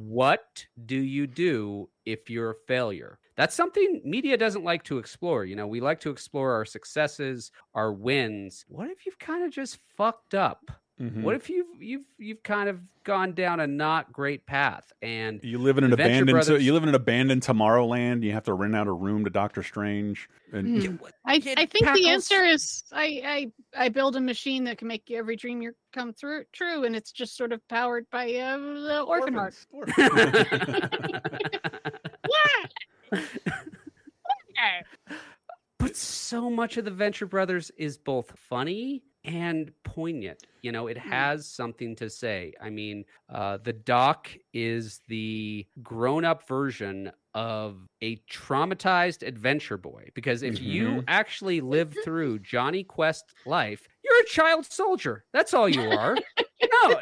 What do you do if you're a failure? That's something media doesn't like to explore. You know, we like to explore our successes, our wins. What if you've kind of just fucked up? Mm-hmm. What if you've you've you've kind of gone down a not great path, and you live in an abandoned Brothers... so you live in an abandoned Tomorrowland? You have to rent out a room to Doctor Strange. And mm. I I think tackles. the answer is I, I I build a machine that can make every dream you come through true, and it's just sort of powered by uh, the orphan heart. Yeah. But so much of the Venture Brothers is both funny and poignant. You know, it has something to say. I mean, uh, the doc is the grown-up version of a traumatized adventure boy. Because if mm-hmm. you actually live through Johnny Quest's life, you're a child soldier. That's all you are. No,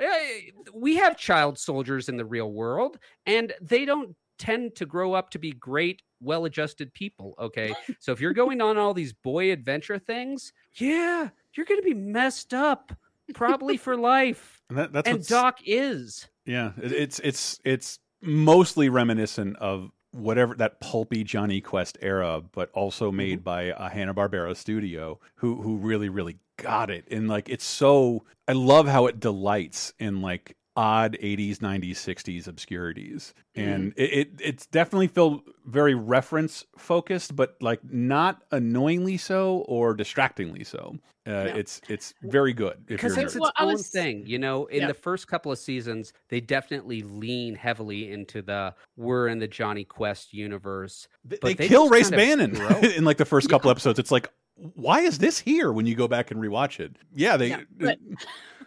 we have child soldiers in the real world, and they don't tend to grow up to be great, well-adjusted people, okay? So if you're going on all these boy adventure things, yeah, you're going to be messed up probably for life. And, that, that's and Doc is. Yeah, it, it's it's it's mostly reminiscent of whatever that pulpy Johnny Quest era, but also made by a Hanna-Barbera studio who who really, really got it. And like, it's so, I love how it delights in like odd eighties, nineties, sixties obscurities. And mm. it, it it's definitely felt very reference focused, but like not annoyingly so or distractingly so. Uh, no. It's it's very good. Because it's its well, own was... thing. You know, in yeah. the first couple of seasons, they definitely lean heavily into the we're in the Johnny Quest universe. They, but they, they kill Race Bannon in like the first couple yeah. episodes. It's like, why is this here when you go back and rewatch it? Yeah, they... Yeah, but...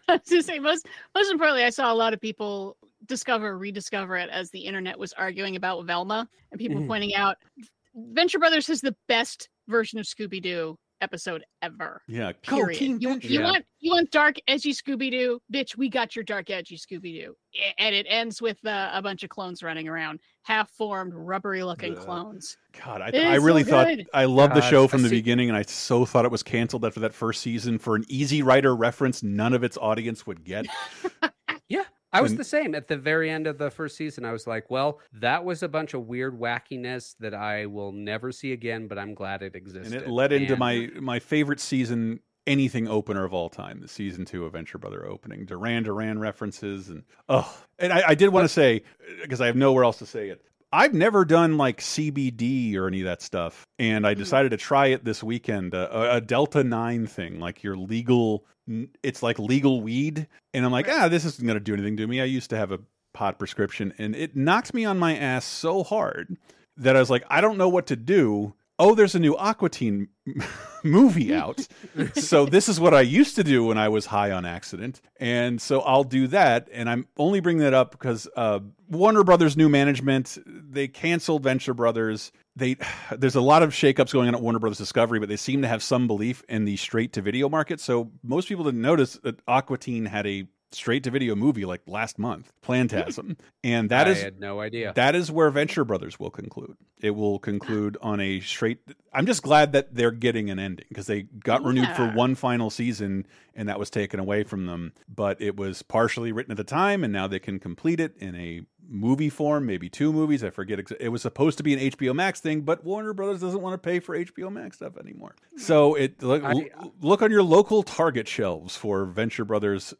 I was going to say, most, most importantly, I saw a lot of people discover, rediscover it as the internet was arguing about Velma, and people mm. pointing out Venture Brothers has the best version of Scooby-Doo episode ever. Yeah, period. You, you yeah. want you want dark, edgy Scooby-Doo? Bitch, we got your dark, edgy Scooby-Doo. And it ends with uh, a bunch of clones running around, half-formed, rubbery-looking yeah. clones. God, I, I really so thought I loved God, the show from I the see. beginning, and I so thought it was canceled after that first season for an Easy Rider reference none of its audience would get. Yeah. I was the same at the very end of the first season. I was like, well, that was a bunch of weird wackiness that I will never see again, but I'm glad it existed. And it led into and... my, my favorite season, anything opener of all time, the season two of Venture Brother opening. Duran Duran references. And oh, and I, I did want to say, because I have nowhere else to say it, I've never done like C B D or any of that stuff. And I decided to try it this weekend, a, a Delta nine thing, like your legal, it's like legal weed. And I'm like, ah, this isn't going to do anything to me. I used to have a pot prescription, and it knocked me on my ass so hard that I was like, I don't know what to do. oh, there's a new Aqua Teen movie out. So this is what I used to do when I was high on accident. And so I'll do that. And I'm only bringing that up because uh, Warner Brothers' new management, they canceled Venture Brothers. They, there's a lot of shakeups going on at Warner Brothers Discovery, but they seem to have some belief in the straight-to-video market. So most people didn't notice that Aqua Teen had a straight-to-video movie like last month, Plantasm. And that I is, had no idea. That is where Venture Brothers will conclude. It will conclude on a straight... I'm just glad that they're getting an ending because they got renewed yeah. for one final season and that was taken away from them. But it was partially written at the time and now they can complete it in a movie form, maybe two movies. I forget. It was supposed to be an H B O Max thing, but Warner Brothers doesn't want to pay for H B O Max stuff anymore. So it look, I, look on your local Target shelves for Venture Brothers...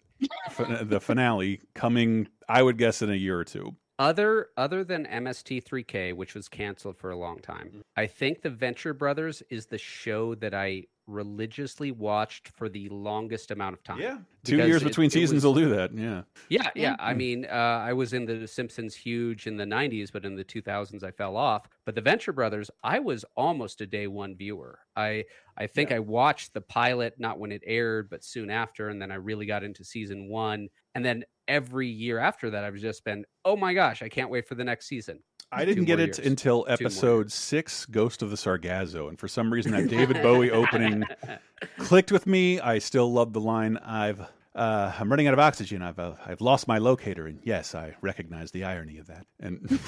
the finale coming, I would guess, in a year or two. Other other than M S T three K, which was canceled for a long time, I think the Venture Brothers is the show that I religiously watched for the longest amount of time. Yeah, two years it, between it seasons will do that. Yeah, yeah, yeah. I mean, uh, I was in The Simpsons huge in the nineties, but in the two thousands I fell off. But the Venture Brothers, I was almost a day one viewer. I I think yeah. I watched the pilot, not when it aired, but soon after, and then I really got into season one. And then every year after that, I've just been, oh my gosh, I can't wait for the next season. I didn't get it years. until episode six, Ghost of the Sargasso. And for some reason, that David Bowie opening clicked with me. I still love the line, I've, uh, I'm running out of oxygen. I've uh, I've lost my locator. And yes, I recognize the irony of that. And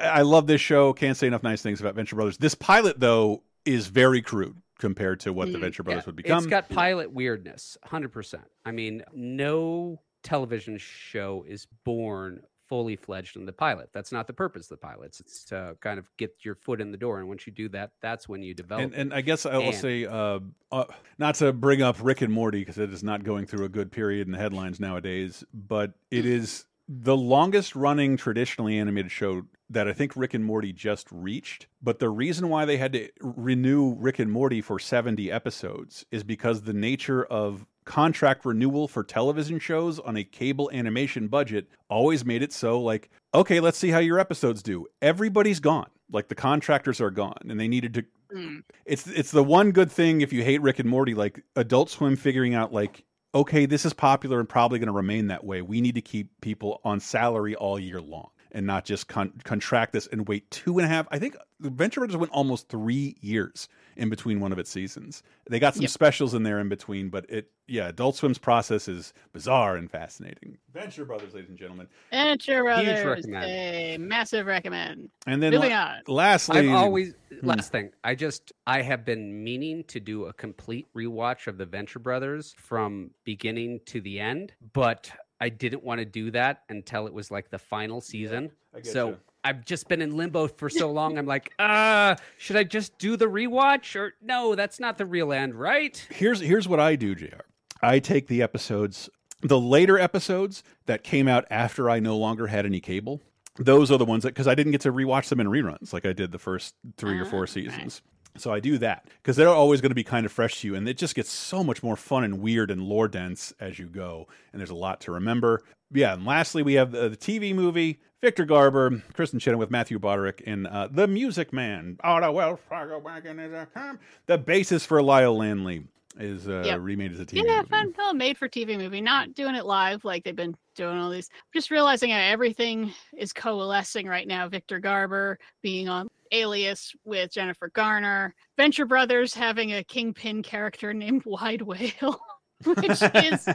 I love this show. Can't say enough nice things about Venture Brothers. This pilot, though, is very crude compared to what the Venture Brothers yeah. would become. It's got pilot weirdness, one hundred percent. I mean, no television show is born fully fledged in the pilot. That's not the purpose of the pilots. It's to kind of get your foot in the door. And once you do that, that's when you develop. And, and I guess I will and, say, uh, uh, not to bring up Rick and Morty, because it is not going through a good period in the headlines nowadays, but it is the longest running traditionally animated show that I think Rick and Morty just reached. But the reason why they had to renew Rick and Morty for seventy episodes is because the nature of contract renewal for television shows on a cable animation budget always made it so, like, okay, let's see how your episodes do. Everybody's gone. Like, the contractors are gone, and they needed to... Mm. It's, it's the one good thing, if you hate Rick and Morty, like, Adult Swim figuring out, like, okay, this is popular and probably going to remain that way. We need to keep people on salary all year long. And not just con contract this and wait two and a half. I think Venture Brothers went almost three years in between one of its seasons. They got some yep. specials in there in between, but it, yeah, Adult Swim's process is bizarre and fascinating. Venture Brothers, ladies and gentlemen. Venture Brothers, huge recommend. A massive recommend. And then la on. lastly, I've always hmm. last thing. I just I have been meaning to do a complete rewatch of the Venture Brothers from beginning to the end, but I didn't want to do that until it was like the final season. Yeah, so you. I've just been in limbo for so long. I'm like, uh, should I just do the rewatch? Or no, that's not the real end, right? Here's here's what I do, J R. I take the episodes, the later episodes that came out after I no longer had any cable. Those are the ones that, because I didn't get to rewatch them in reruns like I did the first three uh, or four seasons. Right. So I do that because they're always going to be kind of fresh to you. And it just gets so much more fun and weird and lore dense as you go. And there's a lot to remember. Yeah. And lastly, we have the, the T V movie, Victor Garber, Kristen Chenoweth, Matthew Broderick, and uh, The Music Man. Oh, the Welsh Fargo wagon is a com. The basis for Lyle Lanley is uh, yep. remade as a T V yeah, movie. Yeah, fun film made for T V movie. Not doing it live like they've been doing all these. Just realizing how everything is coalescing right now. Victor Garber being on Alias with Jennifer Garner, Venture Brothers having a kingpin character named Wide Whale, which is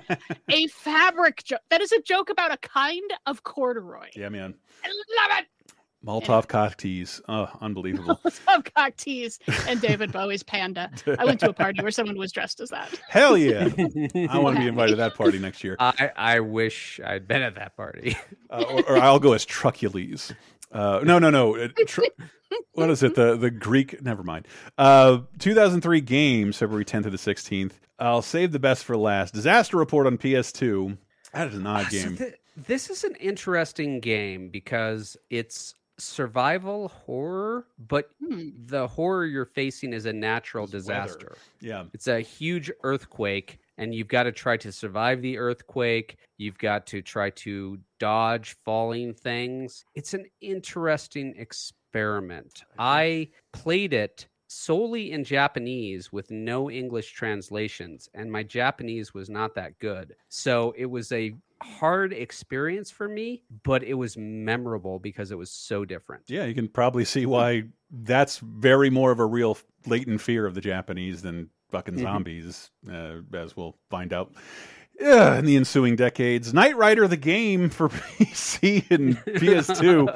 a fabric joke. That is a joke about a kind of corduroy. Yeah, man. I love it. Molotov and cock tease. Oh, unbelievable. Molotov cock tease and David Bowie's panda. I went to a party where someone was dressed as that. Hell yeah. I want to be invited to that party next year. I, I wish I'd been at that party. Uh, or, or I'll go as Trucules. Uh, no, no, no. Uh, what is it? The the Greek? Never mind. Uh, two thousand three games, February tenth to the sixteenth. I'll save the best for last. Disaster Report on P S two. That is an odd uh, game. So th this is an interesting game because it's survival horror, but hmm. the horror you're facing is a natural it's disaster. Weather. Yeah, it's a huge earthquake. And you've got to try to survive the earthquake. You've got to try to dodge falling things. It's an interesting experience. experiment. I played it solely in Japanese with no English translations, and my Japanese was not that good. So it was a hard experience for me, but it was memorable because it was so different. Yeah, you can probably see why that's very more of a real latent fear of the Japanese than fucking zombies, uh, as we'll find out. Yeah, in the ensuing decades. Knight Rider the game for P C and P S two,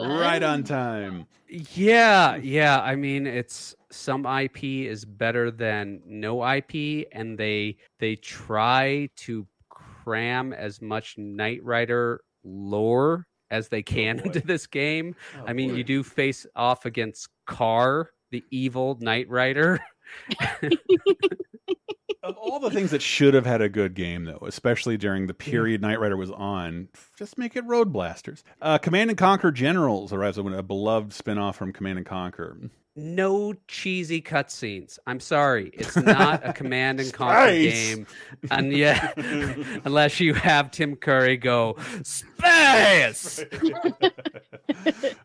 right on time. Yeah, yeah. I mean, it's some I P is better than no I P, and they they try to cram as much Knight Rider lore as they can oh, into this game. Oh, I mean, boy. You do face off against Carr, the evil Knight Rider. Of all the things that should have had a good game, though, especially during the period Knight Rider was on, just make it Road Blasters. Uh, Command and Conquer Generals arrives with a beloved spinoff from Command and Conquer. No cheesy cutscenes. I'm sorry. It's not a Command and Conquer Spice. Game. And yeah, unless you have Tim Curry go, Space!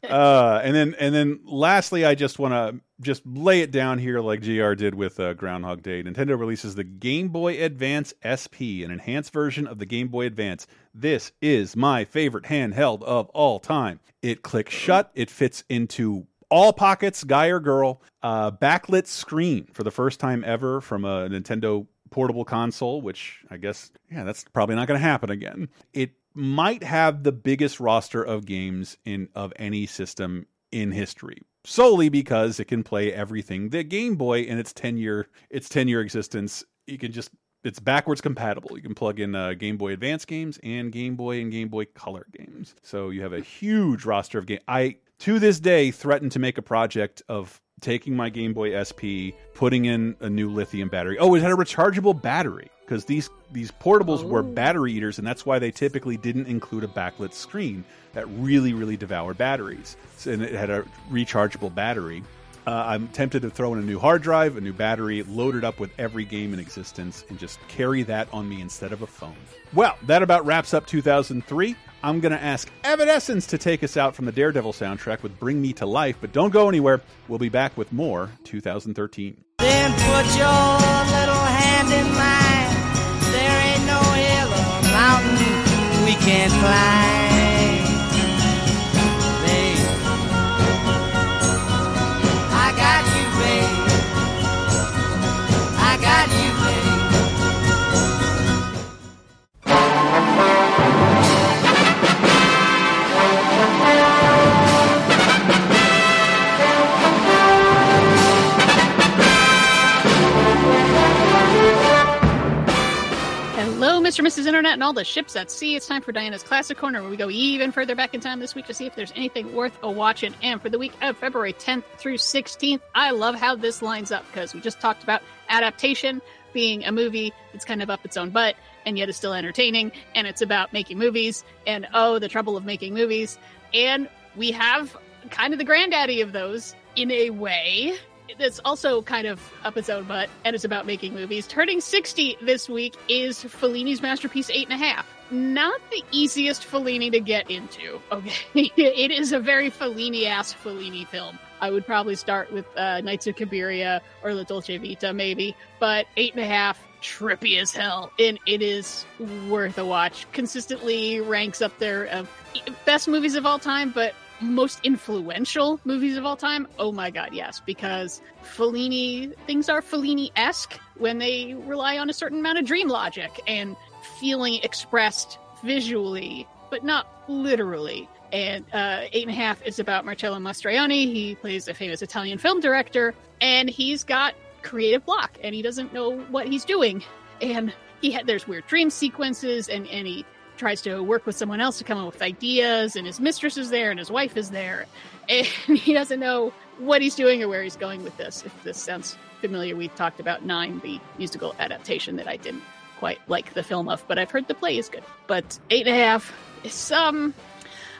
uh, and then, and then lastly, I just want to just lay it down here like G R did with uh, Groundhog Day. Nintendo releases the Game Boy Advance S P, an enhanced version of the Game Boy Advance. This is my favorite handheld of all time. It clicks shut. It fits into all pockets, guy or girl, uh, backlit screen for the first time ever from a Nintendo portable console, which I guess, yeah, that's probably not going to happen again. It might have the biggest roster of games in of any system in history, solely because it can play everything. The Game Boy in its ten-year its ten-year existence, you can just it's backwards compatible. You can plug in uh, Game Boy Advance games and Game Boy and Game Boy Color games. So you have a huge roster of games. I to this day threatened to make a project of taking my Game Boy S P, putting in a new lithium battery. Oh, it had a rechargeable battery because these these portables oh. were battery eaters, and that's why they typically didn't include a backlit screen that really, really devoured batteries. And it had a rechargeable battery. Uh, I'm tempted to throw in a new hard drive, a new battery, load it up with every game in existence, and just carry that on me instead of a phone. Well, that about wraps up two thousand three. I'm going to ask Evanescence to take us out from the Daredevil soundtrack with Bring Me to Life, but don't go anywhere. We'll be back with more two thousand thirteen. Then put your little hand in mine. There ain't no hill or mountain we can't climb. Mister and Missus Internet and all the ships at sea. It's time for Diana's Classic Corner, where we go even further back in time this week to see if there's anything worth a watching. And for the week of February tenth through sixteenth, I love how this lines up, because we just talked about adaptation being a movie that's kind of up its own butt, and yet is still entertaining, and it's about making movies, and oh, the trouble of making movies. And we have kind of the granddaddy of those, in a way. It's also kind of up its own butt, and it's about making movies. Turning sixty this week is Fellini's masterpiece Eight and a Half. Not the easiest Fellini to get into, okay? It is a very Fellini-ass Fellini film. I would probably start with uh, Knights of Cabiria or La Dolce Vita, maybe. But Eight and a Half, trippy as hell, and it is worth a watch. Consistently ranks up there of best movies of all time, but most influential movies of all time. Oh my god, yes, because Fellini, things are Fellini-esque when they rely on a certain amount of dream logic and feeling expressed visually, but not literally. And uh, Eight and a Half is about Marcello Mastroianni. He plays a famous Italian film director, and he's got creative block, and he doesn't know what he's doing. And he had there's weird dream sequences, and, and he tries to work with someone else to come up with ideas, and his mistress is there and his wife is there, and he doesn't know what he's doing or where he's going with this. If this sounds familiar, we talked about Nine, the musical adaptation that I didn't quite like the film of, but I've heard the play is good. But Eight and a Half is um,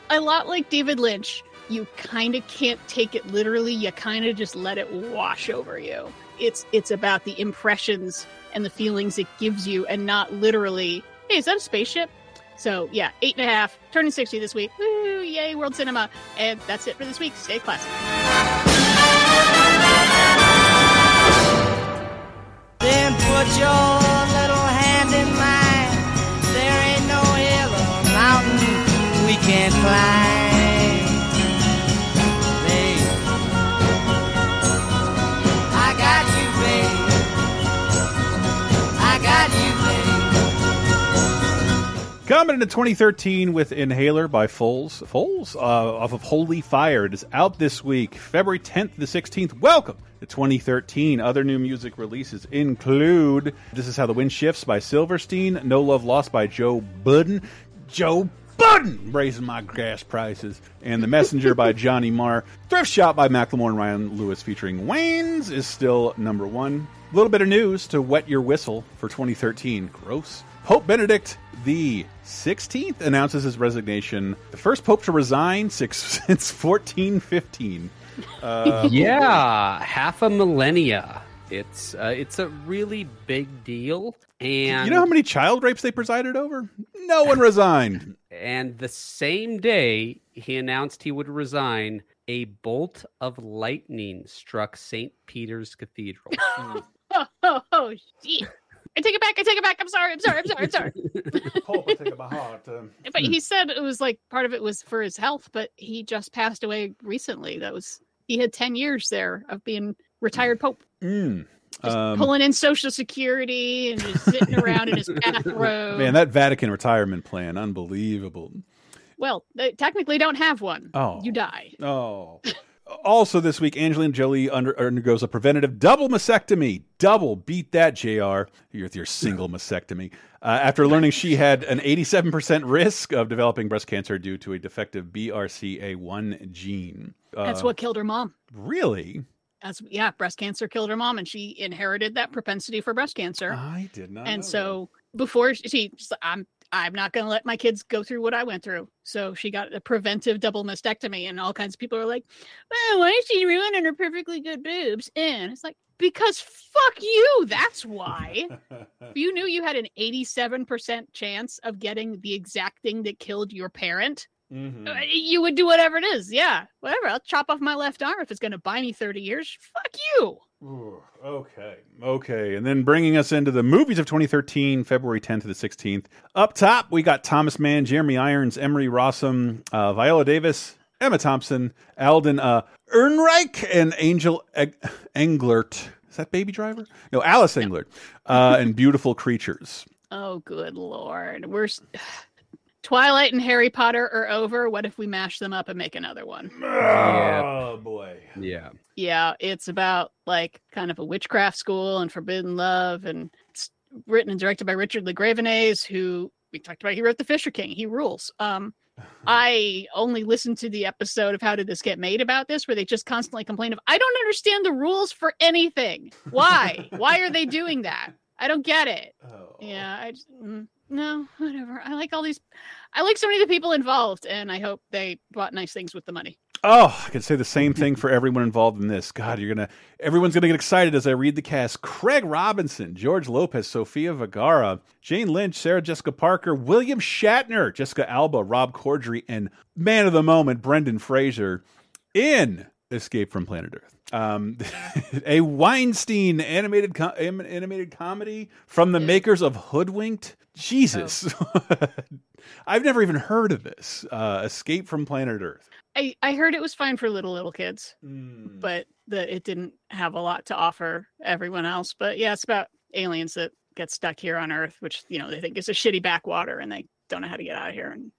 a lot like David Lynch. You kind of can't take it literally. You kind of just let it wash over you. It's, it's about the impressions and the feelings it gives you, and not literally, hey, is that a spaceship? So yeah, eight and a half, turning sixty this week. Woo, yay, world cinema. And that's it for this week. Stay classic. Then put your little hand in mine. There ain't no hill or mountain we can't climb. Babe, I got you, babe. I got you, babe. Coming into twenty thirteen with Inhaler by Foles. Foles uh, off of Holy Fire. It is out this week, February tenth to the sixteenth. Welcome to twenty thirteen. Other new music releases include This Is How the Wind Shifts by Silverstein, No Love Lost by Joe Budden. Joe Budden raising my gas prices. And The Messenger by Johnny Marr. Thrift Shop by Macklemore and Ryan Lewis featuring Wayans is still number one. A little bit of news to wet your whistle for twenty thirteen. Gross. Pope Benedict the sixteenth announces his resignation. The first pope to resign six, since fourteen fifteen. Uh, yeah, half a millennia. It's uh, it's a really big deal. And you know how many child rapes they presided over? No one resigned. And the same day he announced he would resign, a bolt of lightning struck Saint Peter's Cathedral. oh, oh, oh, shit. I take it back. I take it back. I'm sorry. I'm sorry. I'm sorry. I'm sorry. I take it by heart. Um, but he said it was like part of it was for his health, but he just passed away recently. That was he had ten years there of being retired Pope. Mm. Just um, pulling in Social Security and just sitting around in his bathrobe. Man, that Vatican retirement plan. Unbelievable. Well, they technically don't have one. Oh, you die. Oh. Also this week, Angelina Jolie under, undergoes a preventative double mastectomy. Double. Beat that, J R. You're with your single mastectomy. Uh, after learning she had an eighty-seven percent risk of developing breast cancer due to a defective B R C A one gene. Uh, That's what killed her mom. Really? That's, yeah, breast cancer killed her mom, and she inherited that propensity for breast cancer. I did not And know so that. Before she... I'm. I'm not going to let my kids go through what I went through. So she got a preventive double mastectomy, and all kinds of people are like, well, why is she ruining her perfectly good boobs? And it's like, because fuck you. That's why. You knew you had an eighty-seven percent chance of getting the exact thing that killed your parent. Mm-hmm. You would do whatever it is. Yeah, whatever. I'll chop off my left arm if it's going to buy me thirty years. Fuck you. Ooh, okay. Okay. And then bringing us into the movies of twenty thirteen, February tenth to the sixteenth. Up top, we got Thomas Mann, Jeremy Irons, Emery Rossum, uh, Viola Davis, Emma Thompson, Alden uh, Ehrenreich, and Angel e- Englert. Is that Baby Driver? No, Alice Englert. Uh, and Beautiful Creatures. Oh, good Lord. We're... Twilight and Harry Potter are over. What if we mash them up and make another one? Oh, yeah. Boy. Yeah. Yeah, it's about like kind of a witchcraft school and forbidden love. And it's written and directed by Richard Le Gravenaise, who we talked about. He wrote The Fisher King. He rules. Um, I only listened to the episode of How Did This Get Made about this, where they just constantly complain of, I don't understand the rules for anything. Why? Why are they doing that? I don't get it. Oh. Yeah, I just... Mm. No, whatever. I like all these. I like so many of the people involved, and I hope they bought nice things with the money. Oh, I could say the same thing for everyone involved in this. God, you're gonna. Everyone's gonna get excited as I read the cast: Craig Robinson, George Lopez, Sofia Vergara, Jane Lynch, Sarah Jessica Parker, William Shatner, Jessica Alba, Rob Corddry, and man of the moment, Brendan Fraser, in Escape from Planet Earth. Um, a Weinstein animated com- animated comedy from the makers of Hoodwinked. Jesus. Oh. I've never even heard of this. Uh, Escape from Planet Earth. I, I heard it was fine for little, little kids, mm. but that it didn't have a lot to offer everyone else. But yeah, it's about aliens that get stuck here on Earth, which, you know, they think is a shitty backwater and they don't know how to get out of here. And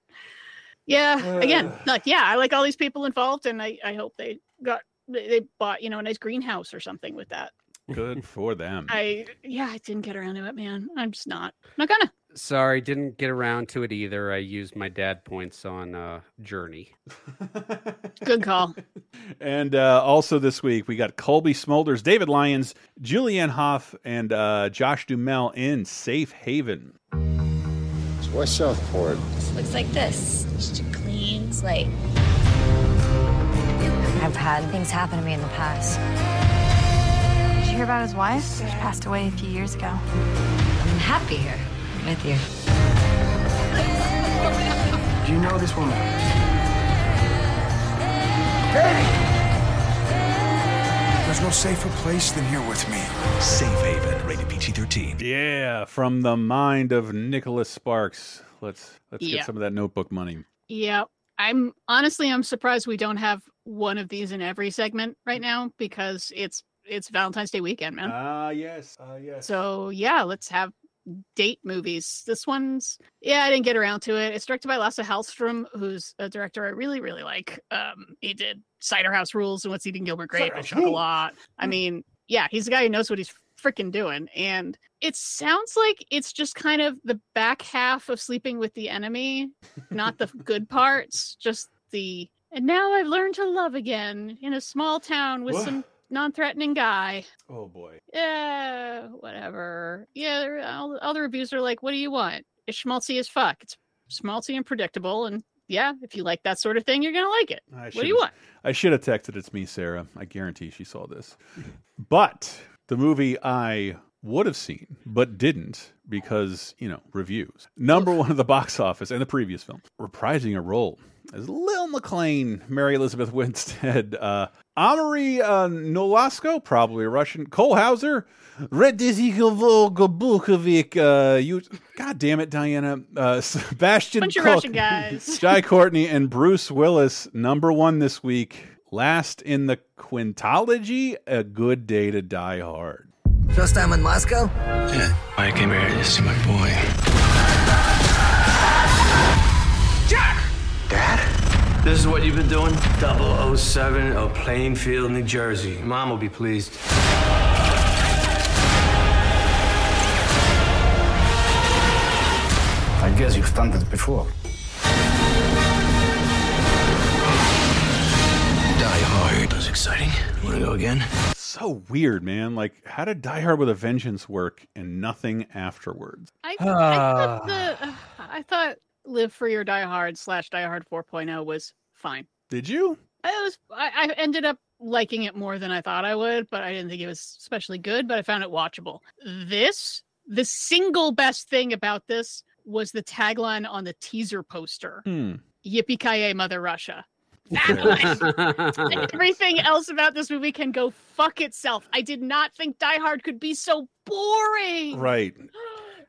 yeah, uh. again, like, yeah, I like all these people involved, and I, I hope they got, they bought, you know, a nice greenhouse or something with that. Good for them. I, yeah, I didn't get around to it, man. I'm just not, not gonna. Sorry, didn't get around to it either. I used my dad points on uh, Journey. Good call. And uh, also this week, we got Colby Smulders, David Lyons, Julianne Hough, and uh, Josh Duhamel in Safe Haven. It's West Southport. This looks like this. Just a clean slate. I've had things happen to me in the past. Did you hear about his wife? She passed away a few years ago. I'm happy here. With you. Do you know this woman? Hey! There's no safer place than here with me. Safe Haven, rated P G thirteen. Yeah, from the mind of Nicholas Sparks. Let's let's yeah. get some of that Notebook money. Yeah, I'm honestly I'm surprised we don't have one of these in every segment right now, because it's it's Valentine's Day weekend, man. Ah, uh, yes, ah, uh, yes. So yeah, let's have date movies. This one's yeah, I didn't get around to it. It's directed by Lasse Hallström, who's a director I really, really like. Um, he did Cider House Rules and What's Eating Gilbert Grape. I shot a lot. I mean, yeah, he's the guy who knows what he's freaking doing, and it sounds like it's just kind of the back half of Sleeping with the Enemy, not the good parts, just the and now I've learned to love again in a small town with what? some non-threatening guy. Oh boy. Yeah, whatever. Yeah, all, all the reviews are like, what do you want? It's schmaltzy as fuck. It's schmaltzy and predictable, and yeah, if you like that sort of thing, you're gonna like it. I what do you want? I should have texted it's me, Sarah. I guarantee she saw this. But the movie I would have seen, but didn't because, you know, reviews. Number one at the box office and the previous film. Reprising a role as Lil McClane, Mary Elizabeth Winstead, uh, Amory uh, Nolasco, probably a Russian, Cole Hauser, uh, you, God damn it, Diana, uh, Sebastian Bunch Cook, of Russian guys. Jai Courtney, and Bruce Willis. Number one this week. Last in the quintology, A Good Day to Die Hard. First time in Moscow? Yeah, I came here to see my boy. Jack! Dad? This is what you've been doing? double oh seven of Plainfield, New Jersey. Mom will be pleased. I guess you've done this before. Hard. That was exciting. You want to go again? So weird, man. Like, how did Die Hard with a Vengeance work and nothing afterwards? I, uh... I thought the, uh, I thought Live Free or Die Hard slash Die Hard four point oh was fine. Did you? I was. I, I ended up liking it more than I thought I would, but I didn't think it was especially good. But I found it watchable. This, the single best thing about this was the tagline on the teaser poster: hmm. "Yippee-ki-yay, Mother Russia." Everything else about this movie can go fuck itself. I did not think Die Hard could be so boring. Right.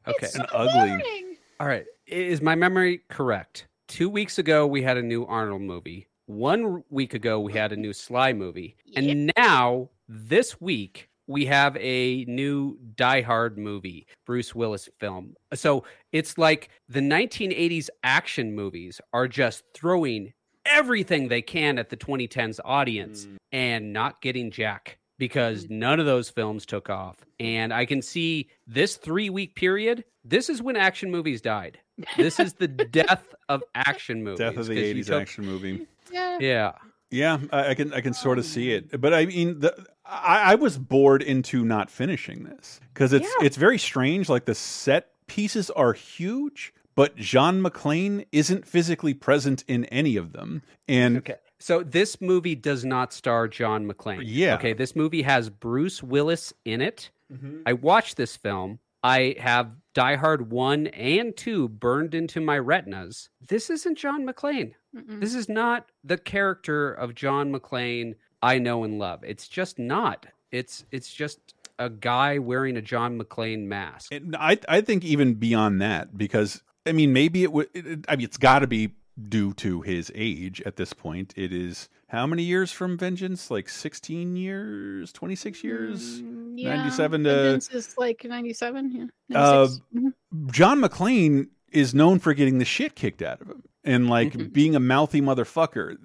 Okay. It's so and ugly. Boring. All right. Is my memory correct? Two weeks ago, we had a new Arnold movie. One week ago, we had a new Sly movie. Yep. And now, this week, we have a new Die Hard movie, Bruce Willis film. So it's like the nineteen eighties action movies are just throwing everything they can at the twenty tens audience mm. and not getting jack, because none of those films took off. And I can see this three week period. This is when action movies died. This is the death of action movies. Death of the eighties took... action movie. Yeah. Yeah. Yeah. I can, I can sort of see it, but I mean, the, I, I was bored into not finishing this, because it's, yeah. it's very strange. Like, the set pieces are huge, but John McClane isn't physically present in any of them. And okay, so this movie does not star John McClane. Yeah. Okay, this movie has Bruce Willis in it. Mm-hmm. I watched this film. I have Die Hard one and two burned into my retinas. This isn't John McClane. Mm-mm. This is not the character of John McClane I know and love. It's just not. It's it's just... a guy wearing a John McClane mask. And I I think even beyond that, because I mean, maybe it would. I mean, it's got to be due to his age at this point. It is how many years from Vengeance? Like sixteen years, twenty six years, mm, yeah. ninety seven to Vengeance is like ninety seven. Yeah, uh, mm-hmm. John McClane is known for getting the shit kicked out of him and like mm-hmm. being a mouthy motherfucker.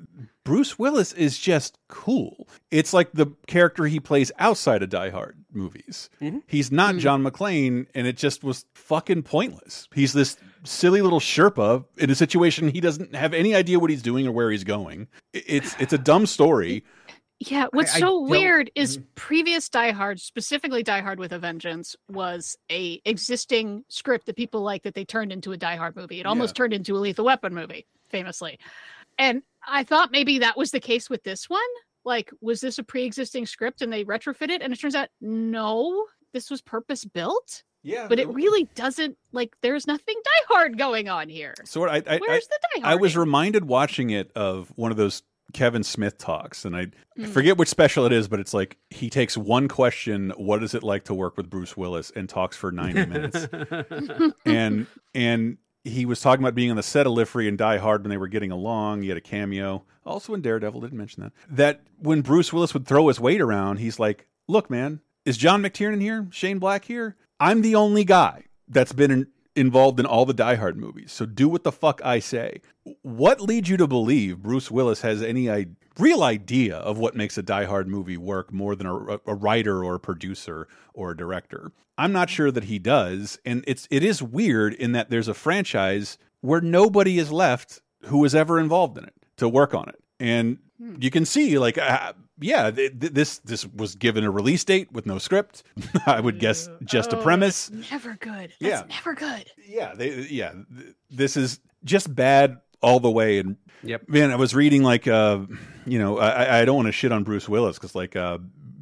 Bruce Willis is just cool. It's like the character he plays outside of Die Hard movies. Mm-hmm. He's not mm-hmm. John McClane, and it just was fucking pointless. He's this silly little Sherpa in a situation he doesn't have any idea what he's doing or where he's going. It's it's a dumb story. Yeah, what's I, so I weird don't... is previous Die Hard, specifically Die Hard with a Vengeance, was a existing script that people liked that they turned into a Die Hard movie. It almost yeah. turned into a Lethal Weapon movie, famously. And I thought maybe that was the case with this one. Like, was this a pre-existing script and they retrofit it? And it turns out, no, this was purpose built. Yeah, but it really doesn't, like, there's nothing Die Hard going on here. So what, I, I, where's I, the Die Hard? I was reminded watching it of one of those Kevin Smith talks, and I, mm. I forget which special it is, but it's like he takes one question, what is it like to work with Bruce Willis, and talks for ninety minutes. and and he was talking about being on the set of Liffrey and Die Hard when they were getting along. He had a cameo. Also in Daredevil, didn't mention that. That when Bruce Willis would throw his weight around, he's like, look, man, is John McTiernan here? Shane Black here? I'm the only guy that's been in, involved in all the Die Hard movies, so do what the fuck I say. What leads you to believe Bruce Willis has any I- real idea of what makes a Die Hard movie work more than a, a writer or a producer or a director? I'm not sure that he does, and it's it is weird in that there's a franchise where nobody is left who was ever involved in it to work on it. And you can see, like, uh, yeah, th th this this was given a release date with no script. I would guess just oh, a premise. That's never good. That's yeah, never good. Yeah, they, yeah. Th this is just bad all the way. And yep, man, I was reading like, uh, you know, I, I don't want to shit on Bruce Willis because like uh,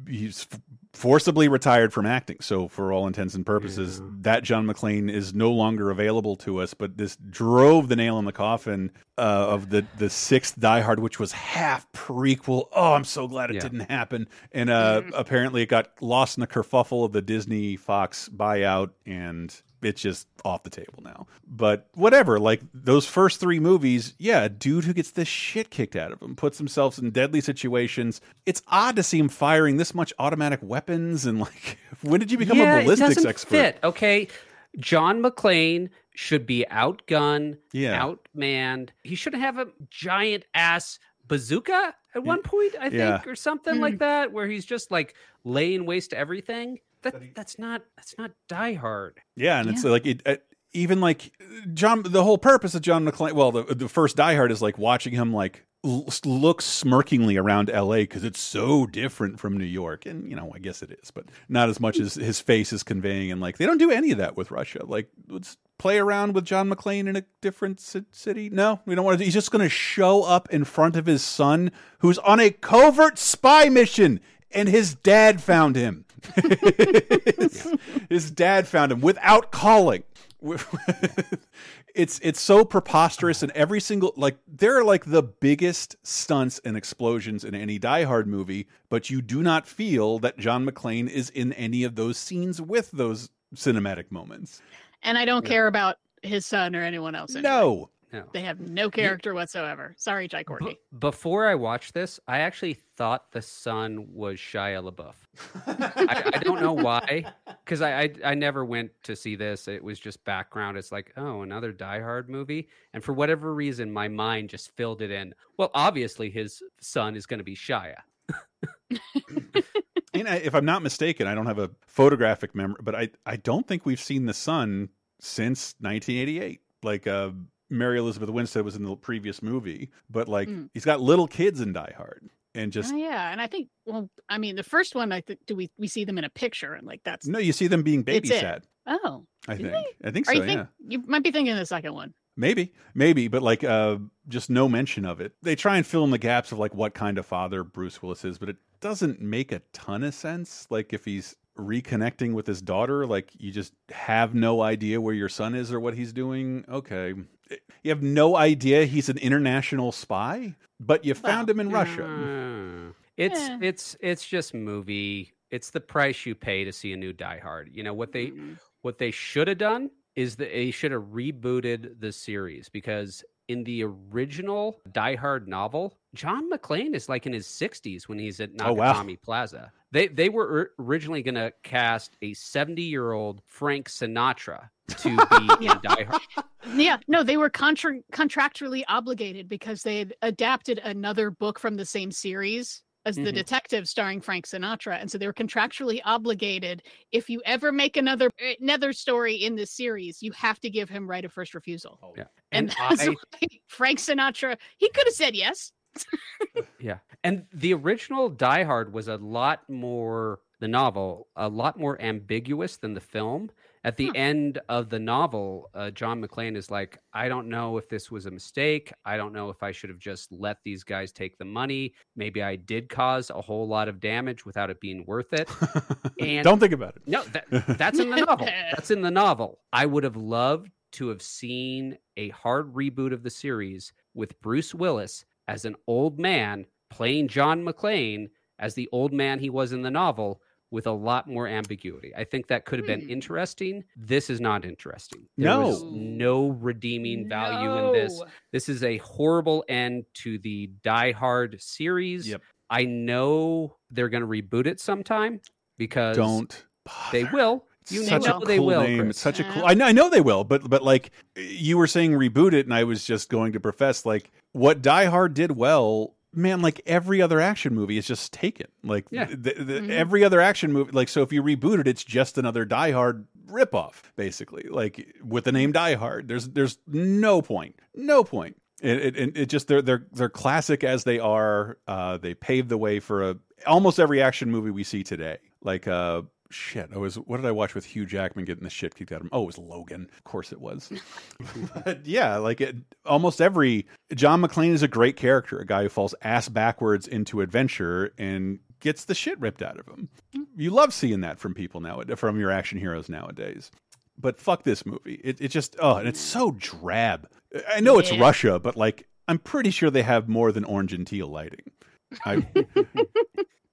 he's f forcibly retired from acting. So for all intents and purposes, yeah. that John McClane is no longer available to us. But this drove the nail in the coffin uh, of the the sixth Die Hard, which was half prequel. Oh, I'm so glad it yeah. didn't happen. And uh, mm. apparently it got lost in the kerfuffle of the Disney Fox buyout, and it's just off the table now. But whatever, like those first three movies, yeah, a dude who gets the shit kicked out of him, puts themselves in deadly situations. It's odd to see him firing this much automatic weapons. And like, when did you become yeah, a ballistics it doesn't expert? Fit. Okay, John McClane should be outgunned, yeah. outmanned. He should have a giant ass bazooka at one point, I think, yeah. or something mm. like that, where he's just like laying waste to everything. That, that's not that's not Die Hard. Yeah, and yeah. it's like it, it, even like John. The whole purpose of John McClane, well, the the first Die Hard is like watching him like l look smirkingly around L A because it's so different from New York, and you know I guess it is, but not as much as his face is conveying. And like they don't do any of that with Russia. Like let's play around with John McClane in a different city. No, we don't want to. He's just going to show up in front of his son, who's on a covert spy mission. And his dad found him. his, his dad found him without calling. it's it's so preposterous, and every single like there are like the biggest stunts and explosions in any Die Hard movie, but you do not feel that John McClane is in any of those scenes with those cinematic moments. And I don't yeah. care about his son or anyone else. Anyway. No. No. They have no character whatsoever. Sorry, Jai Courtney. B before I watched this, I actually thought the son was Shia LaBeouf. I, I don't know why, because I, I I never went to see this. It was just background. It's like, oh, another Die Hard movie. And for whatever reason, my mind just filled it in. Well, obviously, his son is going to be Shia. And I, if I'm not mistaken, I don't have a photographic memory, but I, I don't think we've seen the son since nineteen eighty-eight. Like, uh... Mary Elizabeth Winstead was in the previous movie, but like mm. he's got little kids in Die Hard, and just oh, yeah. And I think, well, I mean, the first one, I think, do we we see them in a picture, and like that's no, you see them being babysat. Oh, I think we? I think so. Are you yeah, think, you might be thinking of the second one. Maybe, maybe, but like uh, just no mention of it. They try and fill in the gaps of like what kind of father Bruce Willis is, but it doesn't make a ton of sense. Like if he's reconnecting with his daughter, like you just have no idea where your son is or what he's doing. Okay. You have no idea he's an international spy, but you found well, him in yeah. Russia. It's yeah. it's it's just movie. It's the price you pay to see a new Die Hard. You know what they mm-hmm. what they should have done is that they should have rebooted the series, because in the original Die Hard novel, John McClane is like in his sixties when he's at Nakatomi oh, wow. Plaza. They they were originally going to cast a seventy-year-old Frank Sinatra to be yeah. in Die Hard. Yeah, no, they were contra contractually obligated because they had adapted another book from the same series as mm-hmm. The Detective starring Frank Sinatra. And so they were contractually obligated. If you ever make another another story in this series, you have to give him right of first refusal. Oh, yeah. And, and that's I, why Frank Sinatra, he could have said yes. Yeah. And the original Die Hard was a lot more, the novel, a lot more ambiguous than the film. At the hmm. end of the novel, uh, John McClane is like, I don't know if this was a mistake. I don't know if I should have just let these guys take the money. Maybe I did cause a whole lot of damage without it being worth it. And don't think about it. No, that, that's in the novel. That's in the novel. I would have loved to have seen a hard reboot of the series with Bruce Willis as an old man playing John McClane as the old man he was in the novel, with a lot more ambiguity. I think that could have been interesting. This is not interesting. There no. was no redeeming value no. in this. This is a horrible end to the Die Hard series. Yep. I know they're going to reboot it sometime because Don't bother. They will. You such know a they cool will. Name. It's such a cool. I know, I know they will, but but like you were saying, reboot it, and I was just going to profess like what Die Hard did well. Man, like every other action movie is just taken. Like yeah. the, the, mm-hmm. every other action movie, like so if you reboot it, it's just another Die Hard ripoff, basically. Like with the name Die Hard, there's there's no point, no point. It it, it just they're they're they're classic as they are. Uh, they paved the way for a almost every action movie we see today. Like uh, shit, I was what did I watch with Hugh Jackman getting the shit kicked out of him? Oh, it was Logan. Of course it was. But yeah, like it. Almost every John McClane is a great character, a guy who falls ass backwards into adventure and gets the shit ripped out of him. You love seeing that from people now, from your action heroes nowadays. But fuck this movie. It, it just oh, and it's so drab. I know yeah. it's Russia, but like I'm pretty sure they have more than orange and teal lighting. I,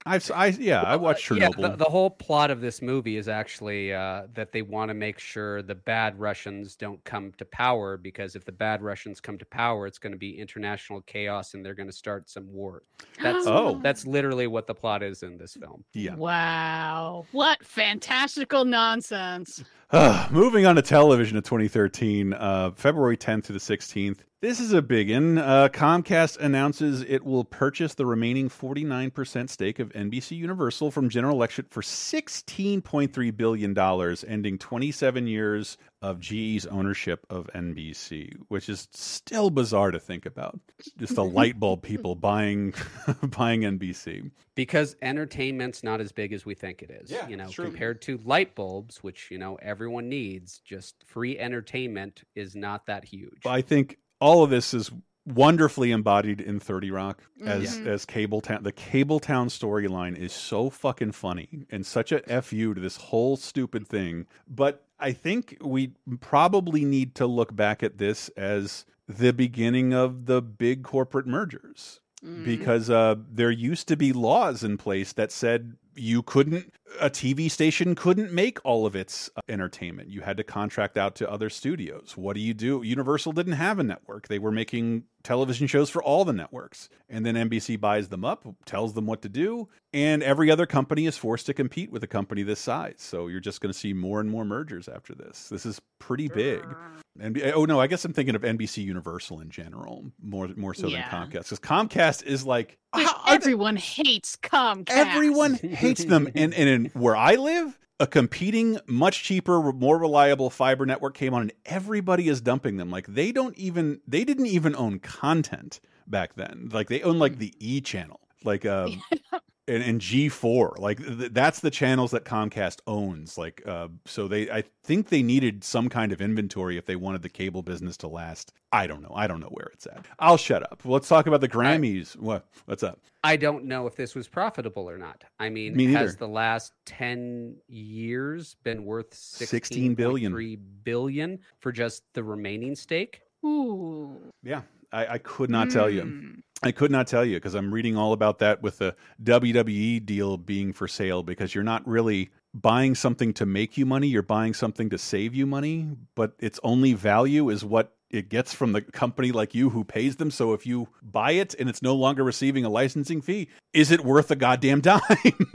I've I yeah I watched Chernobyl. Yeah, the, the whole plot of this movie is actually uh, that they want to make sure the bad Russians don't come to power, because if the bad Russians come to power, it's going to be international chaos and they're going to start some war. That's oh. that's literally what the plot is in this film. Yeah. Wow, what fantastical nonsense. Uh, moving on to television of twenty thirteen, uh, February tenth to the sixteenth. This is a big one. Uh, Comcast announces it will purchase the remaining forty-nine percent stake of N B C Universal from General Electric for sixteen point three billion dollars, ending twenty-seven years of G E's ownership of N B C, which is still bizarre to think about. Just the light bulb people buying buying N B C. Because entertainment's not as big as we think it is. Yeah, you know, compared to light bulbs, which, you know, everyone needs, just free entertainment is not that huge. I think all of this is wonderfully embodied in thirty Rock as mm-hmm. as Cabletown. The Cabletown storyline is so fucking funny and such a F U to this whole stupid thing. But I think we probably need to look back at this as the beginning of the big corporate mergers, mm. because uh, there used to be laws in place that said you couldn't, a T V station couldn't make all of its entertainment. You had to contract out to other studios. What do you do? Universal didn't have a network. They were making television shows for all the networks. And then N B C buys them up, tells them what to do. And every other company is forced to compete with a company this size. So you're just going to see more and more mergers after this. This is pretty big. And oh no, I guess I'm thinking of N B C Universal in general, more, more so yeah. than Comcast. Because Comcast is like, ah, everyone they... hates Comcast. Everyone hates them. And, and in where I live, a competing, much cheaper, more reliable fiber network came on and everybody is dumping them. Like they don't even, they didn't even own content back then. Like they owned like the E channel, like, um, and, and G four. Like th- that's the channels that Comcast owns. Like, uh, so they, I think they needed some kind of inventory if they wanted the cable business to last. I don't know. I don't know where it's at. I'll shut up. Let's talk about the Grammys. I, what? What's up? I don't know if this was profitable or not. I mean, Me has the last ten years been worth sixteen, sixteen billion. three billion for just the remaining stake? Ooh. Yeah. I, I could not mm. tell you. I could not tell you because I'm reading all about that with the W W E deal being for sale, because you're not really buying something to make you money. You're buying something to save you money, but its only value is what it gets from the company like you who pays them. So if you buy it and it's no longer receiving a licensing fee, is it worth a goddamn dime?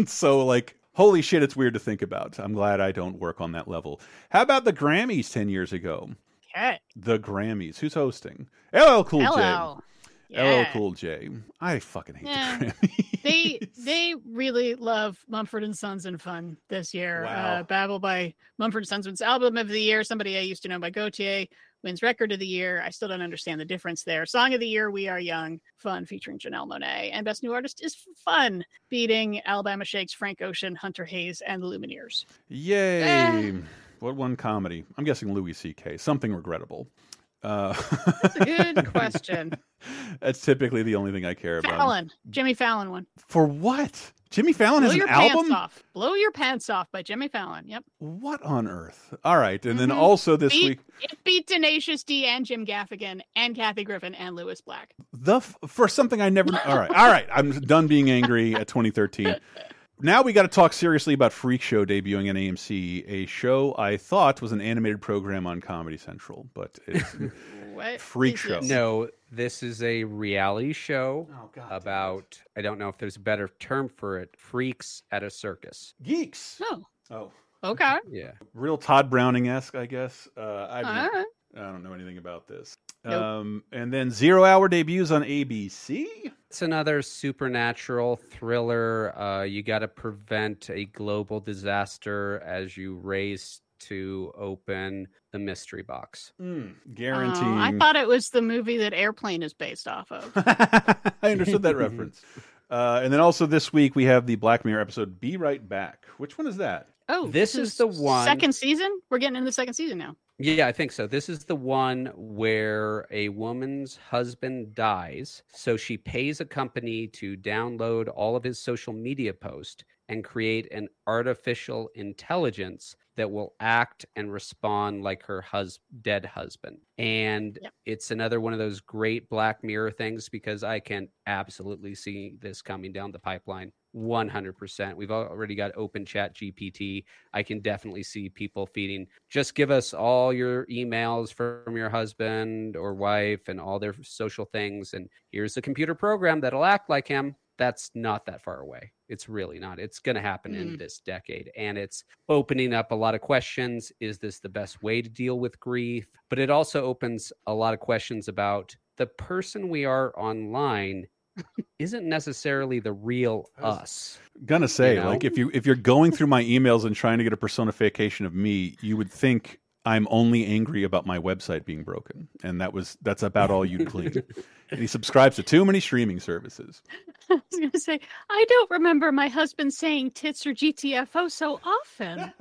So like, holy shit, it's weird to think about. I'm glad I don't work on that level. How about the Grammys ten years ago? Okay. The Grammys. Who's hosting? L L Cool L L. J. Yeah. L L Cool J. I fucking hate yeah. the Grammys. They they really love Mumford and Sons and Fun this year. Wow. Uh, Babel by Mumford and Sons wins Album of the Year. Somebody I used to know by Gautier wins Record of the Year. I still don't understand the difference there. Song of the Year, We Are Young, Fun, featuring Janelle Monáe. And Best New Artist is Fun, beating Alabama Shake's Frank Ocean, Hunter Hayes, and the Lumineers. Yay. Ah. What one comedy? I'm guessing Louis C K. Something regrettable. Uh, That's a good question. That's typically the only thing I care Fallon. about. Fallon. Jimmy Fallon one. For what? Jimmy Fallon Blow has your an pants album? Off. Blow Your Pants Off by Jimmy Fallon. Yep. What on earth? All right. And mm-hmm. then also this beat, week. It beat Tenacious D and Jim Gaffigan and Kathy Griffin and Lewis Black. The For something I never. All right. All right. I'm done being angry at twenty thirteen. Now we got to talk seriously about Freak Show debuting on A M C, a show I thought was an animated program on Comedy Central, but it's what Freak Show. This? No, this is a reality show oh, God, about, I don't know if there's a better term for it, freaks at a circus. Geeks. Oh. Oh. Okay. Yeah. Real Todd Browning-esque, I guess. Uh, I've, All right. I don't know anything about this. Nope. Um, and then Zero Hour debuts on A B C. It's another supernatural thriller. Uh, you got to prevent a global disaster as you race to open the mystery box. Mm, guaranteed. Oh, I thought it was the movie that Airplane is based off of. I understood that reference. Uh, and then also this week we have the Black Mirror episode Be Right Back. Which one is that? Oh, this, this is, is the one. Second season? We're getting into the second season now. Yeah, I think so. This is the one where a woman's husband dies. So she pays a company to download all of his social media posts and create an artificial intelligence that will act and respond like her hus- dead husband. And yep. It's another one of those great Black Mirror things because I can absolutely see this coming down the pipeline. one hundred percent. We've already got open chat G P T. I can definitely see people feeding, just give us all your emails from your husband or wife and all their social things. And here's a computer program that'll act like him. That's not that far away. It's really not. It's going to happen mm. in this decade. And it's opening up a lot of questions. Is this the best way to deal with grief? But it also opens a lot of questions about the person we are online isn't necessarily the real us. Gonna say, you know? Like if you if you're going through my emails and trying to get a personification of me, you would think I'm only angry about my website being broken, and that was that's about all you'd glean. And he subscribes to too many streaming services. I was gonna say, I don't remember my husband saying tits or G T F O so often.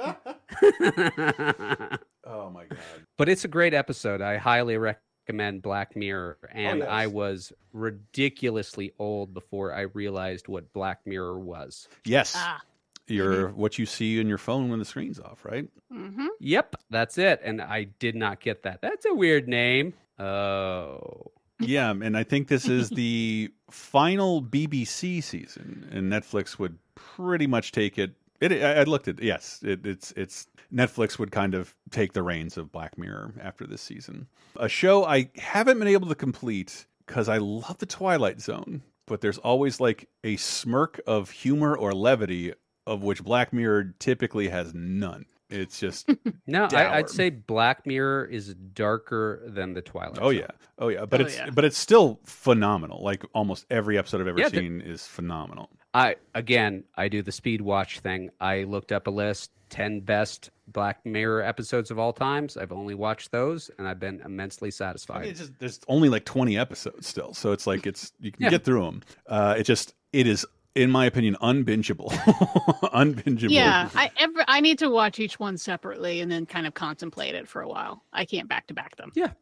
Oh my god! But it's a great episode. I highly recommend. recommend Black Mirror, and oh, yes. I was ridiculously old before I realized what Black Mirror was. Yes. Ah. Your mm-hmm. what you see in your phone when the screen's off, right? Mm-hmm. Yep, that's it. And I did not get that. That's a weird name. Oh. Yeah, and I think this is the final B B C season, and Netflix would pretty much take it. It I, I looked at yes, it, it's it's Netflix would kind of take the reins of Black Mirror after this season. A show I haven't been able to complete because I love The Twilight Zone, but there's always like a smirk of humor or levity of which Black Mirror typically has none. It's just no. I, I'd say Black Mirror is darker than The Twilight Zone. Oh yeah, oh yeah, but oh, it's yeah. but it's still phenomenal. Like almost every episode I've ever yeah, seen the... is phenomenal. I again, I do the speed watch thing. I looked up a list. ten best Black Mirror episodes of all times. I've only watched those, and I've been immensely satisfied. I mean, it's just, there's only like twenty episodes still, so it's like it's you can yeah. get through them. Uh, it just it is, in my opinion, unbingeable, unbingeable. Yeah, I every, I need to watch each one separately and then kind of contemplate it for a while. I can't back to back them. Yeah,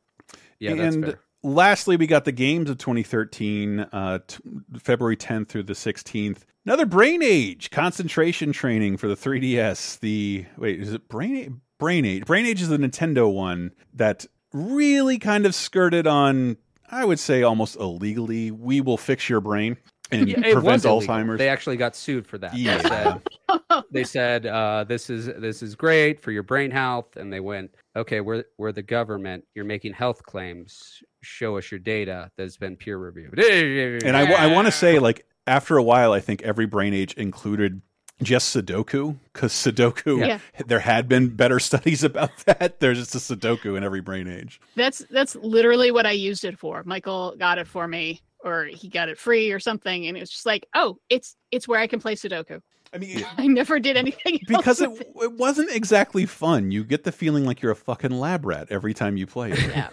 yeah, and that's fair. Lastly, we got the games of twenty thirteen, uh, t- February tenth through the sixteenth. Another Brain Age concentration training for the three D S. The wait, is it Brain Age? Brain Age? Brain Age is the Nintendo one that really kind of skirted on, I would say, almost illegally. We will fix your brain and yeah, prevent Alzheimer's. They actually got sued for that. Yeah. They said, they said uh, this is this is great for your brain health, and they went, okay, we're we're the government. You're making health claims. Show us your data that's been peer reviewed. And I, I want to say, like, after a while, I think every Brain Age included just Sudoku, because Sudoku, yeah. there had been better studies about that. There's just a Sudoku in every Brain Age. That's that's literally what I used it for. Michael got it for me, or he got it free or something, and it was just like, oh, it's it's where I can play Sudoku. I mean, I never did anything because else it, it wasn't exactly fun. You get the feeling like you're a fucking lab rat every time you play it. Yeah.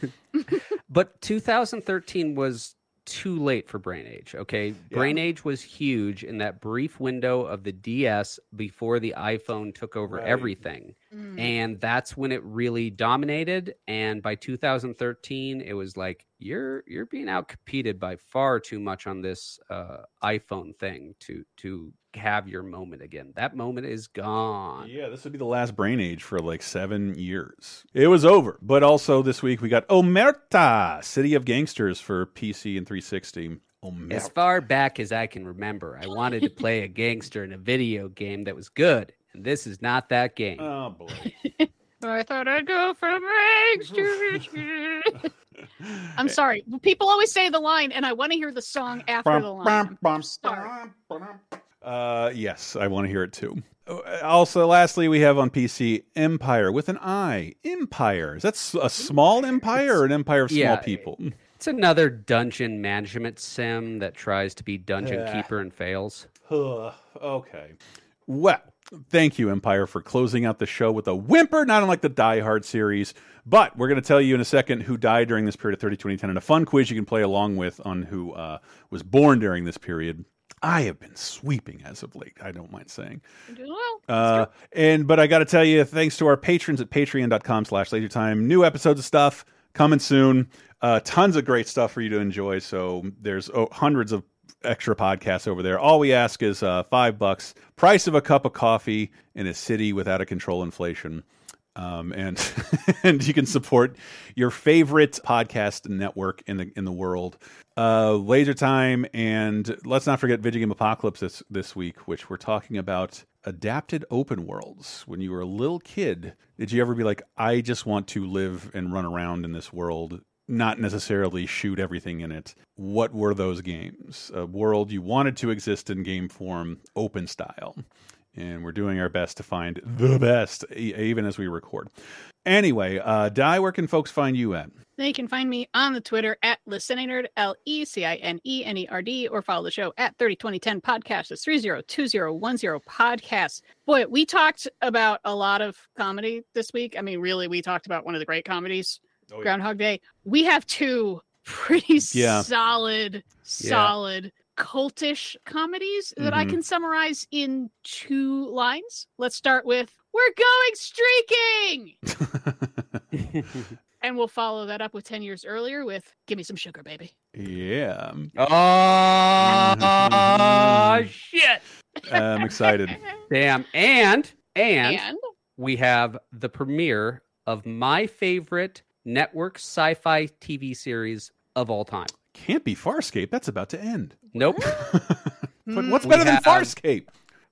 But two thousand thirteen was too late for Brain Age, okay? Yeah. Brain Age was huge in that brief window of the D S before the iPhone took over right. everything. Mm. And that's when it really dominated. And by two thousand thirteen, it was like, you're you're being outcompeted by far too much on this uh, iPhone thing to to have your moment again. That moment is gone. Yeah, this would be the last Brain Age for like seven years. It was over. But also this week we got Omerta, City of Gangsters for P C and three sixty. Omerta. As far back as I can remember, I wanted to play a gangster in a video game that was good. And this is not that game. Oh, boy. I thought I'd go from rags to riches. I'm sorry. People always say the line, and I want to hear the song after the line. I'm sorry. Uh, yes, I want to hear it too. Also, lastly, we have on P C Empire with an I. Empires. That's a small empire or an empire of small yeah, people? It's another dungeon management sim that tries to be dungeon uh, keeper and fails. Uh, okay. Well. Thank you, Empire, for closing out the show with a whimper, not unlike the Die Hard series. But we're going to tell you in a second who died during this period of thirty, twenty, ten, and a fun quiz you can play along with on who uh, was born during this period. I have been sweeping as of late, I don't mind saying. Uh, and But I got to tell you, thanks to our patrons at patreon.com slash lasertime, new episodes of stuff coming soon. Uh, tons of great stuff for you to enjoy. So there's oh, hundreds of extra podcasts over there. All we ask is uh five bucks, price of a cup of coffee in a city without a control inflation. Um, and, and you can support your favorite podcast network in the, in the world, uh, Laser Time. And let's not forget Video Game Apocalypse this, this week, which we're talking about adapted open worlds. When you were a little kid, did you ever be like, I just want to live and run around in this world, not necessarily shoot everything in it? What were those games? A world you wanted to exist in game form, open style. And we're doing our best to find the best, e- even as we record. Anyway, uh, Di, where can folks find you at? They can find me on the Twitter at LecineNerd, L E C I N E N E R D, or follow the show at thirty twenty ten Podcast. It's three zero two zero one zero Podcast. Boy, we talked about a lot of comedy this week. I mean, really, we talked about one of the great comedies, Oh, yeah. Groundhog Day. We have two pretty yeah. solid, yeah. solid cultish comedies that mm-hmm. I can summarize in two lines. Let's start with, we're going streaking! And we'll follow that up with ten years earlier with, give me some sugar, baby. Yeah. Oh, shit! Uh, I'm excited. Damn. And, and, and we have the premiere of my favorite network sci-fi T V series of all time. Can't be Farscape. That's about to end. Nope. But what's better have, than Farscape?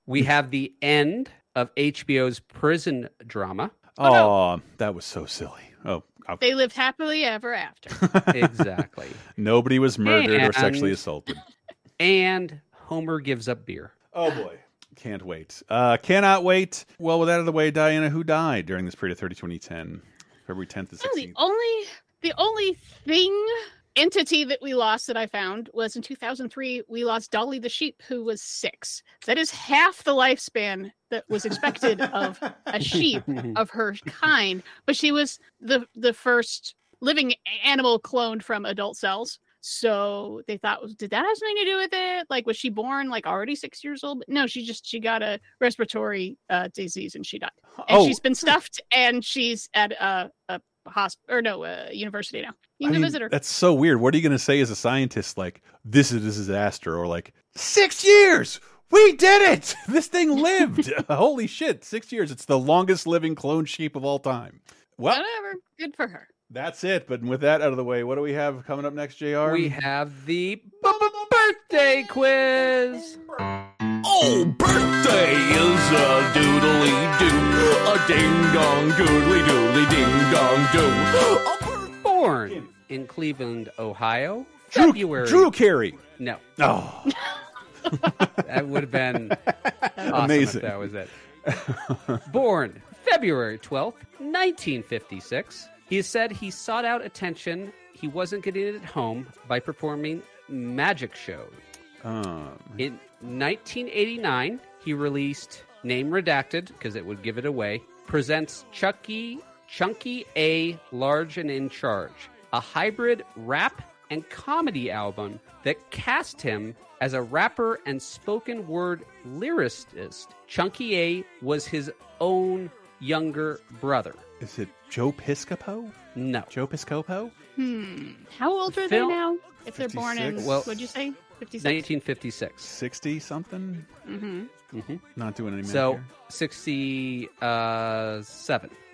We have the end of H B O's prison drama. Oh, oh no. That was so silly. Oh, I'll... They lived happily ever after. Exactly. Nobody was murdered and, or sexually assaulted. And Homer gives up beer. Oh, boy. Can't wait. Uh, cannot wait. Well, with that out of the way, Diana, who died during this period of thirty, twenty, ten? February tenth and sixteenth. The only, the only thing, entity that we lost that I found was in two thousand three, we lost Dolly the sheep, who was six. That is half the lifespan that was expected of a sheep of her kind. But she was the, the first living animal cloned from adult cells. So they thought, did that have something to do with it? Like, was she born like already six years old? But no, she just, she got a respiratory uh, disease and she died. And oh. she's been stuffed and she's at a, a hospital or no, a university now. You can I mean, visit her. That's so weird. What are you going to say as a scientist? Like, this is a disaster, or like, six years. We did it. This thing lived. Holy shit. Six years. It's the longest living clone sheep of all time. Well, whatever. Good for her. That's it. But with that out of the way, what do we have coming up next, J R? We have the birthday quiz. Oh, birthday is a doodly-doo, a ding-dong doodly-doodly ding-dong-doo. Oh, born in Cleveland, Ohio, Drew, February. Drew Carey. No. Oh. That would have been awesome amazing if that was it. Born February twelfth, nineteen fifty-six. He said he sought out attention. He wasn't getting it at home by performing magic shows. Um. In nineteen eighty-nine, he released, name redacted, because it would give it away, presents Chucky, Chunky A, Large and in Charge, a hybrid rap and comedy album that cast him as a rapper and spoken word lyricist. Chunky A was his own younger brother. Is it Joe Piscopo? No. Joe Piscopo? Hmm. How old are Phil, they now? If fifty-six? They're born in, well, what'd you say? fifty-six? nineteen fifty-six. sixty-something? Mm-hmm. Mm-hmm. Not doing any math So, here. sixty-seven.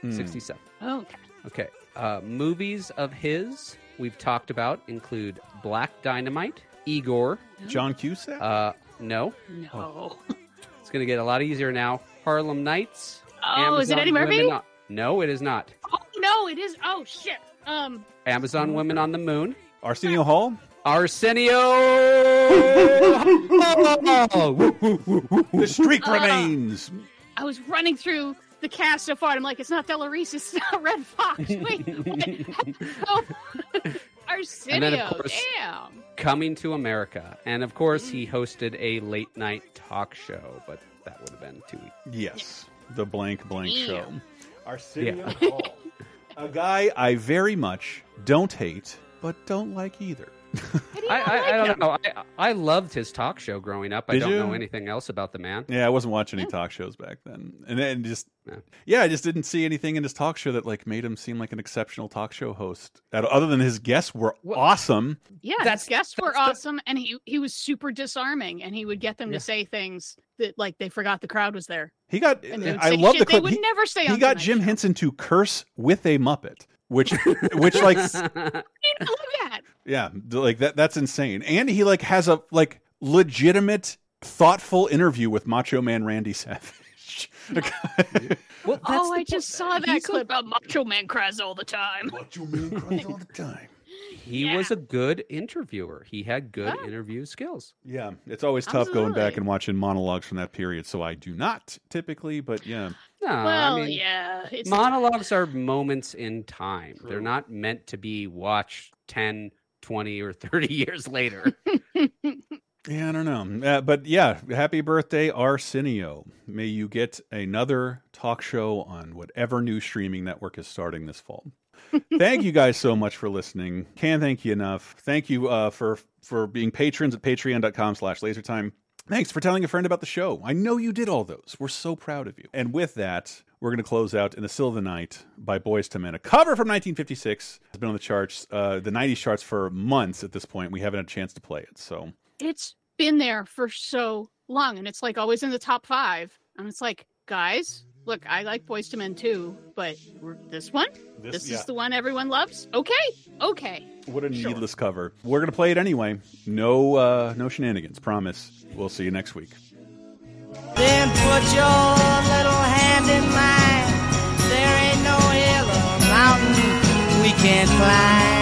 Mm. sixty-seven. Oh, okay. Okay. Uh, movies of his we've talked about include Black Dynamite, Igor. John Cusack? Uh, no. No. Oh. It's going to get a lot easier now. Harlem Nights. Oh, Amazon is it Eddie Murphy? On... No, it is not. Oh, no, it is. Oh, shit. Um. Amazon Women on the Moon. Arsenio Hall? Arsenio! The streak uh, remains. I was running through the cast so far, and I'm like, it's not Delarice, it's not Red Fox. Wait, what? Oh. Arsenio, and then, of course, damn. Coming to America. And, of course, he hosted a late-night talk show, but that would have been too easy. Yes, the blank, blank damn. Show. Arsenio yeah. Hall. A guy I very much don't hate, but don't like either. Do I, I, like I don't know. I, I loved his talk show growing up. Did I don't you? know anything else about the man. Yeah, I wasn't watching any talk shows back then. And then just, no. yeah, I just didn't see anything in his talk show that like made him seem like an exceptional talk show host. Other than his guests were well, awesome. Yeah, that's, his guests that's were the... awesome. And he, he was super disarming. And he would get them yeah. to say things that like they forgot the crowd was there. He got, and and I love the clip. They would he, never say He got Jim show. Henson to curse with a Muppet. Which, which, like, yeah, like that. That's insane. And he like has a like legitimate, thoughtful interview with Macho Man Randy Savage. Well, oh, I just saw that He's clip. A... about Macho Man cries all the time. Macho Man cries all the time. He yeah. was a good interviewer. He had good oh. interview skills. Yeah, it's always tough Absolutely. going back and watching monologues from that period. So I do not typically, but yeah. No, well, I mean, yeah. It's... monologues are moments in time. True. They're not meant to be watched ten, twenty, or thirty years later. Yeah, I don't know. Uh, but yeah, happy birthday, Arsenio. May you get another talk show on whatever new streaming network is starting this fall. Thank you guys so much for listening. Can't thank you enough. Thank you uh, for for being patrons at patreon dot com slash lasertime. Thanks for telling a friend about the show. I know you did all those. We're so proud of you. And with that, we're going to close out In the Still of the Night by Boyz two Men, a cover from nineteen fifty-six. It's been on the charts, uh, the nineties charts for months at this point. We haven't had a chance to play it. So it's been there for so long, and it's like always in the top five. And it's like, guys... look, I like Boyz two Men too, but this one? This, this is yeah. the one everyone loves? Okay, okay. What a sure. needless cover. We're going to play it anyway. No uh, no shenanigans, promise. We'll see you next week. Then put your little hand in mine. There ain't no hill or mountain we can't climb.